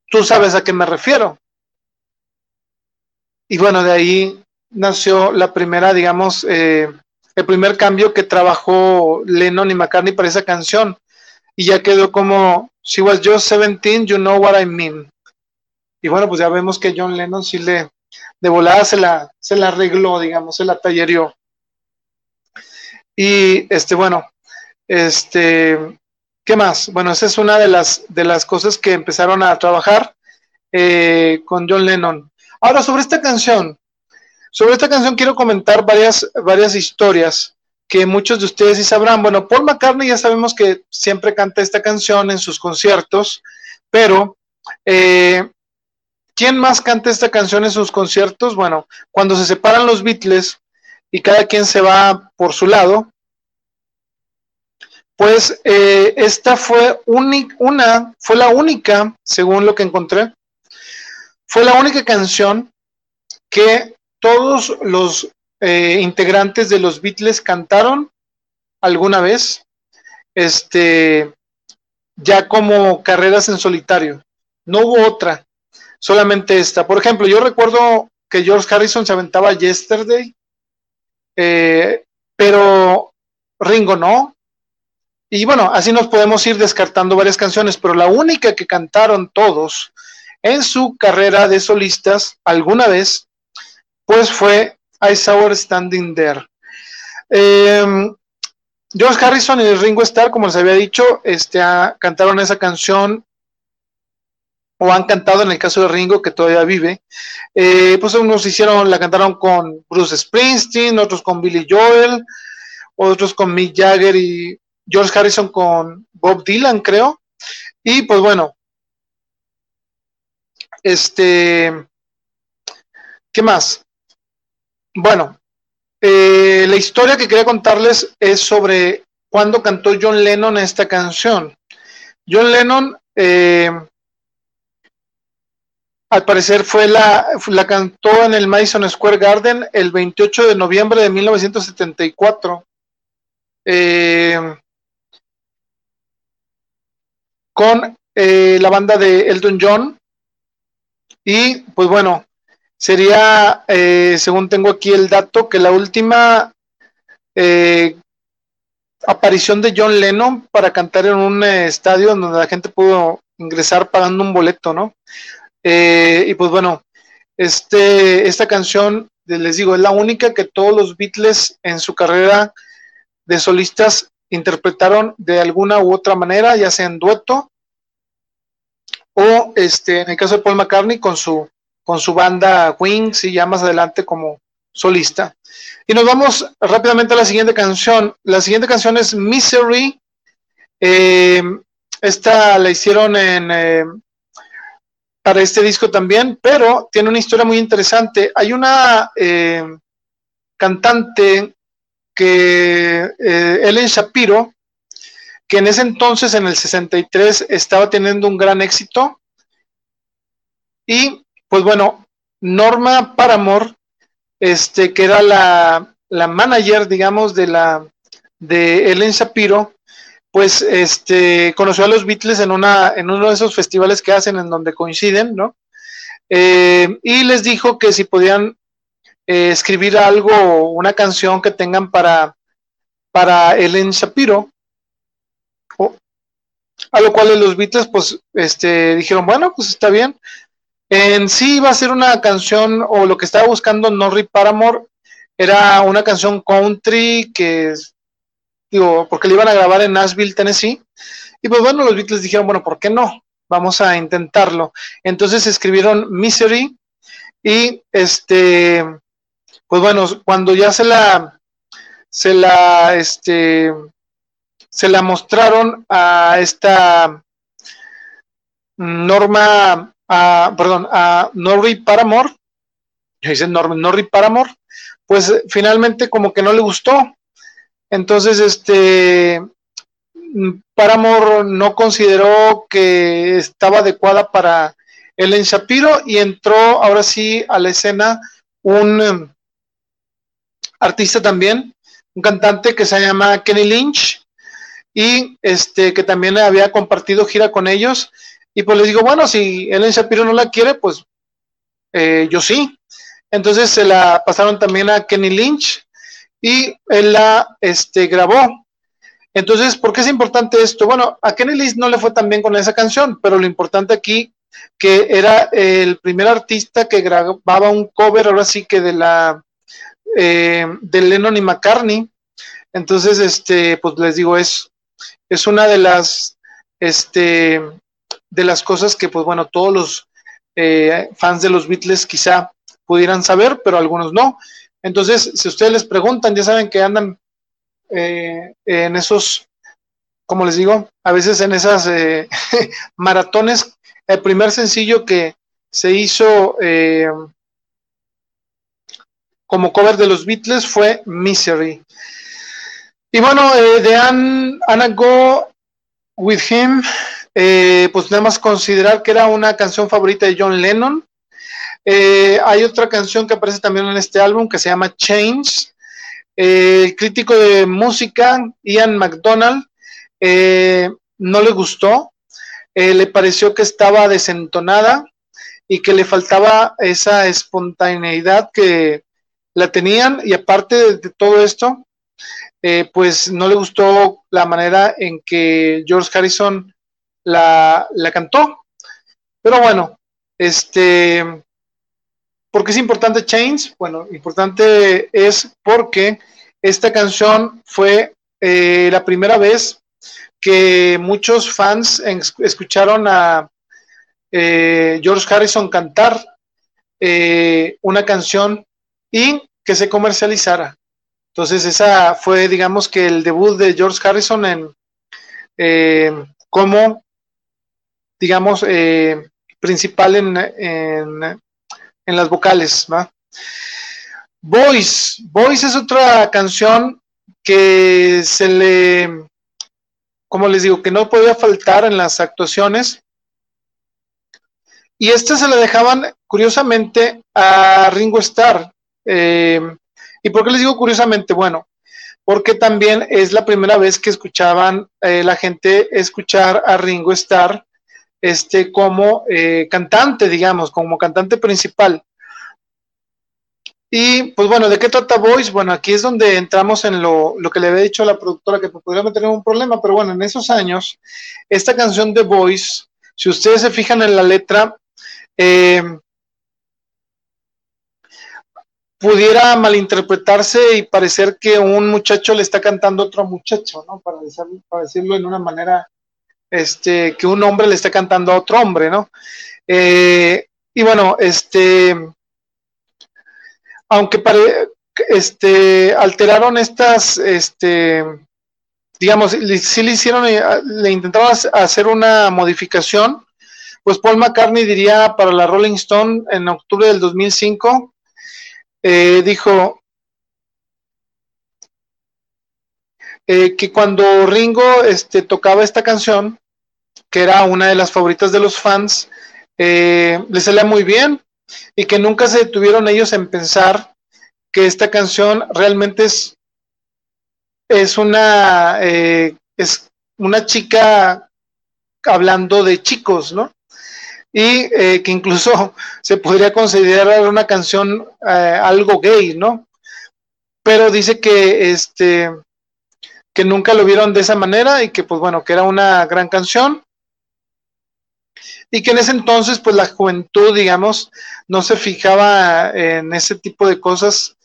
tú sabes a qué me refiero. Y bueno, de ahí nació la primera, digamos, eh, el primer cambio que trabajó Lennon y McCartney para esa canción. Y ya quedó como, "She was just seventeen, you know what I mean". Y bueno, pues ya vemos que John Lennon sí le, de volada se la, se la arregló, digamos, se la tallerió. Y este, bueno, este... ¿qué más? Bueno, esa es una de las, de las cosas que empezaron a trabajar eh, con John Lennon. Ahora, sobre esta canción, sobre esta canción quiero comentar varias, varias historias que muchos de ustedes sí sabrán. Bueno, Paul McCartney ya sabemos que siempre canta esta canción en sus conciertos, pero eh, ¿quién más canta esta canción en sus conciertos? Bueno, cuando se separan los Beatles y cada quien se va por su lado, pues eh, esta fue, una, fue la única, según lo que encontré, fue la única canción que todos los eh, integrantes de los Beatles cantaron alguna vez, este, ya como carreras en solitario. No hubo otra, solamente esta. Por ejemplo, yo recuerdo que George Harrison se aventaba Yesterday, eh, pero Ringo no. Y bueno, así nos podemos ir descartando varias canciones, pero la única que cantaron todos en su carrera de solistas alguna vez, pues fue I Saw Her Standing There. Eh, George Harrison y Ringo Starr, como les había dicho, este, ah, cantaron esa canción, o han cantado en el caso de Ringo, que todavía vive. Eh, pues unos hicieron, la cantaron con Bruce Springsteen, otros con Billy Joel, otros con Mick Jagger y George Harrison con Bob Dylan, creo. Y pues bueno, este, ¿qué más? Bueno, eh, la historia que quería contarles es sobre cuándo cantó John Lennon esta canción. John Lennon, eh, al parecer fue la, la cantó en el Madison Square Garden el veintiocho de noviembre de mil novecientos setenta y cuatro. Eh, con eh, la banda de Elton John. Y pues bueno, sería, eh, según tengo aquí el dato, que la última eh, aparición de John Lennon para cantar en un eh, estadio donde la gente pudo ingresar pagando un boleto, ¿no? Eh, y pues bueno, este, esta canción, les digo, es la única que todos los Beatles en su carrera de solistas interpretaron de alguna u otra manera, ya sea en dueto o este, en el caso de Paul McCartney con su, con su banda Wings, y ya más adelante como solista. Y nos vamos rápidamente a la siguiente canción. La siguiente canción es Misery. Eh, esta la hicieron en, eh, para este disco también, pero tiene una historia muy interesante. Hay una eh, cantante que eh, Ellen Shapiro, que en ese entonces, en el sesenta y tres, estaba teniendo un gran éxito, y pues bueno, Norma Paramore, este, que era la, la manager, digamos, de la de Ellen Shapiro, pues este, conoció a los Beatles en, una, en uno de esos festivales que hacen en donde coinciden, ¿no? Eh, y les dijo que si podían Eh, escribir algo, una canción que tengan para, para Ellen Shapiro, oh, a lo cual los Beatles pues este, dijeron, bueno, pues está bien. En sí iba a ser una canción, o lo que estaba buscando Norrie Paramore era una canción country, que digo, porque la iban a grabar en Nashville, Tennessee, y pues bueno, los Beatles dijeron, bueno, ¿por qué no? Vamos a intentarlo. Entonces escribieron Misery, y este, pues bueno, cuando ya se la se la este se la mostraron a esta Norma a, perdón, a Norrie Paramore, yo hice Norma, Norrie Paramore, pues finalmente como que no le gustó. Entonces este Paramore no consideró que estaba adecuada para Ellen Shapiro, y entró ahora sí a la escena un artista también, un cantante que se llama Kenny Lynch, y este que también había compartido gira con ellos, y pues les digo, bueno, si Ellen Shapiro no la quiere, pues eh, yo sí. Entonces se la pasaron también a Kenny Lynch, y él la este, grabó. Entonces, ¿por qué es importante esto? Bueno, a Kenny Lynch no le fue tan bien con esa canción, pero lo importante aquí, que era el primer artista que grababa un cover, ahora sí que de la eh, de Lennon y McCartney. Entonces, este, pues les digo, es, es una de las este, de las cosas que, pues bueno, todos los eh, fans de los Beatles quizá pudieran saber, pero algunos no. Entonces, si ustedes les preguntan, ya saben que andan eh, en esos, como les digo, a veces en esas eh, maratones. El primer sencillo que se hizo eh, como cover de los Beatles fue Misery. Y bueno, eh, de An, Anna Go With Him, eh, pues nada más considerar que era una canción favorita de John Lennon. Eh, hay otra canción que aparece también en este álbum que se llama Change. Eh, el crítico de música Ian MacDonald eh, no le gustó. Eh, le pareció que estaba desentonada y que le faltaba esa espontaneidad que la tenían, y aparte de, de todo esto, eh, pues no le gustó la manera en que George Harrison la, la cantó. Pero bueno, este, ¿por qué es importante Change? Bueno, importante es porque esta canción fue eh, la primera vez que muchos fans escucharon a eh, George Harrison cantar eh, una canción y que se comercializara. Entonces esa fue, digamos, que el debut de George Harrison en eh, como, digamos, eh, principal en, en, en las vocales, ¿va? Voice, Voice es otra canción que se le... como les digo, que no podía faltar en las actuaciones. Y esta se la dejaban, curiosamente, a Ringo Starr. Eh, ¿Y por qué les digo curiosamente? Bueno, porque también es la primera vez que escuchaban eh, la gente escuchar a Ringo Starr este, como eh, cantante, digamos, como cantante principal. Y, pues bueno, ¿de qué trata Boys? Bueno, aquí es donde entramos en lo, lo que le había dicho a la productora, que podríamos tener un problema, pero bueno, en esos años, esta canción de Boys, si ustedes se fijan en la letra, eh, pudiera malinterpretarse y parecer que un muchacho le está cantando a otro muchacho, ¿no? Para, decir, para decirlo en una manera, este, que un hombre le está cantando a otro hombre, ¿no? Eh, y bueno, este... aunque pare, este, alteraron estas, este, digamos, sí si le hicieron, le intentaron hacer una modificación, pues Paul McCartney diría para la Rolling Stone en octubre del dos mil cinco, eh, dijo eh, que cuando Ringo este, tocaba esta canción, que era una de las favoritas de los fans, eh, le salía muy bien, y que nunca se detuvieron ellos en pensar que esta canción realmente es, es, una, eh, es una chica hablando de chicos, ¿no? Y eh, que incluso se podría considerar una canción eh, algo gay, ¿no? Pero dice que, este, que nunca lo vieron de esa manera y que, pues bueno, que era una gran canción. Y que en ese entonces, pues la juventud, digamos, no se fijaba en ese tipo de cosas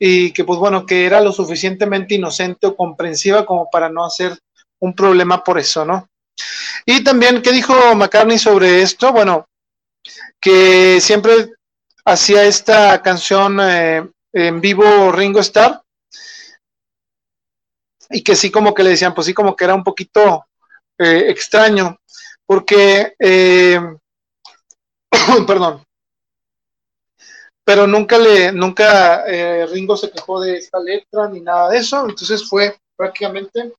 y que, pues bueno, que era lo suficientemente inocente o comprensiva como para no hacer un problema por eso, ¿no? Y también, ¿qué dijo McCartney sobre esto? Bueno, que siempre hacía esta canción eh, en vivo Ringo Starr y que sí como que le decían, pues sí como que era un poquito eh, extraño. Porque, eh, perdón, pero nunca le, nunca eh, Ringo se quejó de esta letra ni nada de eso, entonces fue prácticamente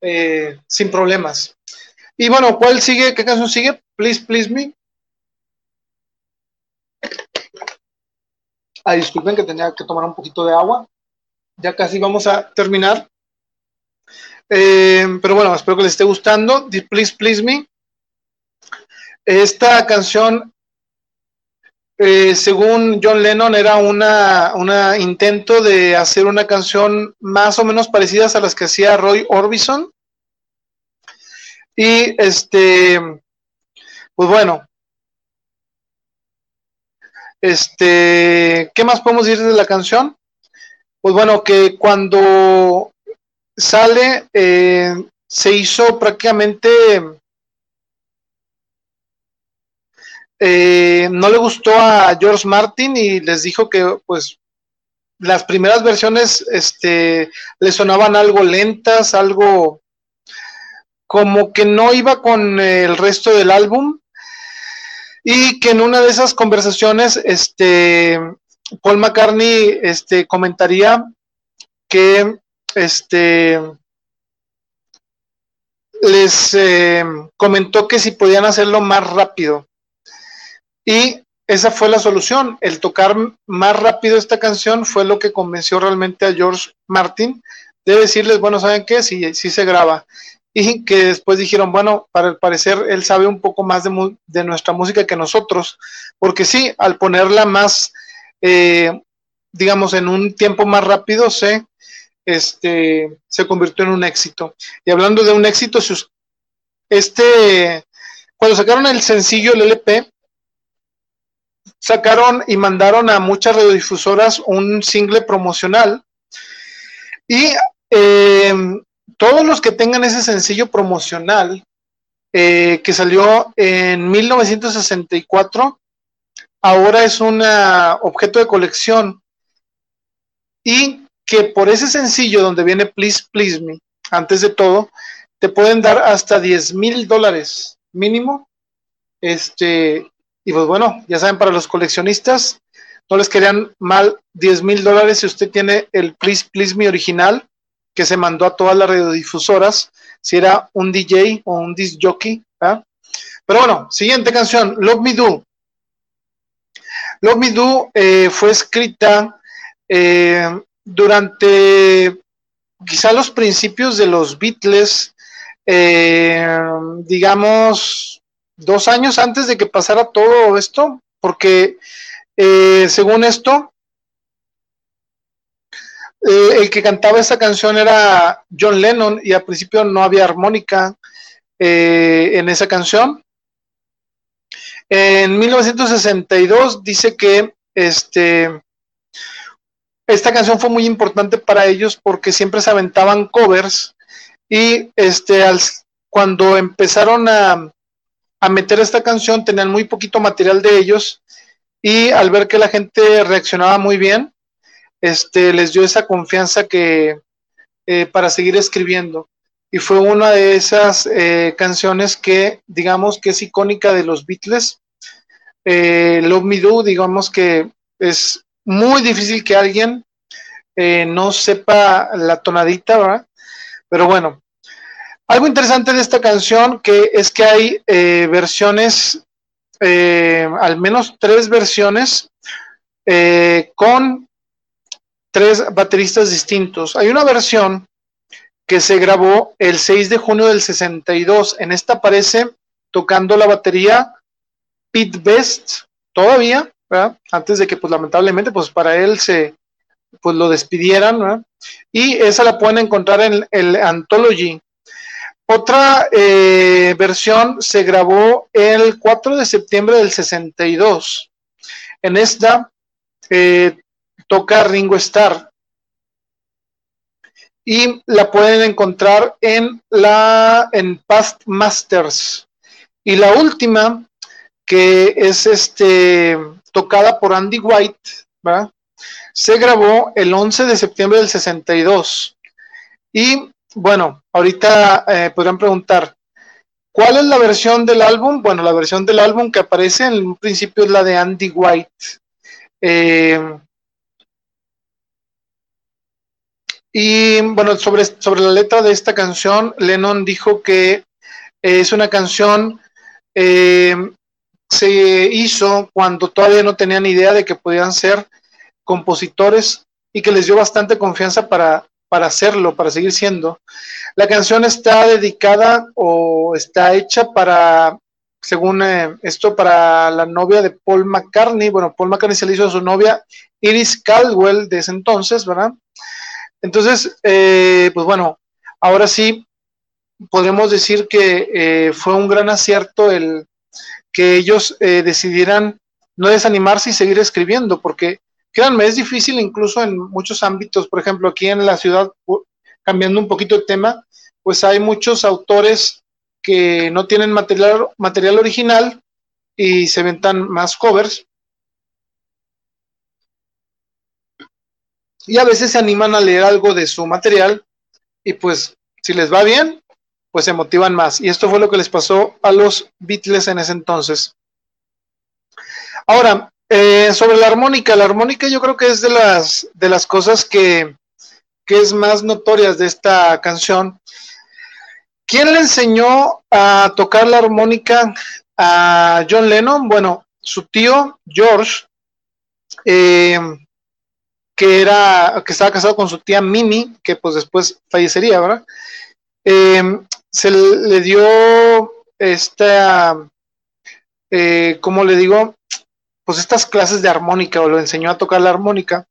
eh, sin problemas. Y bueno, ¿cuál sigue? ¿Qué canción sigue? Please, Please Me. Ah, disculpen que tenía que tomar un poquito de agua, ya casi vamos a terminar. Eh, pero bueno, espero que les esté gustando. Please, Please Me. Esta canción, eh, según John Lennon, era una, una intento de hacer una canción más o menos parecidas a las que hacía Roy Orbison. Y este, pues bueno, este, ¿qué más podemos decir de la canción? Pues bueno, que cuando sale, eh, se hizo prácticamente... Eh, no le gustó a George Martin y les dijo que pues las primeras versiones este, le sonaban algo lentas, algo como que no iba con el resto del álbum, y que en una de esas conversaciones este, Paul McCartney este, comentaría que este, les eh, comentó que si podían hacerlo más rápido. Y esa fue la solución, el tocar más rápido esta canción fue lo que convenció realmente a George Martin de decirles, bueno, ¿saben qué? Sí, sí se graba. Y que después dijeron, bueno, para el parecer él sabe un poco más de, de nuestra música que nosotros, porque sí, al ponerla más, eh, digamos, en un tiempo más rápido, se, este, se convirtió en un éxito. Y hablando de un éxito, este, cuando sacaron el sencillo, el L P, sacaron y mandaron a muchas radiodifusoras un single promocional y eh, todos los que tengan ese sencillo promocional eh, que salió en mil novecientos sesenta y cuatro ahora es un objeto de colección, y que por ese sencillo donde viene Please Please Me, antes de todo te pueden dar hasta diez mil dólares mínimo. este Y pues bueno, ya saben, para los coleccionistas, no les querían mal diez mil dólares si usted tiene el Please Please Me original, que se mandó a todas las radiodifusoras, si era un D J o un disc jockey, ¿eh? Pero bueno, siguiente canción, Love Me Do. Love Me Do eh, fue escrita eh, durante quizá los principios de los Beatles, eh, digamos, dos años antes de que pasara todo esto, porque eh, según esto, eh, el que cantaba esa canción era John Lennon y al principio no había armónica eh, en esa canción. En mil novecientos sesenta y dos dice que este, esta canción fue muy importante para ellos porque siempre se aventaban covers y este, al, cuando empezaron a, a meter esta canción tenían muy poquito material de ellos y al ver que la gente reaccionaba muy bien, este, les dio esa confianza que, eh, para seguir escribiendo. Y fue una de esas eh, canciones que, digamos, que es icónica de los Beatles. Eh, Love Me Do, digamos que es muy difícil que alguien eh, no sepa la tonadita, ¿verdad? Pero bueno, algo interesante de esta canción que es que hay eh, versiones, eh, al menos tres versiones, eh, con tres bateristas distintos. Hay una versión que se grabó el seis de junio del sesenta y dos. En esta aparece tocando la batería Pete Best, todavía, ¿verdad? Antes de que, pues, lamentablemente, pues, para él se, pues, lo despidieran, ¿verdad? Y esa la pueden encontrar en el Anthology. Otra eh, versión se grabó el cuatro de septiembre del sesenta y dos. En esta eh, toca Ringo Starr. Y la pueden encontrar en la en Past Masters. Y la última, que es este tocada por Andy White, ¿verdad? Se grabó el once de septiembre del sesenta y dos. Y bueno, ahorita eh, podrán preguntar, ¿cuál es la versión del álbum? Bueno, la versión del álbum que aparece en un principio es la de Andy White. Eh... Y bueno, sobre, sobre la letra de esta canción, Lennon dijo que eh, es una canción eh, se hizo cuando todavía no tenían idea de que podían ser compositores y que les dio bastante confianza para, para hacerlo, para seguir siendo. La canción está dedicada o está hecha para, según eh, esto, para la novia de Paul McCartney. Bueno, Paul McCartney se le hizo a su novia Iris Caldwell de ese entonces, ¿verdad? Entonces, eh, pues bueno, ahora sí podremos decir que eh, fue un gran acierto el que ellos eh, decidieran no desanimarse y seguir escribiendo, porque créanme, es difícil incluso en muchos ámbitos. Por ejemplo, aquí en la ciudad, cambiando un poquito de tema, pues hay muchos autores que no tienen material, material original y se ventan más covers. Y a veces se animan a leer algo de su material y pues si les va bien, pues se motivan más. Y esto fue lo que les pasó a los Beatles en ese entonces. Ahora, eh, sobre la armónica. La armónica yo creo que es de las, de las cosas que, que es más notorias de esta canción. ¿Quién le enseñó a tocar la armónica a John Lennon? Bueno, su tío George, eh, que era, que estaba casado con su tía Minnie, que pues después fallecería, ¿verdad? Eh, se le dio esta, eh, ¿cómo le digo? Pues estas clases de armónica, o lo enseñó a tocar la armónica.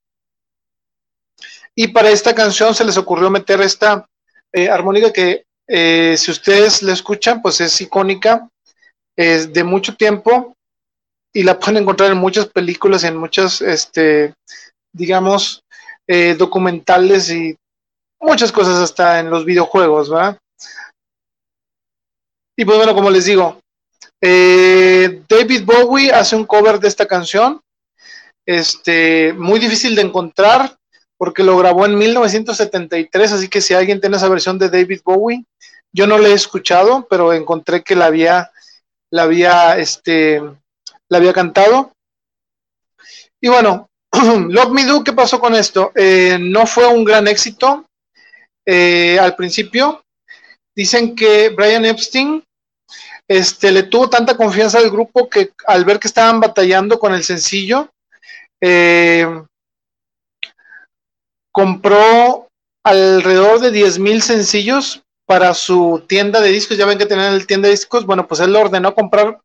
Y para esta canción se les ocurrió meter esta eh, armónica que, eh, si ustedes la escuchan, pues es icónica, es de mucho tiempo, y la pueden encontrar en muchas películas, en muchas, este... digamos, eh, documentales y muchas cosas, hasta en los videojuegos, ¿verdad? Y pues bueno, como les digo, eh, David Bowie hace un cover de esta canción, este, muy difícil de encontrar, porque lo grabó en mil novecientos setenta y tres, así que si alguien tiene esa versión de David Bowie, yo no la he escuchado, pero encontré que la había, la había, este, la había cantado. Y bueno, Love Me Do, ¿qué pasó con esto? Eh, no fue un gran éxito eh, al principio. Dicen que Brian Epstein este, le tuvo tanta confianza al grupo que al ver que estaban batallando con el sencillo, eh, compró alrededor de diez mil sencillos para su tienda de discos. Ya ven que tenían el tienda de discos. Bueno, pues él ordenó comprar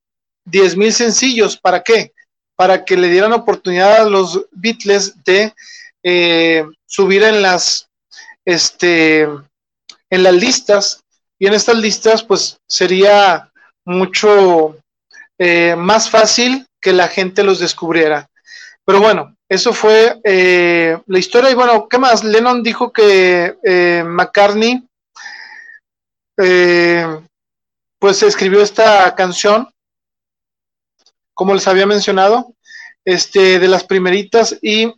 diez mil sencillos. ¿Para qué? Para que le dieran oportunidad a los Beatles de eh, subir en las este en las listas, y en estas listas pues sería mucho eh, más fácil que la gente los descubriera. Pero bueno, eso fue eh, la historia. Y bueno, ¿qué más? Lennon dijo que eh, McCartney eh, pues escribió esta canción, como les había mencionado, este de las primeritas, y,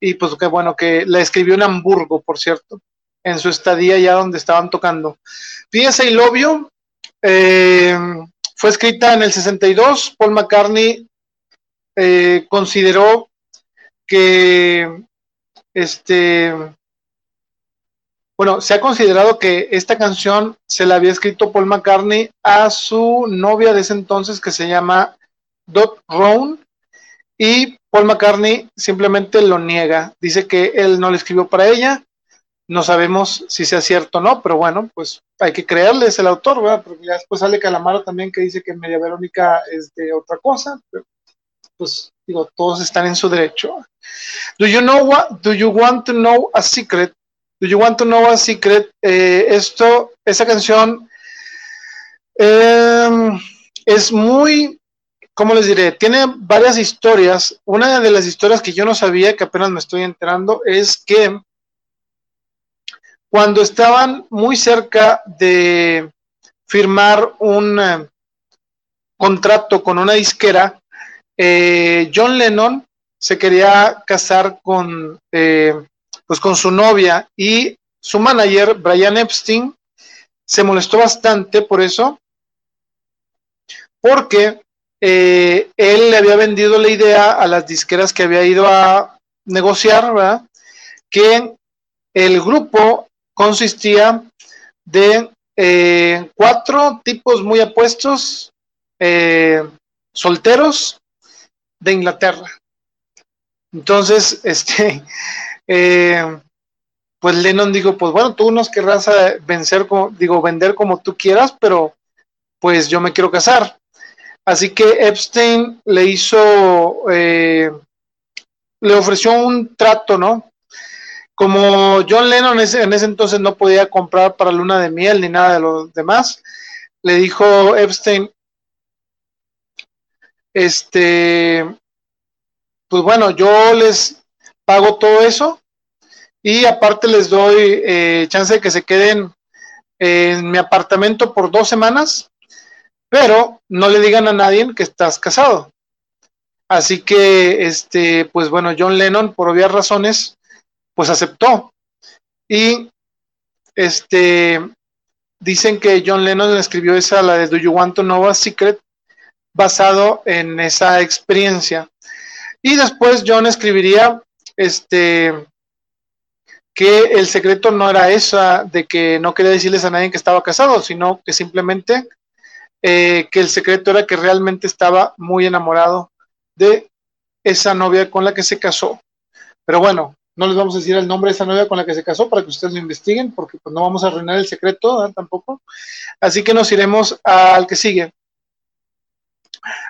y pues que bueno, que la escribió en Hamburgo, por cierto, en su estadía ya donde estaban tocando. P S I Love You eh, fue escrita en el sesenta y dos. Paul McCartney eh, consideró que este bueno, se ha considerado que esta canción se la había escrito Paul McCartney a su novia de ese entonces, que se llama Dot Round, y Paul McCartney simplemente lo niega, dice que él no le escribió para ella. No sabemos si sea cierto o no, pero bueno, pues hay que creerle, es el autor, ¿verdad? Porque ya después sale Calamaro también, que dice que María Verónica es de otra cosa, pero pues digo, todos están en su derecho. Do you know what, do you want to know a secret? Do you want to know a secret? Eh, esto, esa canción eh, es muy, ¿cómo les diré? Tiene varias historias. Una de las historias que yo no sabía, que apenas me estoy enterando, es que cuando estaban muy cerca de firmar un eh, contrato con una disquera, eh, John Lennon se quería casar con, eh, pues con su novia, y su manager, Brian Epstein, se molestó bastante por eso, porque eh, él le había vendido la idea a las disqueras que había ido a negociar, ¿verdad?, que el grupo consistía de eh, cuatro tipos muy apuestos, eh, solteros, de Inglaterra. Entonces, este, eh, pues Lennon dijo, pues bueno, tú nos querrás vencer como, digo, vender como tú quieras, pero pues yo me quiero casar. Así que Epstein le hizo, eh, le ofreció un trato, ¿no? Como John Lennon en ese entonces no podía comprar para luna de miel ni nada de lo demás, le dijo Epstein, este, pues bueno, yo les pago todo eso y aparte les doy eh, chance de que se queden en mi apartamento por dos semanas, pero no le digan a nadie que estás casado. Así que, este, pues bueno, John Lennon, por obvias razones, pues aceptó, y este dicen que John Lennon escribió esa, la de Do You Want to Know a Secret, basado en esa experiencia. Y después John escribiría este que el secreto no era esa, de que no quería decirles a nadie que estaba casado, sino que simplemente eh, que el secreto era que realmente estaba muy enamorado de esa novia con la que se casó. Pero bueno, no les vamos a decir el nombre de esa novia con la que se casó para que ustedes lo investiguen, porque pues no vamos a arruinar el secreto, ¿eh?, tampoco. Así que nos iremos al que sigue.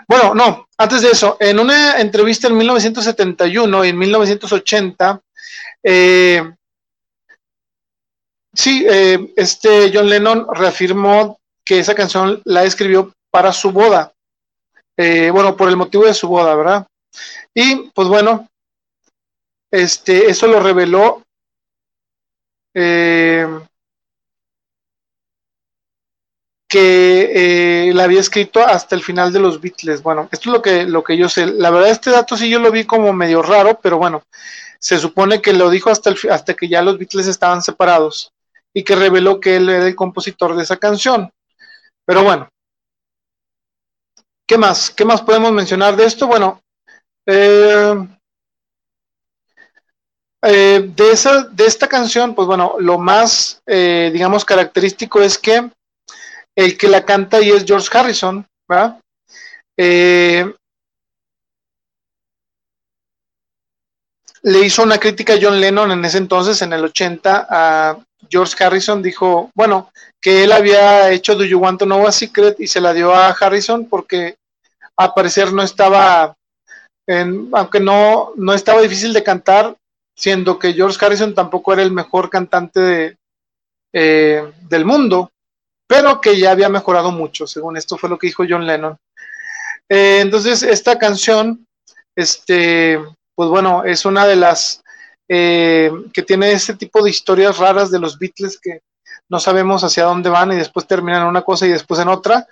Bueno, no, antes de eso, en una entrevista en mil novecientos setenta y uno y en mil novecientos ochenta, eh, sí, eh, este John Lennon reafirmó que esa canción la escribió para su boda. Eh, bueno, por el motivo de su boda, ¿verdad? Y pues bueno, Este, eso lo reveló eh, que eh, la había escrito hasta el final de los Beatles. Bueno, esto es lo que, lo que yo sé. La verdad, este dato sí yo lo vi como medio raro, pero bueno, se supone que lo dijo hasta, el, hasta que ya los Beatles estaban separados, y que reveló que él era el compositor de esa canción. Pero bueno, ¿qué más? ¿Qué más podemos mencionar de esto? Bueno, eh... Eh, de, esa, de esta canción, pues bueno, lo más, eh, digamos, característico es que el que la canta y es George Harrison, ¿verdad? Eh, le hizo una crítica a John Lennon en ese entonces, en el ochenta, a George Harrison. Dijo, bueno, que él había hecho Do You Want to Know a Secret y se la dio a Harrison porque a parecer no estaba, en, aunque no, no estaba difícil de cantar, siendo que George Harrison tampoco era el mejor cantante de, eh, del mundo, pero que ya había mejorado mucho, según esto fue lo que dijo John Lennon. Eh, entonces, esta canción, este, pues bueno, es una de las eh, que tiene este tipo de historias raras de los Beatles que no sabemos hacia dónde van y después terminan en una cosa y después en otra.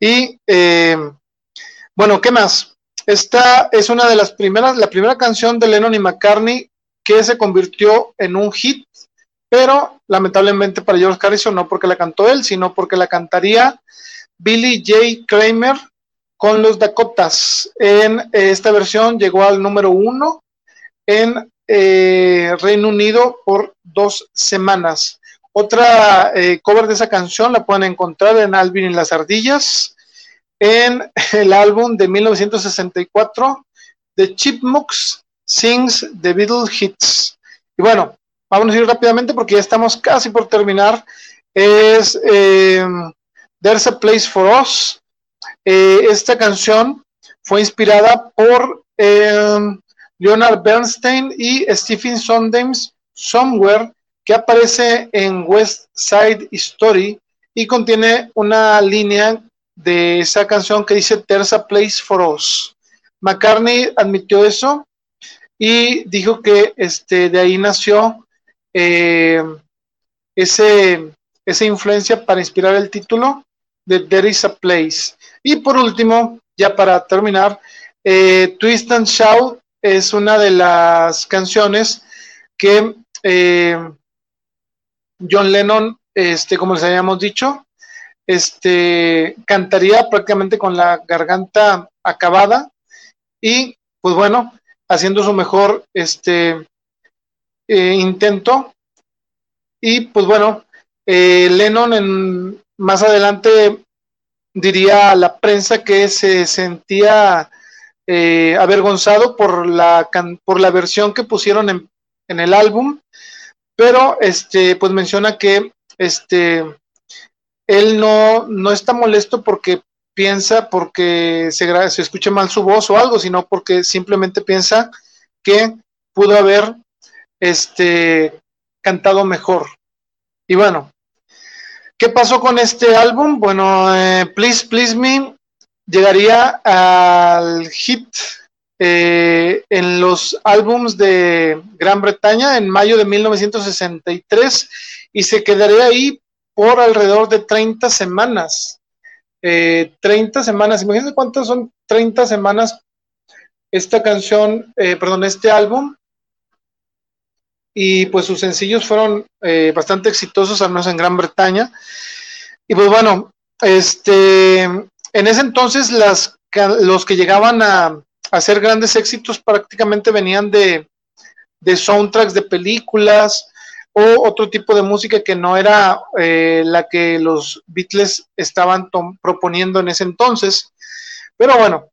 Y, eh, bueno, ¿qué más? Esta es una de las primeras, la primera canción de Lennon y McCartney que se convirtió en un hit, pero lamentablemente para George Harrison no porque la cantó él, sino porque la cantaría Billy J. Kramer con los Dakotas. En eh, esta versión llegó al número uno en eh, Reino Unido por dos semanas. Otra eh, cover de esa canción la pueden encontrar en Alvin y las Ardillas, en el álbum de mil novecientos sesenta y cuatro, The Chipmunks Sings The Beatles Hits. Y bueno, vamos a ir rápidamente porque ya estamos casi por terminar. Es eh, There's a Place for Us. Eh, esta canción fue inspirada por eh, Leonard Bernstein y Stephen Sondheim's Somewhere, que aparece en West Side Story y contiene una línea de esa canción que dice There's a Place for Us. McCartney admitió eso y dijo que este, de ahí nació eh, ese, esa influencia para inspirar el título de There is a Place. Y por último, ya para terminar, eh, Twist and Shout es una de las canciones que eh, John Lennon, este, como les habíamos dicho, este, cantaría prácticamente con la garganta acabada y pues bueno, haciendo su mejor este, eh, intento. Y pues bueno, eh, Lennon en, más adelante diría a la prensa que se sentía eh, avergonzado por la, can, por la versión que pusieron en, en el álbum, pero este, pues menciona que este, él no, no está molesto porque piensa, porque se, se escuche mal su voz o algo, sino porque simplemente piensa que pudo haber este, cantado mejor. Y bueno, ¿qué pasó con este álbum? Bueno, eh, Please Please Me llegaría al hit eh, en los álbums de Gran Bretaña en mayo de mil novecientos sesenta y tres y se quedaría ahí por alrededor de treinta semanas. Eh, treinta semanas, imagínense cuántas son treinta semanas esta canción, eh, perdón, este álbum. Y pues sus sencillos fueron eh, bastante exitosos, al menos en Gran Bretaña. Y pues bueno, este, en ese entonces las, los que llegaban a hacer grandes éxitos prácticamente venían de, de soundtracks de películas o otro tipo de música que no era eh, la que los Beatles estaban proponiendo en ese entonces. Pero bueno,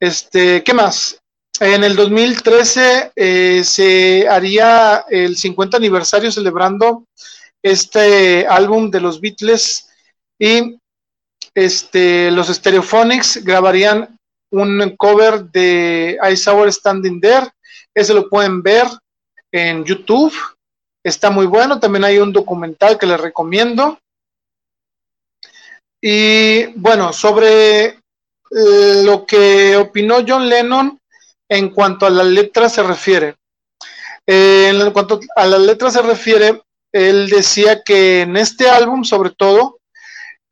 este, ¿qué más? En el dos mil trece eh, se haría el cincuenta aniversario celebrando este álbum de los Beatles y este, los Stereophonics grabarían un cover de I Saw Her Standing There. Ese lo pueden ver en YouTube, está muy bueno. También hay un documental que les recomiendo. Y bueno, sobre eh, lo que opinó John Lennon en cuanto a la letra se refiere, eh, en cuanto a la letra se refiere, él decía que en este álbum, sobre todo,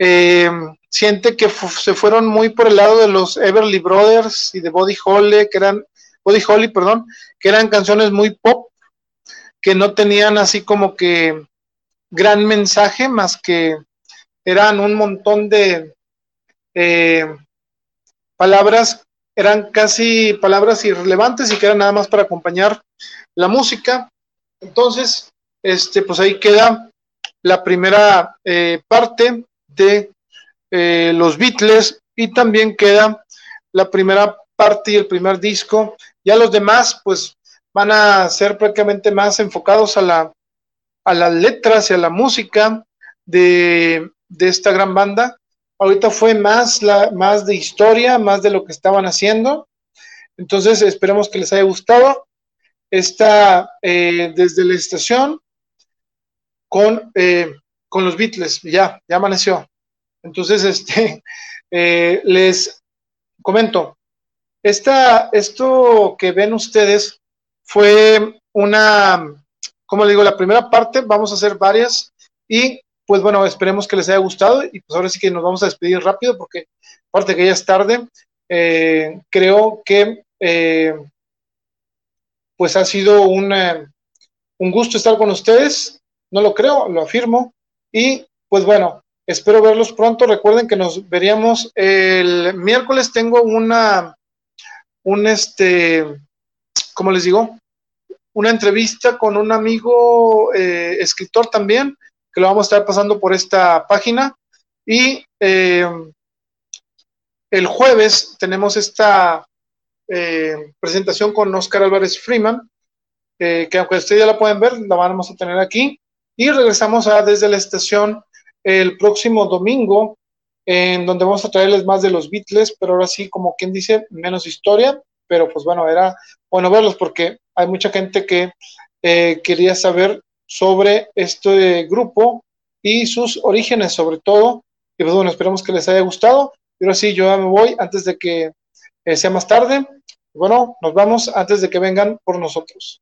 eh, siente que se fueron muy por el lado de los Everly Brothers y de Buddy Holly, que eran, Buddy Holly, perdón, que eran canciones muy pop, que no tenían así como que gran mensaje, más que eran un montón de eh, palabras. Eran casi palabras irrelevantes y que eran nada más para acompañar la música. Entonces, este, pues ahí queda la primera eh, parte de eh, los Beatles y también queda la primera parte y el primer disco. Ya los demás, pues van a ser prácticamente más enfocados a la a las letras y a la música de, de esta gran banda. Ahorita fue más, la, más de historia, más de lo que estaban haciendo. Entonces esperemos que les haya gustado esta eh, desde la estación con, eh, con los Beatles. Ya, ya amaneció. Entonces este eh, les comento, esta, esto que ven ustedes fue una, como le digo, la primera parte, vamos a hacer varias y pues bueno, esperemos que les haya gustado y pues ahora sí que nos vamos a despedir rápido porque aparte que ya es tarde, eh, creo que eh, pues ha sido un, eh, un gusto estar con ustedes, no lo creo, lo afirmo y pues bueno, espero verlos pronto, recuerden que nos veríamos el miércoles, tengo una, un este, ¿cómo les digo? Una entrevista con un amigo eh, escritor también, que lo vamos a estar pasando por esta página, y eh, el jueves tenemos esta eh, presentación con Oscar Álvarez Freeman, eh, que aunque ustedes ya la pueden ver, la vamos a tener aquí, y regresamos a Desde la Estación el próximo domingo, en donde vamos a traerles más de los Beatles, pero ahora sí, como quien dice, menos historia, pero pues bueno, era bueno verlos, porque hay mucha gente que eh, quería saber sobre este grupo y sus orígenes sobre todo, y pues bueno, esperemos que les haya gustado, pero sí, yo ya me voy antes de que eh, sea más tarde, bueno, nos vamos antes de que vengan por nosotros.